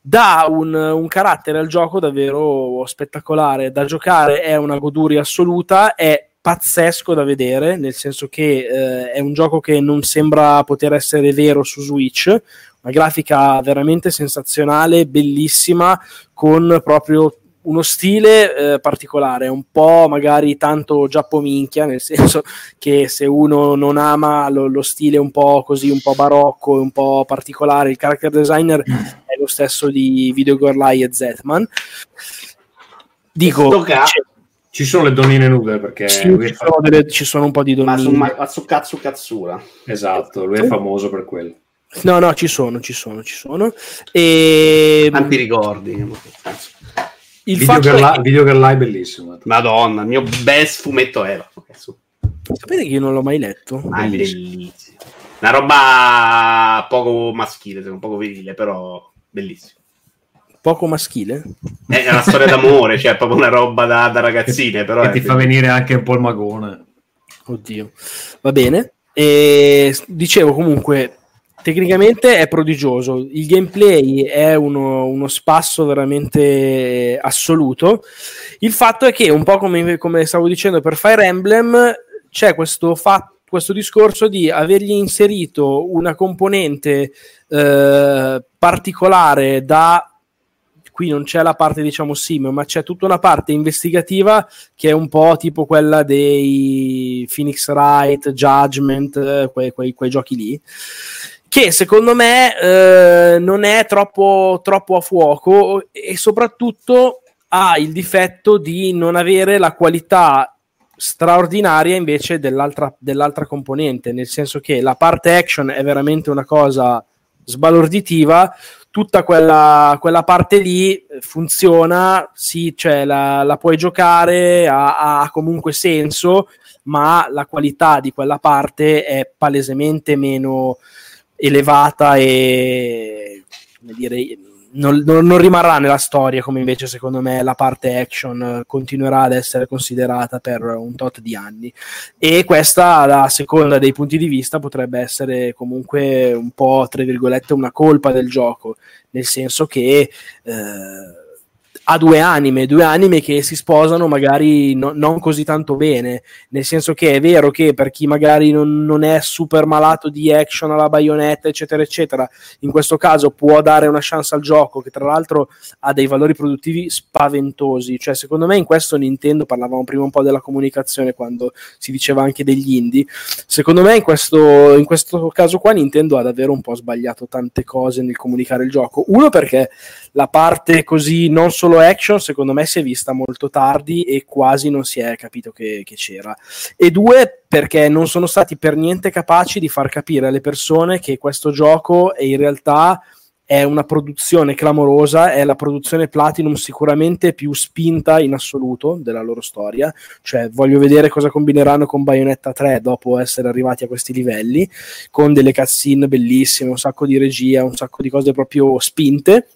dà un, un carattere al gioco davvero spettacolare. Da giocare è una goduria assoluta, è pazzesco da vedere, nel senso che eh, è un gioco che non sembra poter essere vero su Switch. Una grafica veramente sensazionale, bellissima, con proprio uno stile eh, particolare, un po' magari tanto giappominchia, nel senso che se uno non ama lo, lo stile un po' così, un po' barocco, un po' particolare, il character designer è lo stesso di Video Girl Eye e Zetman. Dico... Ci sono le donnine nude, perché sì, lui ci, sono delle, ci sono un po' di donnine. Ma Atsukatsu Katsura. Esatto, lui è famoso per quello. No, no, ci sono, ci sono, ci sono. E... tanti ricordi. Il Video fatto Girl è... Video Girl Eye è bellissimo. Madonna, il mio best fumetto era. Sapete che io non l'ho mai letto? Ma è bellissimo. Una roba poco maschile, un poco virile, però bellissimo. Poco maschile? È una storia d'amore, cioè è proprio una roba da, da ragazzine, però... Che ti fa venire anche un po' il magone. Oddio. Va bene. E dicevo, comunque, tecnicamente è prodigioso. Il gameplay è uno, uno spasso veramente assoluto. Il fatto è che, un po' come, come stavo dicendo per Fire Emblem, c'è questo fatto, questo discorso di avergli inserito una componente eh, particolare da... Qui non c'è la parte, diciamo, sim, ma c'è tutta una parte investigativa che è un po' tipo quella dei Phoenix Wright, Judgment, quei, quei, quei giochi lì, che secondo me eh, non è troppo, troppo a fuoco e soprattutto ha il difetto di non avere la qualità straordinaria invece dell'altra, dell'altra componente, nel senso che la parte action è veramente una cosa sbalorditiva. Tutta quella, quella parte lì funziona, sì, cioè la, la puoi giocare, ha, ha comunque senso, ma la qualità di quella parte è palesemente meno elevata e, come dire, non, non, non rimarrà nella storia, come invece secondo me la parte action continuerà ad essere considerata per un tot di anni. E questa, a seconda dei punti di vista, potrebbe essere comunque un po', tra virgolette, una colpa del gioco, nel senso che eh, ha due anime, due anime che si sposano magari no, non così tanto bene, nel senso che è vero che per chi magari non, non è super malato di action alla Bayonetta eccetera eccetera, in questo caso può dare una chance al gioco che tra l'altro ha dei valori produttivi spaventosi, cioè secondo me in questo Nintendo, parlavamo prima un po' della comunicazione quando si diceva anche degli indie, secondo me in questo, in questo caso qua Nintendo ha davvero un po' sbagliato tante cose nel comunicare il gioco, uno perché la parte così non solo action secondo me si è vista molto tardi e quasi non si è capito che, che c'era, e due perché non sono stati per niente capaci di far capire alle persone che questo gioco è in realtà è una produzione clamorosa, è la produzione Platinum sicuramente più spinta in assoluto della loro storia, cioè voglio vedere cosa combineranno con Bayonetta tre dopo essere arrivati a questi livelli, con delle cutscene bellissime, un sacco di regia, un sacco di cose proprio spinte.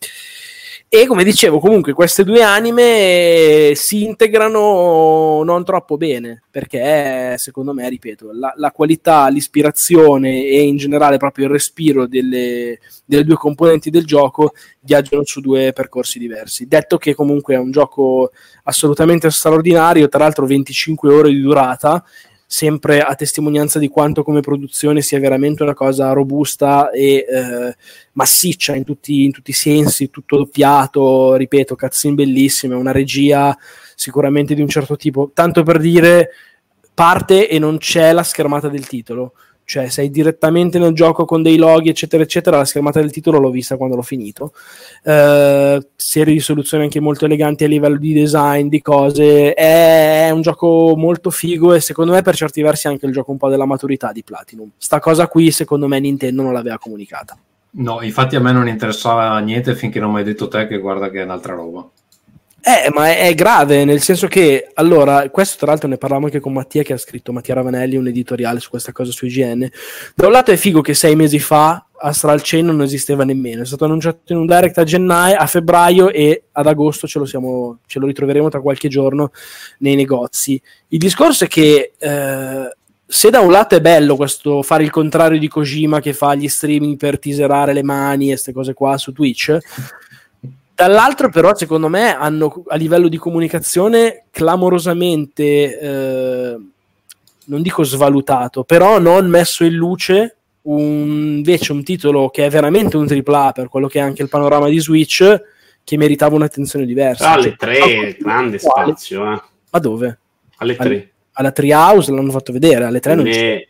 E come dicevo, comunque queste due anime si integrano non troppo bene, perché secondo me, ripeto, la, la qualità, l'ispirazione e in generale proprio il respiro delle, delle due componenti del gioco viaggiano su due percorsi diversi. Detto che comunque è un gioco assolutamente straordinario, tra l'altro venticinque ore di durata, sempre a testimonianza di quanto come produzione sia veramente una cosa robusta e eh, massiccia in tutti, in tutti i sensi, tutto doppiato, ripeto, cutscene bellissime, una regia sicuramente di un certo tipo, tanto per dire parte e non c'è la schermata del titolo, cioè sei direttamente nel gioco con dei loghi eccetera eccetera, la schermata del titolo l'ho vista quando l'ho finito, eh, serie di soluzioni anche molto eleganti a livello di design, di cose, è un gioco molto figo e secondo me per certi versi anche il gioco un po' della maturità di Platinum, sta cosa qui secondo me Nintendo non l'aveva comunicata. No, infatti a me non interessava niente finché non mi hai detto te che guarda che è un'altra roba. Eh, ma è, è grave, nel senso che, allora, questo tra l'altro ne parlavamo anche con Mattia, che ha scritto, Mattia Ravanelli, un editoriale su questa cosa su I G N. Da un lato è figo che sei mesi fa Astral Chain non esisteva nemmeno, è stato annunciato in un direct a gennaio, a febbraio, e ad agosto ce lo, siamo, ce lo ritroveremo tra qualche giorno nei negozi. Il discorso è che... Eh, se da un lato è bello questo fare il contrario di Kojima che fa gli streaming per teaserare le mani e queste cose qua su Twitch... Dall'altro però secondo me hanno a livello di comunicazione clamorosamente, eh, non dico svalutato, però non messo in luce un, invece un titolo che è veramente un tripla A per quello che è anche il panorama di Switch, che meritava un'attenzione diversa. Alle tre, cioè, grande spazio. Eh. Ma dove? Alle tre. Alla Treehouse l'hanno fatto vedere, alle tre non ne... c'è.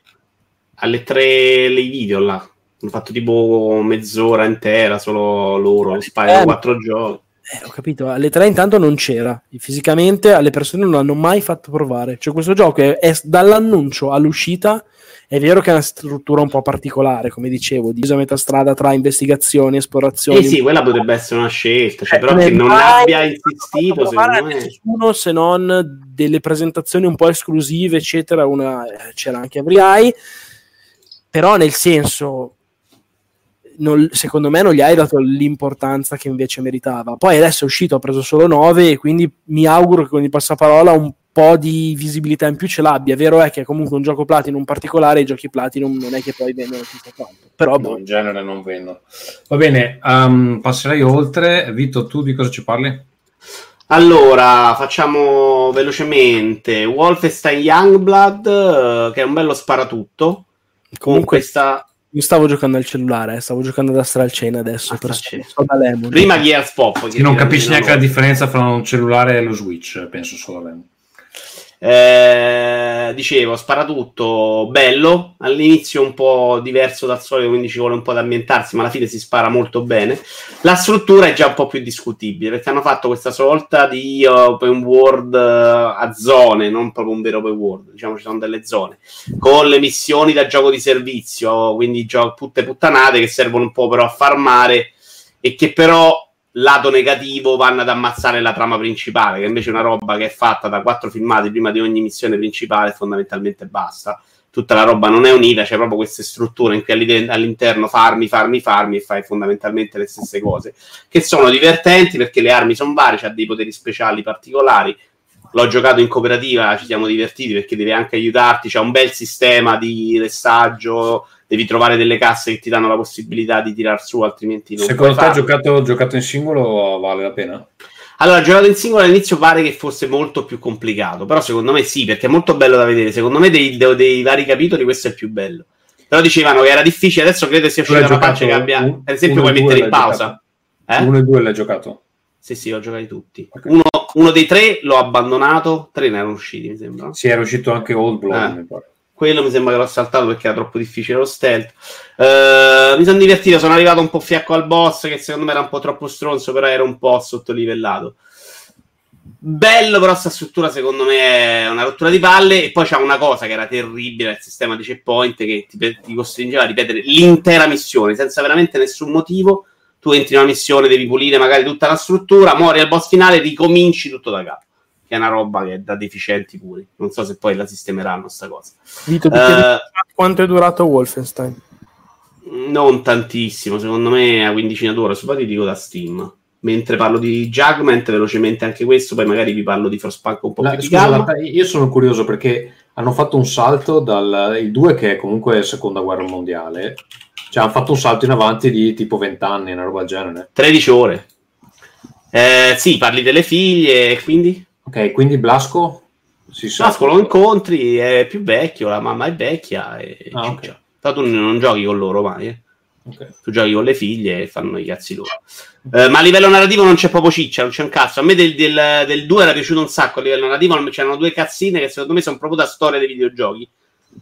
Alle tre le video là. Hanno fatto tipo mezz'ora intera solo loro, sparo quattro giochi. Eh, ho capito, alle tre intanto non c'era, fisicamente alle persone non l'hanno mai fatto provare, cioè questo gioco è, è dall'annuncio all'uscita, è vero che è una struttura un po' particolare, come dicevo, divisa a metà strada tra investigazioni, esplorazioni. Eh sì, quella potrebbe essere una scelta, cioè, eh, però che non abbia insistito, secondo me. Nessuno se non delle presentazioni un po' esclusive, eccetera, una c'era anche a Briai, però nel senso... Non, secondo me non gli hai dato l'importanza che invece meritava. Poi adesso è uscito, ha preso solo nove e quindi mi auguro che con il passaparola un po' di visibilità in più ce l'abbia. Vero è che è comunque un gioco Platinum particolare, i giochi Platinum non è che poi vendono tutto quanto, però no, boh. In genere non vendono. Va bene, um, passerei oltre. Vito, tu di cosa ci parli? Allora, facciamo velocemente Wolfenstein Youngblood, che è un bello sparatutto comunque... con questa... Io stavo giocando al cellulare, eh, stavo giocando ad Astral Chain adesso. Astral Chain. Per... Prima Gears Pop. Che non capisci neanche la differenza fra un cellulare e lo Switch, penso solo a Lemon. Eh, dicevo, sparatutto bello, all'inizio un po' diverso dal solito, quindi ci vuole un po' da ambientarsi, ma alla fine si spara molto bene. La struttura è già un po' più discutibile, perché hanno fatto questa sorta di open world a zone, non proprio un vero open world, diciamo ci sono delle zone, con le missioni da gioco di servizio, quindi giochi putte puttanate che servono un po' però a farmare e che però... lato negativo vanno ad ammazzare la trama principale, che invece è una roba che è fatta da quattro filmati prima di ogni missione principale, fondamentalmente basta, tutta la roba non è unita, c'è proprio queste strutture in cui all'interno farmi, farmi, farmi e fai fondamentalmente le stesse cose, che sono divertenti perché le armi sono varie, c'ha dei poteri speciali particolari, l'ho giocato in cooperativa, ci siamo divertiti perché deve anche aiutarti, c'è un bel sistema di restaggio, devi trovare delle casse che ti danno la possibilità di tirar su, altrimenti non. Secondo te giocato, giocato in singolo vale la pena? Allora, giocato in singolo all'inizio pare che fosse molto più complicato, però secondo me sì, perché è molto bello da vedere. Secondo me dei, dei, dei vari capitoli questo è il più bello. Però dicevano che era difficile, adesso credo sia uscita una patch che abbia... Un, per esempio puoi mettere in pausa. Eh? Uno e due l'hai giocato? Sì, sì, l'ho giocato tutti. Okay. Uno, uno dei tre l'ho abbandonato, tre ne erano usciti, mi sembra. Sì, era uscito anche Old Blood, eh. mi pare. Quello mi sembra che l'ho saltato perché era troppo difficile lo stealth. Uh, mi sono divertito, sono arrivato un po' fiacco al boss, che secondo me era un po' troppo stronzo, però era un po' sottolivellato. Bello, però sta struttura secondo me è una rottura di palle. E poi c'è una cosa che era terribile, il sistema di checkpoint che ti, ti costringeva a ripetere l'intera missione senza veramente nessun motivo. Tu entri in una missione, devi pulire magari tutta la struttura, muori al boss finale, ricominci tutto da capo. Che è una roba che è da deficienti puri. Non so se poi la sistemeranno sta cosa. Vito, uh, quanto è durato Wolfenstein? Non tantissimo, secondo me a quindicina d'ora. Su poi ti dico da Steam. Mentre parlo di Judgment, velocemente anche questo, poi magari vi parlo di Frostpunk un po' la, più scusa, di calma. Io sono curioso perché hanno fatto un salto dal il due, che è comunque Seconda Guerra Mondiale. Cioè hanno fatto un salto in avanti di tipo venti anni, una roba del genere. tredici ore. Eh, sì, parli delle figlie, quindi... Ok, quindi Blasco? Si Blasco sa. Lo incontri, è più vecchio, la mamma è vecchia. E ah, okay. Però tu non giochi con loro mai, eh. Okay. Tu giochi con le figlie e fanno i cazzi loro. Eh, ma a livello narrativo non c'è proprio ciccia, non c'è un cazzo. A me del, del, del due era piaciuto un sacco a livello narrativo, c'erano due cazzine che secondo me sono proprio da storia dei videogiochi.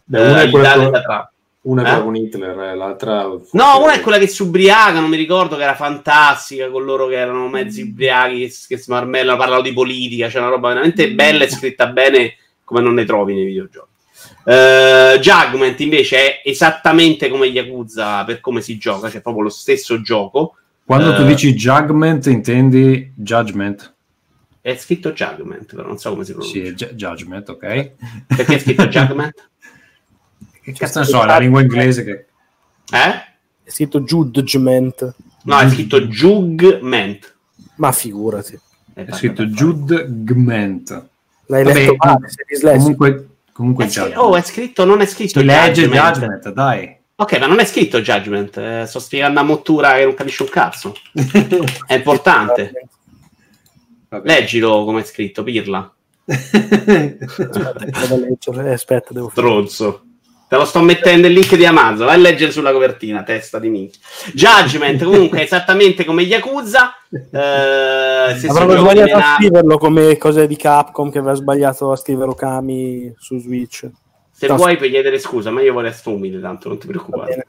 Beh, una, eh, è quella quella... Tra... una è eh? con Hitler, l'altra... No, una è quella che si ubriaca, non mi ricordo, che era fantastica, con loro che erano mezzi ubriachi, che si marmellano, parlano di politica, c'è cioè una roba veramente bella e scritta bene come non ne trovi nei videogiochi. Uh, Judgment invece è esattamente come Yakuza per come si gioca, cioè proprio lo stesso gioco. Quando uh, tu dici Judgment intendi Judgment? È scritto Judgment, però non so come si pronuncia. Sì, gi- Judgment, ok. Perché è scritto Judgment? Che cazzo ne so, la lingua inglese che... Eh? È scritto Judgment. No, è scritto Jugment. Ma figurati. È, è scritto Judgment. L'hai Vabbè, letto male, sei dislessico. Comunque... comunque è scr- oh, è scritto, non è scritto. Si legge Judgment. Judgment, dai. Ok, ma non è scritto Judgment. Eh, sto spiegando a Mottura che non capisce un cazzo. È importante. Vabbè. Leggilo come è scritto, pirla. Aspetta, devo leggere. Aspetta, devo Stronzo. Te lo sto mettendo il link di Amazon, vai a leggere sulla copertina, testa di minchia. Judgment, comunque, esattamente come Yakuza. Eh, se avrebbero sbagliato a scriverlo come cosa di Capcom, che aveva sbagliato a scrivere Okami su Switch. Se no, vuoi puoi chiedere scusa, ma io vorrei sfumire, tanto non ti preoccupare.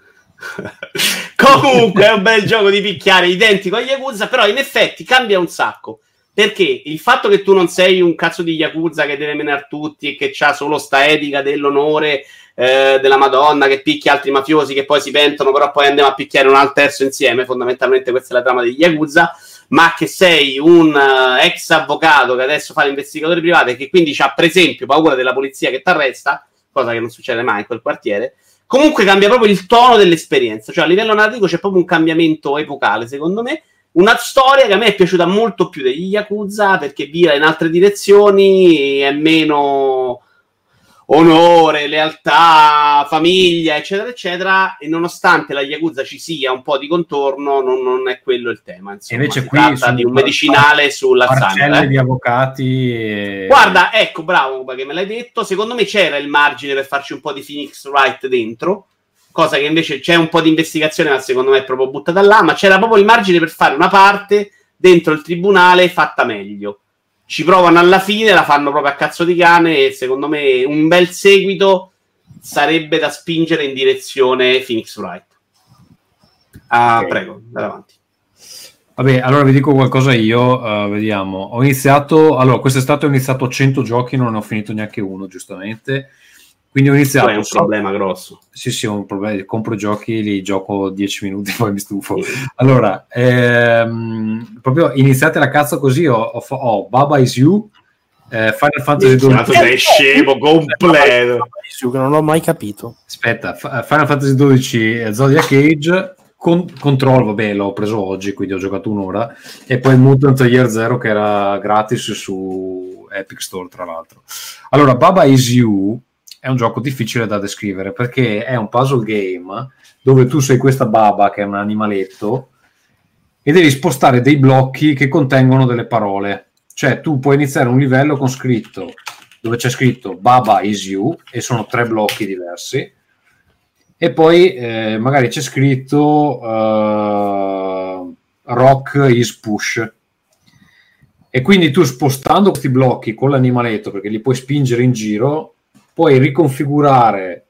Comunque è un bel gioco di picchiare, identico a Yakuza, però in effetti cambia un sacco. Perché il fatto che tu non sei un cazzo di Yakuza che deve menare tutti e che c'ha solo sta etica dell'onore... Eh, della Madonna che picchia altri mafiosi che poi si pentono, però poi andiamo a picchiare un altro terzo insieme, fondamentalmente questa è la trama degli Yakuza, ma che sei un uh, ex avvocato che adesso fa l'investigatore privato e che quindi c'ha per esempio paura della polizia che ti arresta, cosa che non succede mai in quel quartiere. Comunque cambia proprio il tono dell'esperienza, cioè a livello narrativo c'è proprio un cambiamento epocale, secondo me. Una storia che a me è piaciuta molto più degli Yakuza perché vira in altre direzioni, è meno... onore, lealtà, famiglia, eccetera, eccetera, e nonostante la Yakuza ci sia un po' di contorno, non, non è quello il tema. Insomma, invece si qui tratta di un medicinale sull'Alzheimer. Eh? Di avvocati. E... Guarda, ecco, bravo che me l'hai detto. Secondo me c'era il margine per farci un po' di Phoenix Wright dentro, cosa che invece c'è un po' di investigazione, ma secondo me è proprio buttata là. Ma c'era proprio il margine per fare una parte dentro il tribunale fatta meglio. Ci provano alla fine, la fanno proprio a cazzo di cane e secondo me un bel seguito sarebbe da spingere in direzione Phoenix Wright. Ah, okay. Prego, andate avanti. Vabbè, allora vi dico qualcosa io, uh, vediamo. Ho iniziato, allora quest'estate ho iniziato cento giochi, non ne ho finito neanche uno, giustamente. Quindi ho iniziato... Poi è un so... problema grosso. Sì, sì, è un problema. Compro giochi, li gioco dieci minuti, poi mi stufo. Sì. Allora, ehm, proprio iniziate la cazzo così, ho, ho, ho Baba Is You, eh, Final Fantasy due... Ma sei scemo, completo! Baba Is You, che non l'ho mai capito. Aspetta, F- Final Fantasy dodici, Zodiac Age, con- Control, vabbè, l'ho preso oggi, quindi ho giocato un'ora, e poi Mutant Year Zero, che era gratis su Epic Store, tra l'altro. Allora, Baba Is You... è un gioco difficile da descrivere perché è un puzzle game dove tu sei questa baba che è un animaletto e devi spostare dei blocchi che contengono delle parole. Cioè tu puoi iniziare un livello con scritto, dove c'è scritto Baba is you, e sono tre blocchi diversi, e poi eh, magari c'è scritto uh, Rock is push, e quindi tu, spostando questi blocchi con l'animaletto, perché li puoi spingere in giro, puoi riconfigurare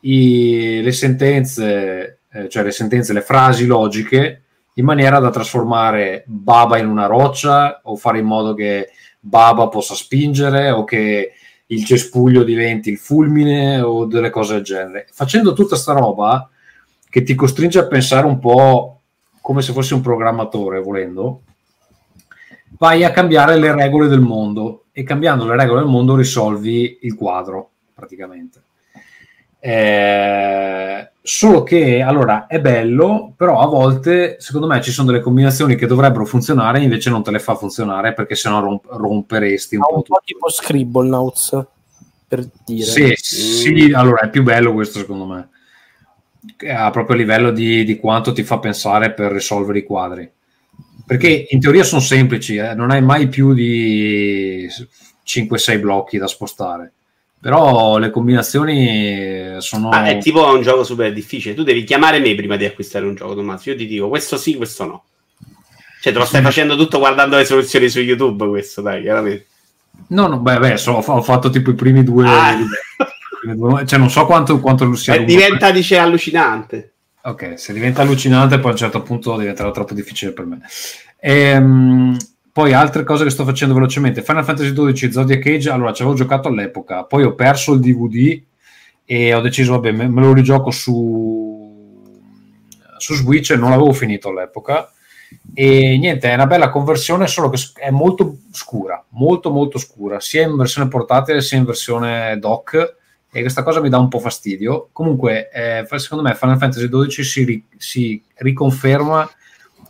i, le sentenze, eh, cioè le sentenze, le frasi logiche, in maniera da trasformare Baba in una roccia, o fare in modo che Baba possa spingere, o che il cespuglio diventi il fulmine, o delle cose del genere. Facendo tutta sta roba che ti costringe a pensare un po' come se fossi un programmatore, volendo, vai a cambiare le regole del mondo, e cambiando le regole del mondo risolvi il quadro, praticamente. Eh, solo che, allora, è bello, però a volte, secondo me, ci sono delle combinazioni che dovrebbero funzionare, invece non te le fa funzionare, perché sennò romp- romperesti un po'. Un po' tipo Scribble Notes, per dire. Sì, mm. sì, allora, è più bello questo, secondo me. A proprio livello di, di quanto ti fa pensare per risolvere i quadri. Perché in teoria sono semplici, eh? Non hai mai più di cinque sei blocchi da spostare, però le combinazioni sono... Ah, è tipo un gioco super difficile, tu devi chiamare me prima di acquistare un gioco, Tommaso, io ti dico questo sì, questo no, cioè te lo stai facendo tutto guardando le soluzioni su YouTube, questo dai, chiaramente. No, no, beh, beh so, ho fatto tipo i primi due, ah. Cioè non so quanto, quanto sia lungo, diventa, dice, allucinante. Ok, se diventa allucinante, poi a un certo punto diventerà troppo difficile per me. Ehm, poi altre cose che sto facendo velocemente. Final Fantasy dodici, Zodiac Age, allora ci avevo giocato all'epoca, poi ho perso il D V D e ho deciso, vabbè, me, me lo rigioco su, su Switch, e non l'avevo finito all'epoca. E niente, è una bella conversione, solo che è molto scura, molto molto scura, sia in versione portatile sia in versione dock. E questa cosa mi dà un po' fastidio. Comunque, eh, secondo me Final Fantasy dodici si, ri- si riconferma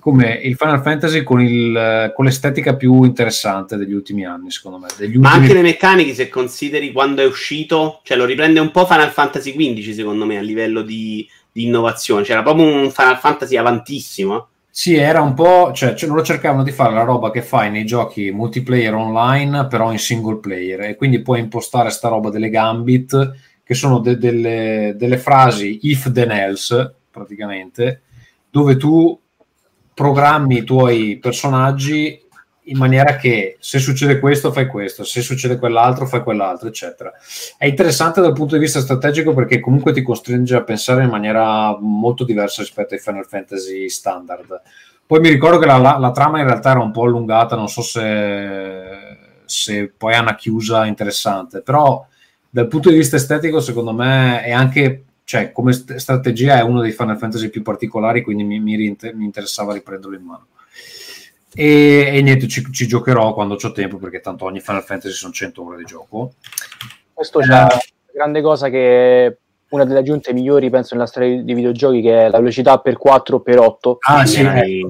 come il Final Fantasy con, il, con l'estetica più interessante degli ultimi anni, secondo me. Degli Ma ultimi... anche le meccaniche, se consideri quando è uscito, cioè lo riprende un po' Final Fantasy quindici, secondo me, a livello di, di innovazione. C'era proprio un Final Fantasy avantissimo. Sì, era un po'... Cioè, cioè, loro cercavano di fare la roba che fai nei giochi multiplayer online, però in single player, e quindi puoi impostare sta roba delle gambit, che sono de- delle, delle frasi if then else, praticamente, dove tu programmi i tuoi personaggi in maniera che se succede questo fai questo, se succede quell'altro fai quell'altro, eccetera. È interessante dal punto di vista strategico, perché comunque ti costringe a pensare in maniera molto diversa rispetto ai Final Fantasy standard. Poi mi ricordo che la, la, la trama in realtà era un po' allungata, non so se, se poi ha una chiusa interessante, però dal punto di vista estetico secondo me è anche, cioè come st- strategia è uno dei Final Fantasy più particolari, quindi mi, mi, rinter- mi interessava riprenderlo in mano. E, e niente, ci, ci giocherò quando c'ho tempo, perché tanto ogni Final Fantasy sono cento ore di gioco. Questo è una grande cosa, che una delle aggiunte migliori penso nella storia di videogiochi, che è la velocità per quattro per otto. Ah sì, eh,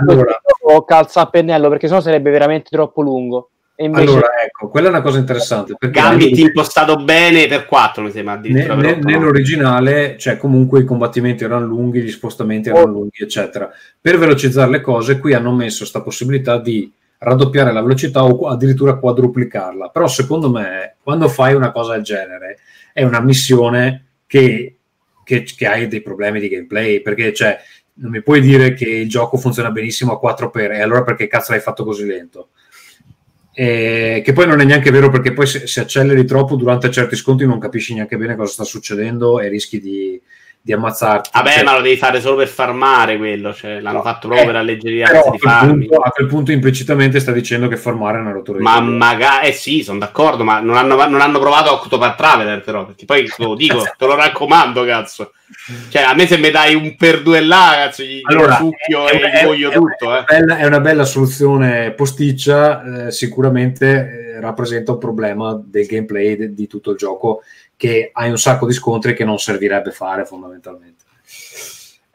allora, calza a pennello, perché sennò sarebbe veramente troppo lungo. E invece... Allora ecco, quella è una cosa interessante, perché Gambit ti impostato bene per quattro, mi sembra, addirittura ne, per otto, nell'originale, no? Cioè comunque i combattimenti erano lunghi, gli spostamenti erano oh. lunghi, eccetera. Per velocizzare le cose qui hanno messo sta possibilità di raddoppiare la velocità o addirittura quadruplicarla, però secondo me quando fai una cosa del genere è una missione che, che, che hai dei problemi di gameplay, perché cioè non mi puoi dire che il gioco funziona benissimo a quattro per, e allora perché cazzo l'hai fatto così lento? Eh, che poi non è neanche vero, perché poi se, se acceleri troppo durante certi scontri non capisci neanche bene cosa sta succedendo e rischi di, di ammazzarti. Vabbè, cioè, ma lo devi fare solo per farmare quello, cioè, l'hanno no, fatto proprio eh, per alleggerire di farmi. Punto, a quel punto implicitamente sta dicendo che farmare è una rottura di ma culo. Magari, eh sì, sono d'accordo, ma non hanno, non hanno provato Octopath Traveler, però, perché poi lo dico, te lo raccomando, cazzo. Cioè, a me se mi dai un per due là, cazzo, gli allora, succhio è, e è, gli voglio è, tutto. È, eh. bella, è una bella soluzione posticcia, eh, sicuramente eh, rappresenta un problema del gameplay de, di tutto il gioco, che hai un sacco di scontri che non servirebbe fare, fondamentalmente.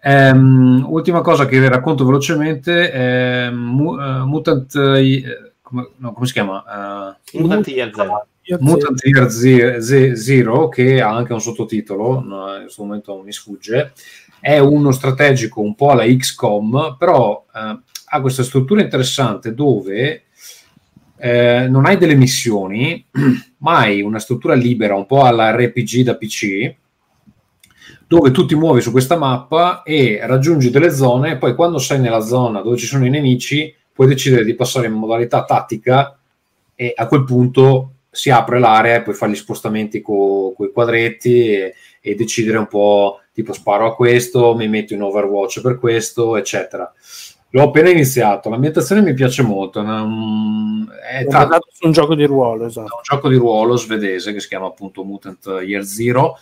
Ehm, ultima cosa che vi racconto velocemente, eh, mu- uh, Mutant... Uh, come, no, come si chiama? Uh, Mutant Year Zero. Mutant Year Zero, che ha anche un sottotitolo, in questo momento mi sfugge, è uno strategico un po' alla X COM, però eh, ha questa struttura interessante dove eh, non hai delle missioni, ma hai una struttura libera, un po' alla R P G da P C, dove tu ti muovi su questa mappa e raggiungi delle zone, e poi quando sei nella zona dove ci sono i nemici puoi decidere di passare in modalità tattica, e a quel punto si apre l'area e puoi fare gli spostamenti con i quadretti e, e decidere un po', tipo sparo a questo, mi metto in Overwatch per questo, eccetera. L'ho appena iniziato, l'ambientazione mi piace molto, è, un, è tra... un gioco di ruolo, esatto. È un gioco di ruolo svedese che si chiama appunto Mutant Year Zero,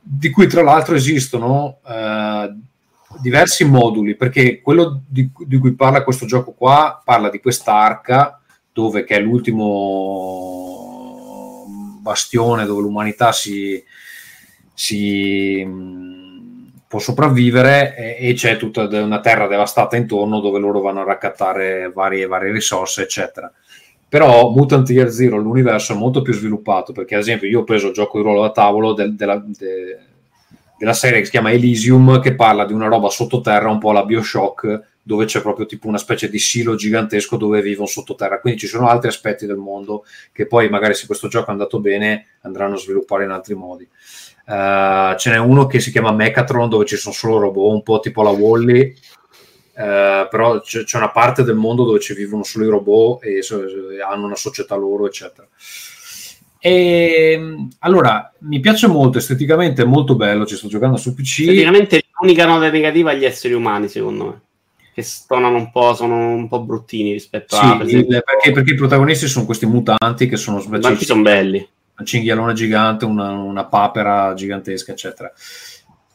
di cui tra l'altro esistono eh, diversi moduli, perché quello di, di cui parla questo gioco qua parla di quest'arca, dove che è l'ultimo bastione dove l'umanità si, si può sopravvivere, e, e c'è tutta una terra devastata intorno dove loro vanno a raccattare varie, varie risorse, eccetera. Però Mutant Year Zero, l'universo è molto più sviluppato, perché ad esempio io ho preso il gioco di ruolo da tavolo del, della, de, della serie che si chiama Elysium, che parla di una roba sottoterra un po' alla Bioshock, dove c'è proprio tipo una specie di silo gigantesco dove vivono sottoterra, quindi ci sono altri aspetti del mondo che poi magari, se questo gioco è andato bene, andranno a sviluppare in altri modi. Uh, ce n'è uno che si chiama Mechatron, dove ci sono solo robot, un po' tipo la Wall-E, Uh, però c'è, c'è una parte del mondo dove ci vivono solo i robot e so, hanno una società loro, eccetera. E allora mi piace molto, esteticamente è molto bello, ci sto giocando su P C. Esteticamente l'unica nota negativa è gli esseri umani, secondo me, che stonano un po', sono un po' bruttini rispetto sì, a per esempio... il, perché, perché i protagonisti sono questi mutanti che sono sbagliati, sono belli, un cinghialone gigante, una, una papera gigantesca, eccetera.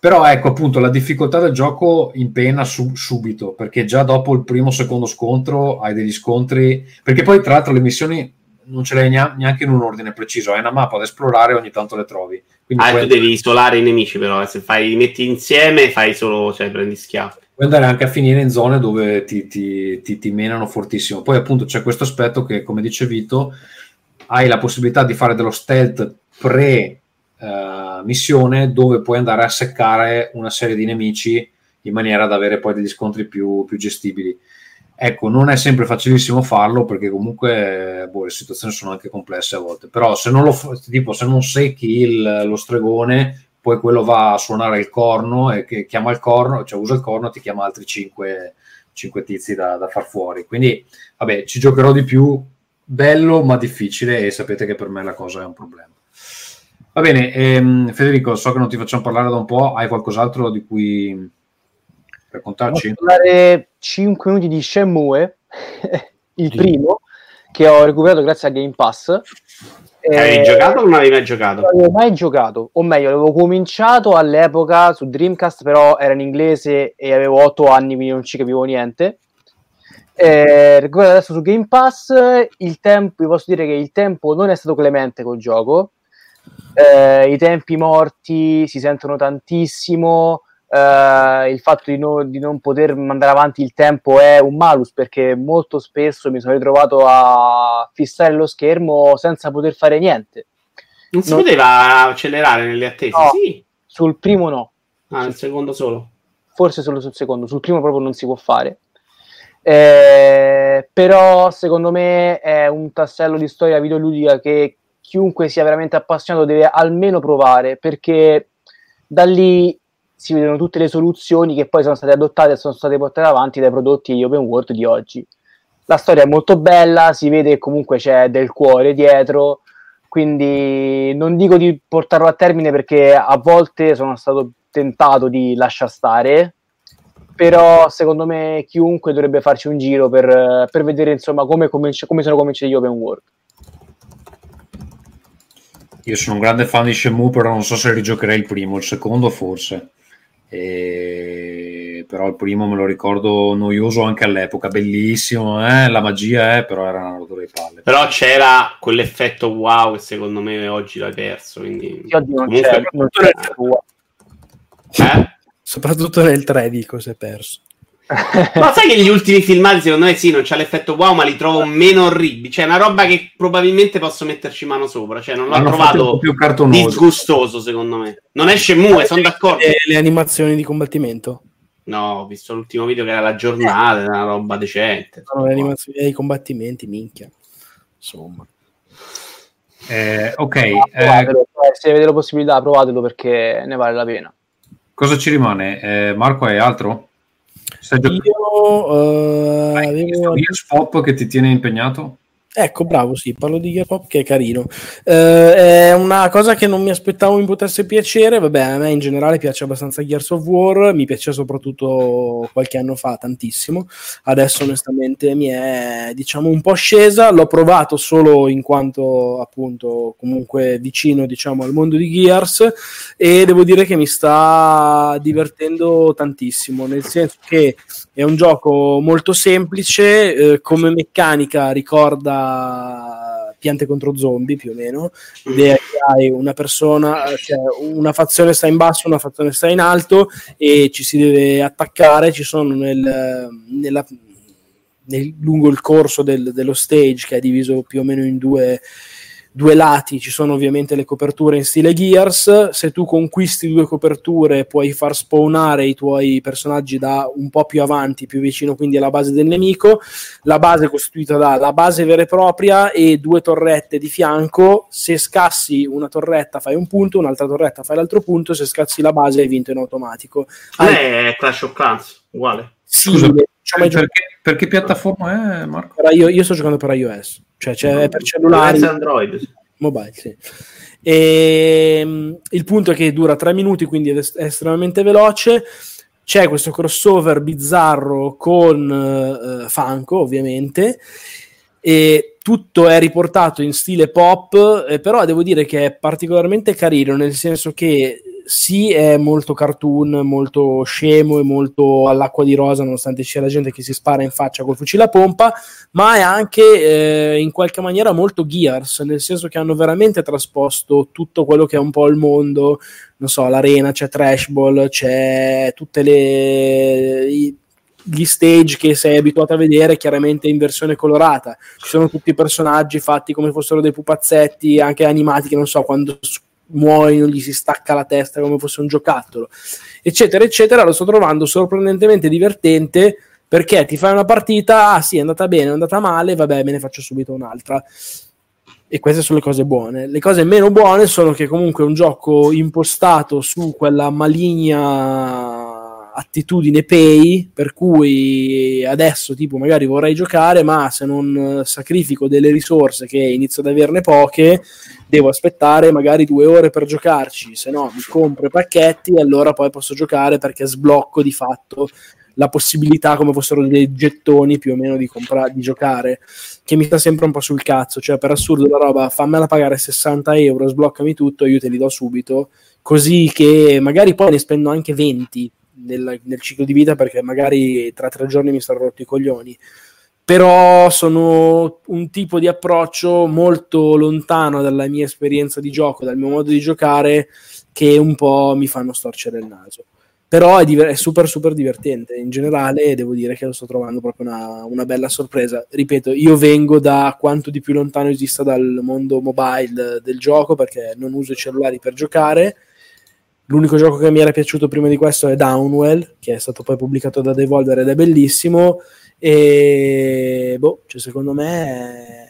Però ecco, appunto, la difficoltà del gioco impena su, subito, perché già dopo il primo o secondo scontro hai degli scontri, perché poi tra l'altro le missioni non ce le hai neanche in un ordine preciso, hai una mappa da esplorare e ogni tanto le trovi. Quindi ah, puoi... tu devi isolare i nemici, però, eh. Se fai, li metti insieme fai solo, cioè prendi schiaffi. Puoi andare anche a finire in zone dove ti, ti, ti, ti menano fortissimo. Poi appunto c'è questo aspetto che, come dice Vito, hai la possibilità di fare dello stealth pre- Uh, missione, dove puoi andare a seccare una serie di nemici in maniera da avere poi degli scontri più, più gestibili. Ecco, non è sempre facilissimo farlo, perché comunque boh, le situazioni sono anche complesse a volte, però se non lo tipo se non secchi il, lo stregone, poi quello va a suonare il corno e che chiama il corno, cioè usa il corno e ti chiama altri cinque, cinque tizi da, da far fuori. Quindi vabbè, ci giocherò di più, bello ma difficile, e sapete che per me la cosa è un problema. Va bene, ehm, Federico, so che non ti facciamo parlare da un po', hai qualcos'altro di cui raccontarci? Posso parlare cinque minuti di Shenmue, il sì. primo, che ho recuperato grazie a Game Pass. Hai eh, giocato o non avevi mai giocato? Non avevo mai giocato, o meglio, avevo cominciato all'epoca su Dreamcast, però era in inglese e avevo otto anni, quindi non ci capivo niente. Eh, recuperato adesso su Game Pass, il tempo, vi posso dire che il tempo non è stato clemente col gioco. Eh, i tempi morti si sentono tantissimo, eh, il fatto di, no, di non poter mandare avanti il tempo è un malus, perché molto spesso mi sono ritrovato a fissare lo schermo senza poter fare niente. Non si non... poteva accelerare nelle attese? No, sì. Sul primo no. Ah, sul secondo solo? Forse solo sul secondo, sul primo proprio non si può fare. Eh, però secondo me è un tassello di storia videoludica che chiunque sia veramente appassionato deve almeno provare, perché da lì si vedono tutte le soluzioni che poi sono state adottate e sono state portate avanti dai prodotti open world di oggi. La storia è molto bella, si vede che comunque c'è del cuore dietro, quindi non dico di portarlo a termine, perché a volte sono stato tentato di lasciar stare, però secondo me chiunque dovrebbe farci un giro per, per vedere insomma come, cominci- come sono cominciati gli open world. Io sono un grande fan di Shenmue, però non so se rigiocherei il primo, il secondo forse. E... Però il primo me lo ricordo noioso anche all'epoca, bellissimo, eh? La magia, eh? Però era una rottura di palle. Però c'era quell'effetto wow che secondo me oggi l'hai perso. Quindi... Oggi non comunque... c'è, non c'è. Eh? Soprattutto nel tre, dico, si è perso. Ma sai che gli ultimi filmati secondo me sì, non c'ha l'effetto wow, ma li trovo meno orribili. Cioè, è una roba che probabilmente posso metterci mano sopra. Cioè, non l'ho Hanno trovato più disgustoso, secondo me. Non esce muove, sono d'accordo. Le, le animazioni di combattimento? No, ho visto l'ultimo video che era la giornata, eh. Una roba decente. Sono le animazioni dei combattimenti, minchia. Insomma. Eh, ok. Eh, se avete la possibilità, provatelo perché ne vale la pena. Cosa ci rimane? Eh, Marco, hai altro? Stai io uh, Hai avevo... Gears Pop che ti tiene impegnato? Ecco, bravo, sì, parlo di Gears Pop che è carino. Uh, è una cosa che non mi aspettavo mi potesse piacere. Vabbè, a me in generale piace abbastanza Gears of War, mi piaceva soprattutto qualche anno fa tantissimo. Adesso onestamente mi è, diciamo, un po' scesa. L'ho provato solo in quanto appunto comunque vicino, diciamo, al mondo di Gears, e devo dire che mi sta divertendo tantissimo, nel senso che è un gioco molto semplice, eh, come meccanica ricorda Piante contro zombie più o meno. L'idea è che hai una persona, cioè una fazione sta in basso, una fazione sta in alto e ci si deve attaccare. Ci sono nel, nella, nel lungo il corso del, dello stage, che è diviso più o meno in due due lati, ci sono ovviamente le coperture in stile Gears. Se tu conquisti due coperture puoi far spawnare i tuoi personaggi da un po' più avanti, più vicino quindi alla base del nemico. La base è costituita dalla base vera e propria e due torrette di fianco. Se scassi una torretta fai un punto, un'altra torretta fai l'altro punto, se scassi la base hai vinto in automatico. Hai... Eh, Clash of Clans, uguale. Sì, diciamo perché, perché piattaforma è, Marco? Io, io sto giocando per iOS, cioè c'è no, per cellulare, Android, mobile, sì. E il punto è che dura tre minuti, quindi è, est- è estremamente veloce. C'è questo crossover bizzarro con uh, Funko, ovviamente, e tutto è riportato in stile pop, eh, però devo dire che è particolarmente carino, nel senso che sì, è molto cartoon, molto scemo e molto all'acqua di rosa, nonostante c'è la gente che si spara in faccia col fucile a pompa, ma è anche eh, in qualche maniera molto Gears, nel senso che hanno veramente trasposto tutto quello che è un po' il mondo, non so, l'arena, c'è Trash Ball, c'è tutte le... I... gli stage che sei abituato a vedere chiaramente in versione colorata, ci sono tutti i personaggi fatti come fossero dei pupazzetti, anche animati, che non so, quando muoiono gli si stacca la testa come fosse un giocattolo, eccetera eccetera. Lo sto trovando sorprendentemente divertente, perché ti fai una partita, ah sì, è andata bene, è andata male, vabbè, me ne faccio subito un'altra. E queste sono le cose buone. Le cose meno buone sono che comunque è un gioco impostato su quella maligna attitudine pay, per cui adesso tipo magari vorrei giocare, ma se non sacrifico delle risorse che inizio ad averne poche, devo aspettare magari due ore per giocarci, se no mi compro i pacchetti e allora poi posso giocare, perché sblocco di fatto la possibilità, come fossero dei gettoni più o meno, di comprare, di giocare, che mi sta sempre un po' sul cazzo. Cioè, per assurdo, la roba, fammela pagare sessanta euro, sbloccami tutto, io te li do subito, così che magari poi ne spendo anche venti Nel, nel ciclo di vita, perché magari tra tre giorni mi sarò rotto i coglioni. Però sono un tipo di approccio molto lontano dalla mia esperienza di gioco, dal mio modo di giocare, che un po' mi fanno storcere il naso. Però è, diver- è super super divertente in generale, e devo dire che lo sto trovando proprio una, una bella sorpresa. Ripeto, io vengo da quanto di più lontano esista dal mondo mobile del gioco, perché non uso i cellulari per giocare. L'unico gioco che mi era piaciuto prima di questo è Downwell, che è stato poi pubblicato da Devolver ed è bellissimo. E boh, cioè secondo me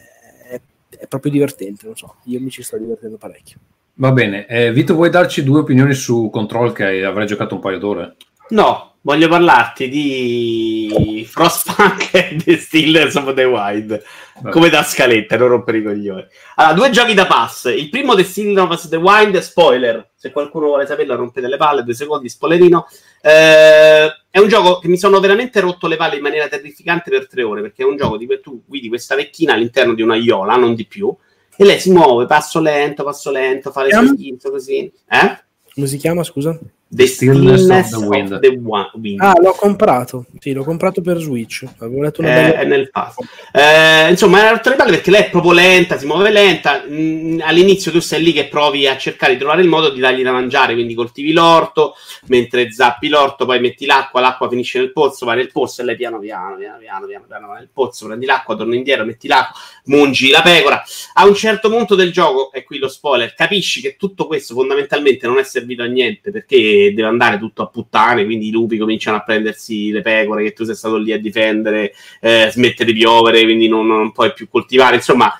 è, è proprio divertente, non so, io mi ci sto divertendo parecchio. Va bene, eh, Vito, vuoi darci due opinioni su Control, che avrai giocato un paio d'ore? No, voglio parlarti di Frostpunk e The Stillers of the Wild. Vabbè, come da scaletta, non rompere i coglioni. Allora, due giochi da pass. Il primo, The Stillers of the Wild, spoiler, se qualcuno vuole saperlo rompete le palle, due secondi, spoilerino. Eh, è un gioco che mi sono veramente rotto le palle in maniera terrificante per tre ore, perché è un gioco di cui tu guidi questa vecchina all'interno di una iola, non di più, e lei si muove, passo lento, passo lento, fa le sue schizze, così. Eh? Come si chiama, scusa? The Stillness, Stillness of the Wind. Of the Wind. Ah, l'ho comprato. Sì, l'ho comprato per Switch. Avevo letto una eh, bella... nel pass. Eh, insomma, era tra le palle perché lei è proprio lenta, si muove lenta. Mm, all'inizio tu sei lì che provi a cercare di trovare il modo di dargli da mangiare, quindi coltivi l'orto, mentre zappi l'orto, poi metti l'acqua, l'acqua finisce nel pozzo, va nel pozzo e lei piano piano, piano piano, piano piano va nel pozzo, prendi l'acqua, torna indietro, metti l'acqua, mungi la pecora. A un certo punto del gioco, e qui lo spoiler, capisci che tutto questo fondamentalmente non è servito a niente, perché deve andare tutto a puttane, quindi i lupi cominciano a prendersi le pecore che tu sei stato lì a difendere, eh, smette di piovere, quindi non, non puoi più coltivare, insomma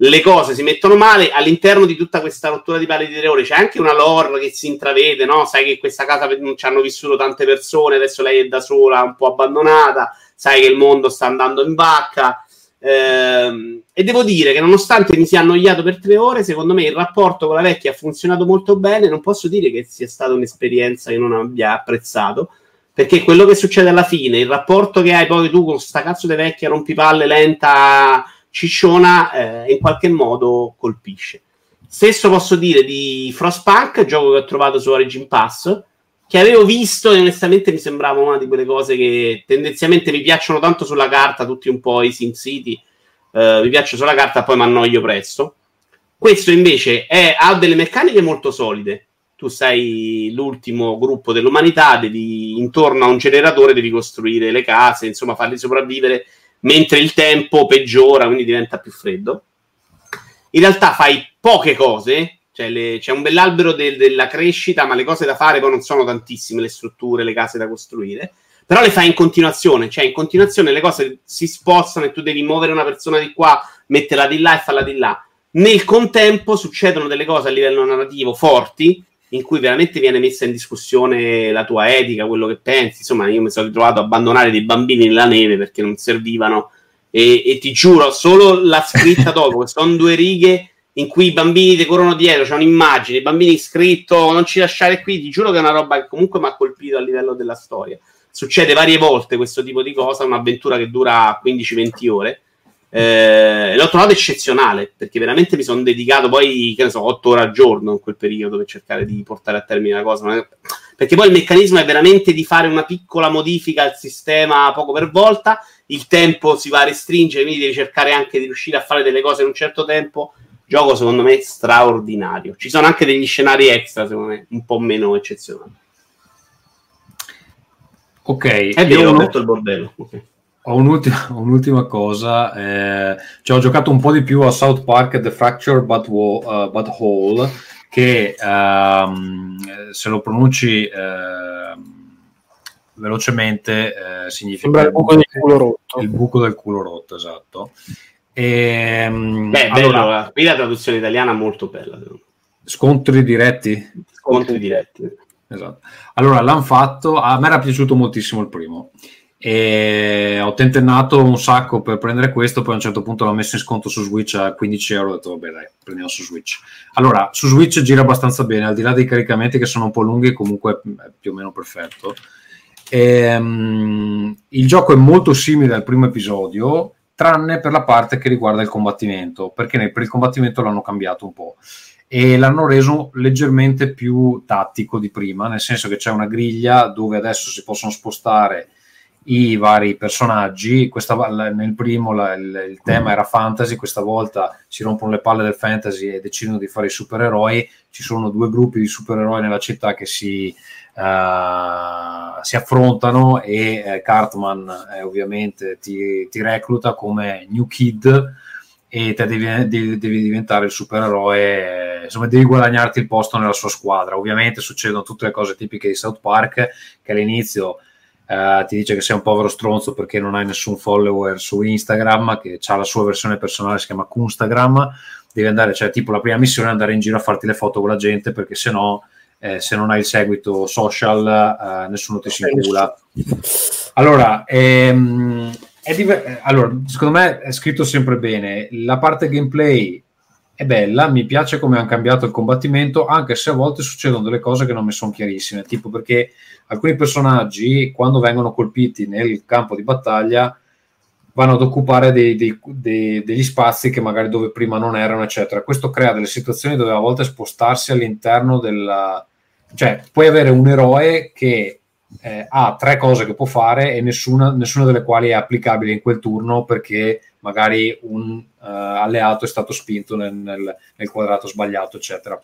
le cose si mettono male. All'interno di tutta questa rottura di palle di tre ore c'è anche una lore che si intravede, no? Sai che in questa casa non ci hanno vissuto tante persone, adesso lei è da sola, un po' abbandonata, sai che il mondo sta andando in vacca. Eh, e devo dire che nonostante mi sia annoiato per tre ore, secondo me il rapporto con la vecchia ha funzionato molto bene. Non posso dire che sia stata un'esperienza che non abbia apprezzato, perché quello che succede alla fine, il rapporto che hai poi tu con sta cazzo di vecchia rompipalle lenta cicciona, eh, in qualche modo colpisce. Stesso posso dire di Frostpunk, gioco che ho trovato su Origin Pass, che avevo visto e onestamente mi sembrava una di quelle cose che tendenzialmente mi piacciono tanto sulla carta, tutti un po' i SimCity, eh, mi piacciono sulla carta, poi mi annoio presto. Questo invece è, ha delle meccaniche molto solide. Tu sei l'ultimo gruppo dell'umanità, devi, intorno a un generatore devi costruire le case, insomma farli sopravvivere, mentre il tempo peggiora, quindi diventa più freddo. In realtà fai poche cose, C'è, le, c'è un bell'albero del, della crescita, ma le cose da fare poi non sono tantissime, le strutture, le case da costruire, però le fai in continuazione, cioè in continuazione le cose si spostano e tu devi muovere una persona di qua, metterla di là e farla di là. Nel contempo succedono delle cose a livello narrativo forti, in cui veramente viene messa in discussione la tua etica, quello che pensi. Insomma, io mi sono ritrovato a abbandonare dei bambini nella neve perché non servivano, e, e ti giuro, solo la scritta dopo, che sono due righe, in cui i bambini decorano dietro, c'è un'immagine, i bambini scritto non ci lasciare qui, ti giuro che è una roba che comunque mi ha colpito a livello della storia. Succede varie volte questo tipo di cosa, un'avventura che dura quindici venti ore, eh, l'ho trovato eccezionale, perché veramente mi sono dedicato poi, che ne so, otto ore al giorno in quel periodo per cercare di portare a termine la cosa, perché poi il meccanismo è veramente di fare una piccola modifica al sistema poco per volta, il tempo si va a restringere, quindi devi cercare anche di riuscire a fare delle cose in un certo tempo. Gioco secondo me straordinario. Ci sono anche degli scenari extra, secondo me, un po' meno eccezionali. Ok. È vero, ho detto il bordello. Okay. Ho un'ultima, un'ultima cosa. Eh, cioè, ho giocato un po' di più a South Park The Fracture But, Wo- uh, But Whole, che uh, se lo pronunci uh, velocemente uh, significa... il buco del culo rotto. Il buco del culo rotto, esatto. Ehm, Beh, allora, bella, qui la traduzione italiana è molto bella. Scontri diretti? Scontri diretti. Esatto. Allora, l'hanno fatto, a me era piaciuto moltissimo il primo. E ho tentennato un sacco per prendere questo, poi a un certo punto l'ho messo in sconto su Switch a quindici euro, ho detto vabbè dai, prendiamo su Switch. Allora, su Switch gira abbastanza bene, al di là dei caricamenti che sono un po' lunghi, comunque è più o meno perfetto. Ehm, il gioco è molto simile al primo episodio, tranne per la parte che riguarda il combattimento, perché per il combattimento l'hanno cambiato un po' e l'hanno reso leggermente più tattico di prima, nel senso che c'è una griglia dove adesso si possono spostare i vari personaggi. Questa, nel primo la, il, il tema era fantasy, questa volta si rompono le palle del fantasy e decidono di fare i supereroi. Ci sono due gruppi di supereroi nella città che si, uh, si affrontano e eh, Cartman eh, ovviamente ti, ti recluta come New Kid e te devi, devi, devi diventare il supereroe, insomma devi guadagnarti il posto nella sua squadra. Ovviamente succedono tutte le cose tipiche di South Park, che all'inizio Uh, ti dice che sei un povero stronzo perché non hai nessun follower su Instagram, che ha la sua versione personale, si chiama Kunstagram. Devi andare, cioè tipo la prima missione è andare in giro a farti le foto con la gente, perché se no eh, se non hai il seguito social uh, nessuno ti si incula. Allora, ehm, è diver- allora secondo me è scritto sempre bene, la parte gameplay è bella, mi piace come hanno cambiato il combattimento, anche se a volte succedono delle cose che non mi sono chiarissime, tipo perché alcuni personaggi, quando vengono colpiti nel campo di battaglia, vanno ad occupare dei, dei, dei, degli spazi che magari dove prima non erano, eccetera. Questo crea delle situazioni dove a volte spostarsi all'interno della, cioè puoi avere un eroe che eh, ha tre cose che può fare e nessuna, nessuna delle quali è applicabile in quel turno perché magari un uh, alleato è stato spinto nel, nel, nel quadrato sbagliato, eccetera.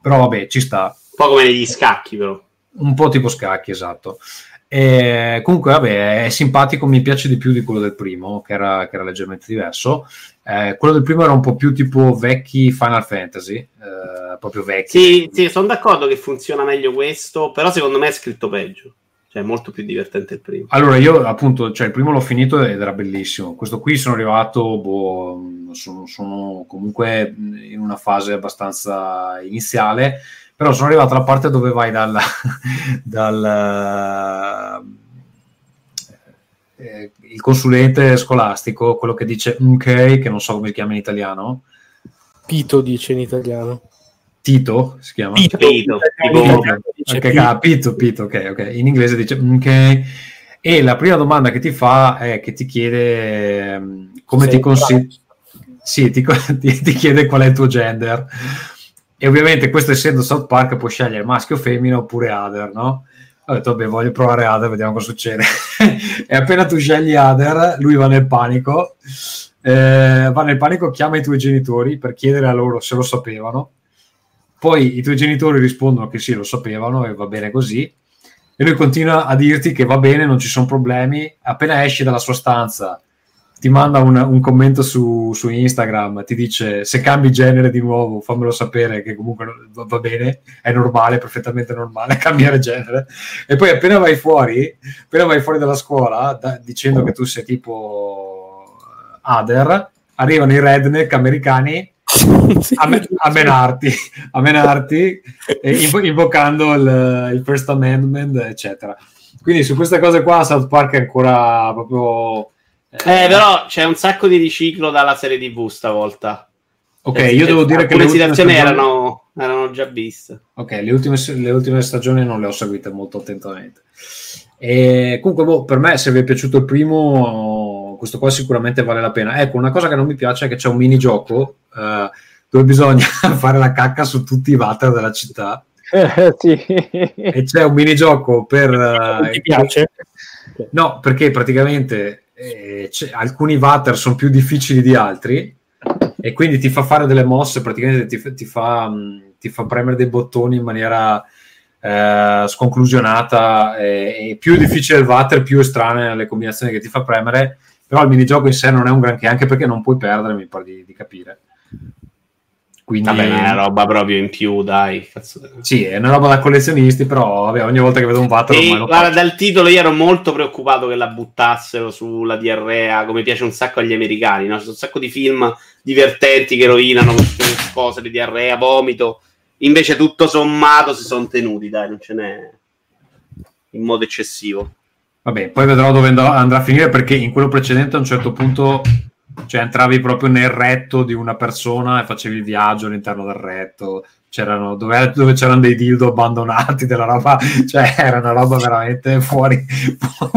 Però vabbè, ci sta. Un po' come negli scacchi, però. Un po' tipo scacchi, esatto. E comunque vabbè, è simpatico, mi piace di più di quello del primo, che era, che era leggermente diverso. Eh, quello del primo era un po' più tipo vecchi Final Fantasy, eh, proprio vecchi. Sì, sì, sono d'accordo che funziona meglio questo, però secondo me è scritto peggio, cioè è molto più divertente il primo. Allora io appunto, cioè il primo l'ho finito ed era bellissimo, questo qui sono arrivato, boh, sono, sono comunque in una fase abbastanza iniziale, però sono arrivato alla parte dove vai dal, dal eh, il consulente scolastico, quello che dice ok, che non so come si chiama in italiano. Tito dice in italiano. Tito si chiama? Pito. Pito. Pito. Okay, Pito, Pito, ok, ok. In inglese dice ok. E la prima domanda che ti fa è che ti chiede come sei ti consigli... Sì, ti, ti, ti chiede qual è il tuo gender. E ovviamente questo, essendo South Park, può scegliere maschio, femmina oppure Other, no? Ho detto, vabbè, voglio provare Other, vediamo cosa succede. E appena tu scegli Other, lui va nel panico, eh, va nel panico, chiama i tuoi genitori per chiedere a loro se lo sapevano. Poi i tuoi genitori rispondono che sì, lo sapevano e va bene così. E lui continua a dirti che va bene, non ci sono problemi. Appena esci dalla sua stanza, ti manda un, un commento su, su Instagram, ti dice se cambi genere di nuovo fammelo sapere, che comunque va bene, è normale, perfettamente normale cambiare genere. E poi appena vai fuori appena vai fuori dalla scuola da, dicendo che tu sei tipo Other, arrivano i redneck americani a, me, a menarti a menarti invo- invocando il, il First Amendment, eccetera. Quindi su queste cose qua South Park è ancora proprio... Eh, però c'è un sacco di riciclo dalla serie tivù stavolta. Ok, eh, io devo dire che le situazioni erano, erano già viste. Ok, le ultime, le ultime stagioni non le ho seguite molto attentamente. E comunque, boh, per me, se vi è piaciuto il primo, questo qua sicuramente vale la pena. Ecco, una cosa che non mi piace è che c'è un minigioco eh, dove bisogna fare la cacca su tutti i water della città. Eh, sì. E c'è un minigioco per... Non ti piace? No, perché praticamente... alcuni water sono più difficili di altri e quindi ti fa fare delle mosse, praticamente ti, ti, fa, ti fa premere dei bottoni in maniera eh, sconclusionata, e, e più difficile il water più estranee le combinazioni che ti fa premere. Però il minigioco in sé non è un granché, anche perché non puoi perdere, mi pare di, di capire. Quindi vabbè, è una roba proprio in più, dai. Cazzo. Sì, è una roba da collezionisti, però vabbè, ogni volta che vedo un water... Sì, guarda, dal titolo io ero molto preoccupato che la buttassero sulla diarrea, come piace un sacco agli americani, no? Ci sono un sacco di film divertenti che rovinano queste cose di diarrea, vomito. Invece tutto sommato si sono tenuti, dai, non ce n'è in modo eccessivo. Vabbè, poi vedrò dove andrà a finire, perché in quello precedente a un certo punto... cioè entravi proprio nel retto di una persona e facevi il viaggio all'interno del retto, c'erano, dove, dove c'erano dei dildo abbandonati, della roba, cioè era una roba veramente fuori,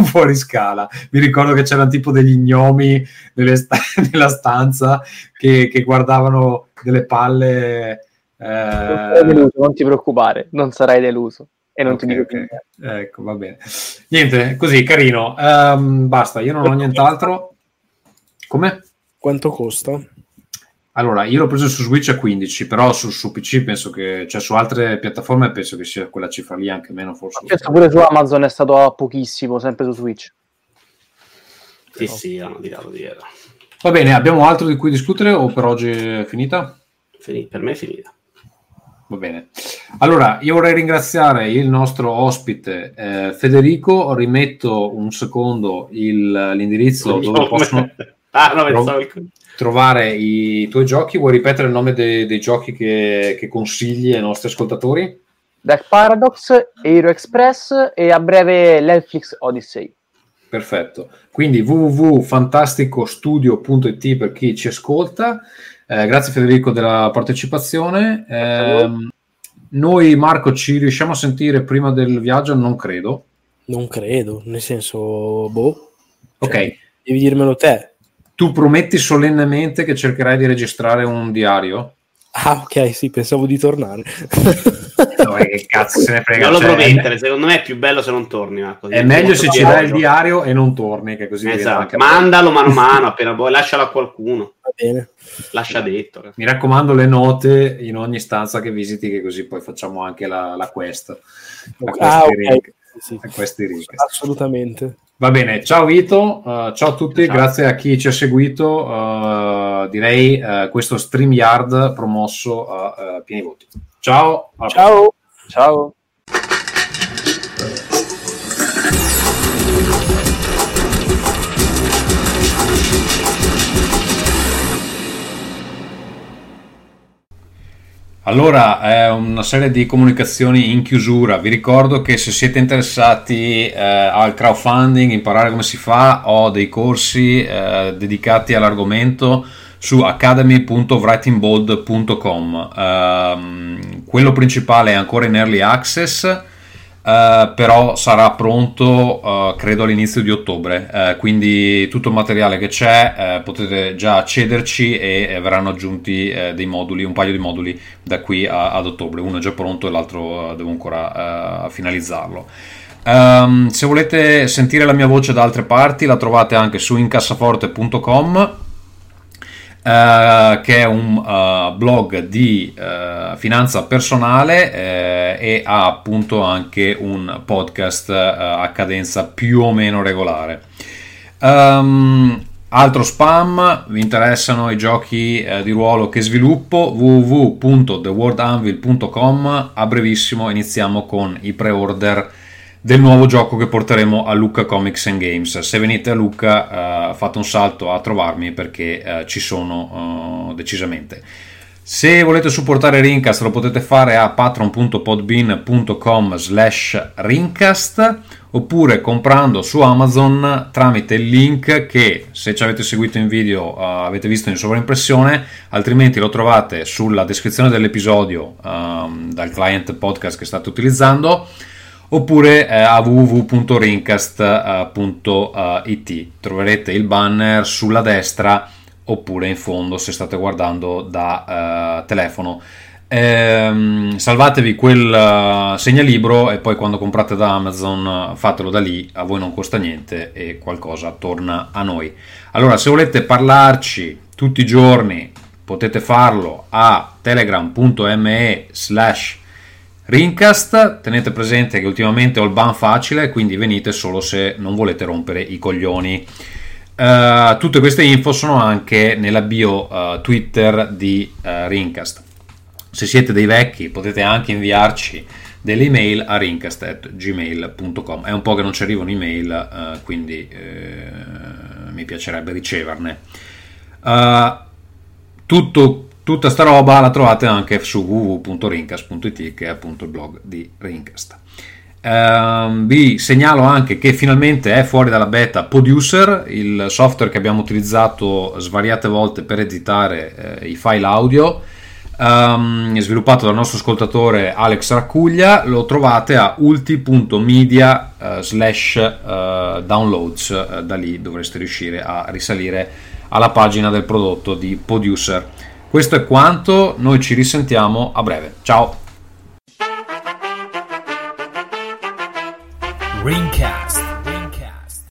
fuori scala. Mi ricordo che c'erano tipo degli gnomi nelle sta- nella stanza che, che guardavano delle palle. Eh... Non, deluso, non ti preoccupare, non sarai deluso. E non okay, ti dico più okay. Ecco, va bene. Niente, così, carino. Um, basta, io non ho nient'altro. Come? Quanto costa? Allora, io l'ho preso su Switch a quindici, però su, su P C penso che, cioè su altre piattaforme penso che sia quella cifra lì, anche meno forse. Certo, pure su Amazon è stato a pochissimo, sempre su Switch. Sì, però... sì, hanno tirato dietro. Va bene, abbiamo altro di cui discutere o per oggi è finita? Finita, per me è finita. Va bene. Allora, io vorrei ringraziare il nostro ospite eh, Federico, rimetto un secondo il, l'indirizzo dove oh, possono... Ah, no, Tro- il... trovare i tuoi giochi. Vuoi ripetere il nome dei, dei giochi che, che consigli ai nostri ascoltatori? Dark Paradox, Hero Express e a breve Netflix Odyssey. Perfetto, quindi w w w punto fantastico studio punto i t per chi ci ascolta. eh, grazie Federico della partecipazione. eh, noi Marco ci riusciamo a sentire prima del viaggio? non credo non credo, nel senso boh ok, cioè, devi dirmelo te. Tu prometti solennemente che cercherai di registrare un diario? Ah, ok, sì, pensavo di tornare. No, che cazzo se ne frega. Non lo promettere, cioè, secondo me è più bello se non torni. Ma così. È meglio se ci dai il diario e non torni, che così esatto. Mandalo mano a mano, appena poi lascialo a qualcuno. Va bene. Lascia detto. Mi raccomando le note in ogni stanza che visiti, che così poi facciamo anche la, la quest. La ah, quest sì, sì. Assolutamente. Va bene, ciao Vito, uh, ciao a tutti, ciao. Grazie a chi ci ha seguito, uh, direi uh, questo StreamYard promosso a uh, pieni voti. Ciao. Ciao. Ciao. Allora, è una serie di comunicazioni in chiusura. Vi ricordo che se siete interessati eh, al crowdfunding, imparare come si fa, ho dei corsi eh, dedicati all'argomento su academy punto writing bold punto com. Eh, quello principale è ancora in early access, eh, però sarà pronto eh, credo all'inizio di ottobre, eh, quindi tutto il materiale che c'è eh, potete già accederci e eh, verranno aggiunti eh, dei moduli, un paio di moduli da qui a, ad ottobre. Uno è già pronto e l'altro eh, devo ancora eh, finalizzarlo. Um, se volete sentire la mia voce da altre parti, la trovate anche su incassaforte punto com, Uh, che è un uh, blog di uh, finanza personale uh, e ha appunto anche un podcast uh, a cadenza più o meno regolare. Um, altro spam, vi interessano i giochi uh, di ruolo che sviluppo, w w w punto the world anvil punto com. A brevissimo iniziamo con i pre-order del nuovo gioco che porteremo a Lucca Comics and Games. Se venite a Lucca eh, fate un salto a trovarmi, perché eh, ci sono eh, decisamente. Se volete supportare Rincast lo potete fare a patreon punto podbean punto com slash rincast, oppure comprando su Amazon tramite il link che, se ci avete seguito in video, eh, avete visto in sovraimpressione, altrimenti lo trovate sulla descrizione dell'episodio eh, dal client podcast che state utilizzando, oppure eh, a w w w punto rincast punto it troverete il banner sulla destra oppure in fondo se state guardando da eh, telefono. Ehm, salvatevi quel uh, segnalibro e poi quando comprate da Amazon fatelo da lì, a voi non costa niente e qualcosa torna a noi. Allora, se volete parlarci tutti i giorni potete farlo a telegram punto me slash Rincast, tenete presente che ultimamente ho il ban facile, quindi venite solo se non volete rompere i coglioni. Uh, tutte queste info sono anche nella bio uh, Twitter di uh, Rincast. Se siete dei vecchi potete anche inviarci delle email a rincast at gmail punto com. È un po' che non ci arriva un'email, uh, quindi uh, mi piacerebbe riceverne. Uh, tutto Tutta sta roba la trovate anche su w w w punto rincast punto it, che è appunto il blog di Rincast. Ehm, vi segnalo anche che finalmente è fuori dalla beta Producer, il software che abbiamo utilizzato svariate volte per editare eh, i file audio, ehm, sviluppato dal nostro ascoltatore Alex Raccuglia. Lo trovate a ulti punto media slash downloads, eh, da lì dovreste riuscire a risalire alla pagina del prodotto di Producer. Questo è quanto, noi ci risentiamo a breve. Ciao!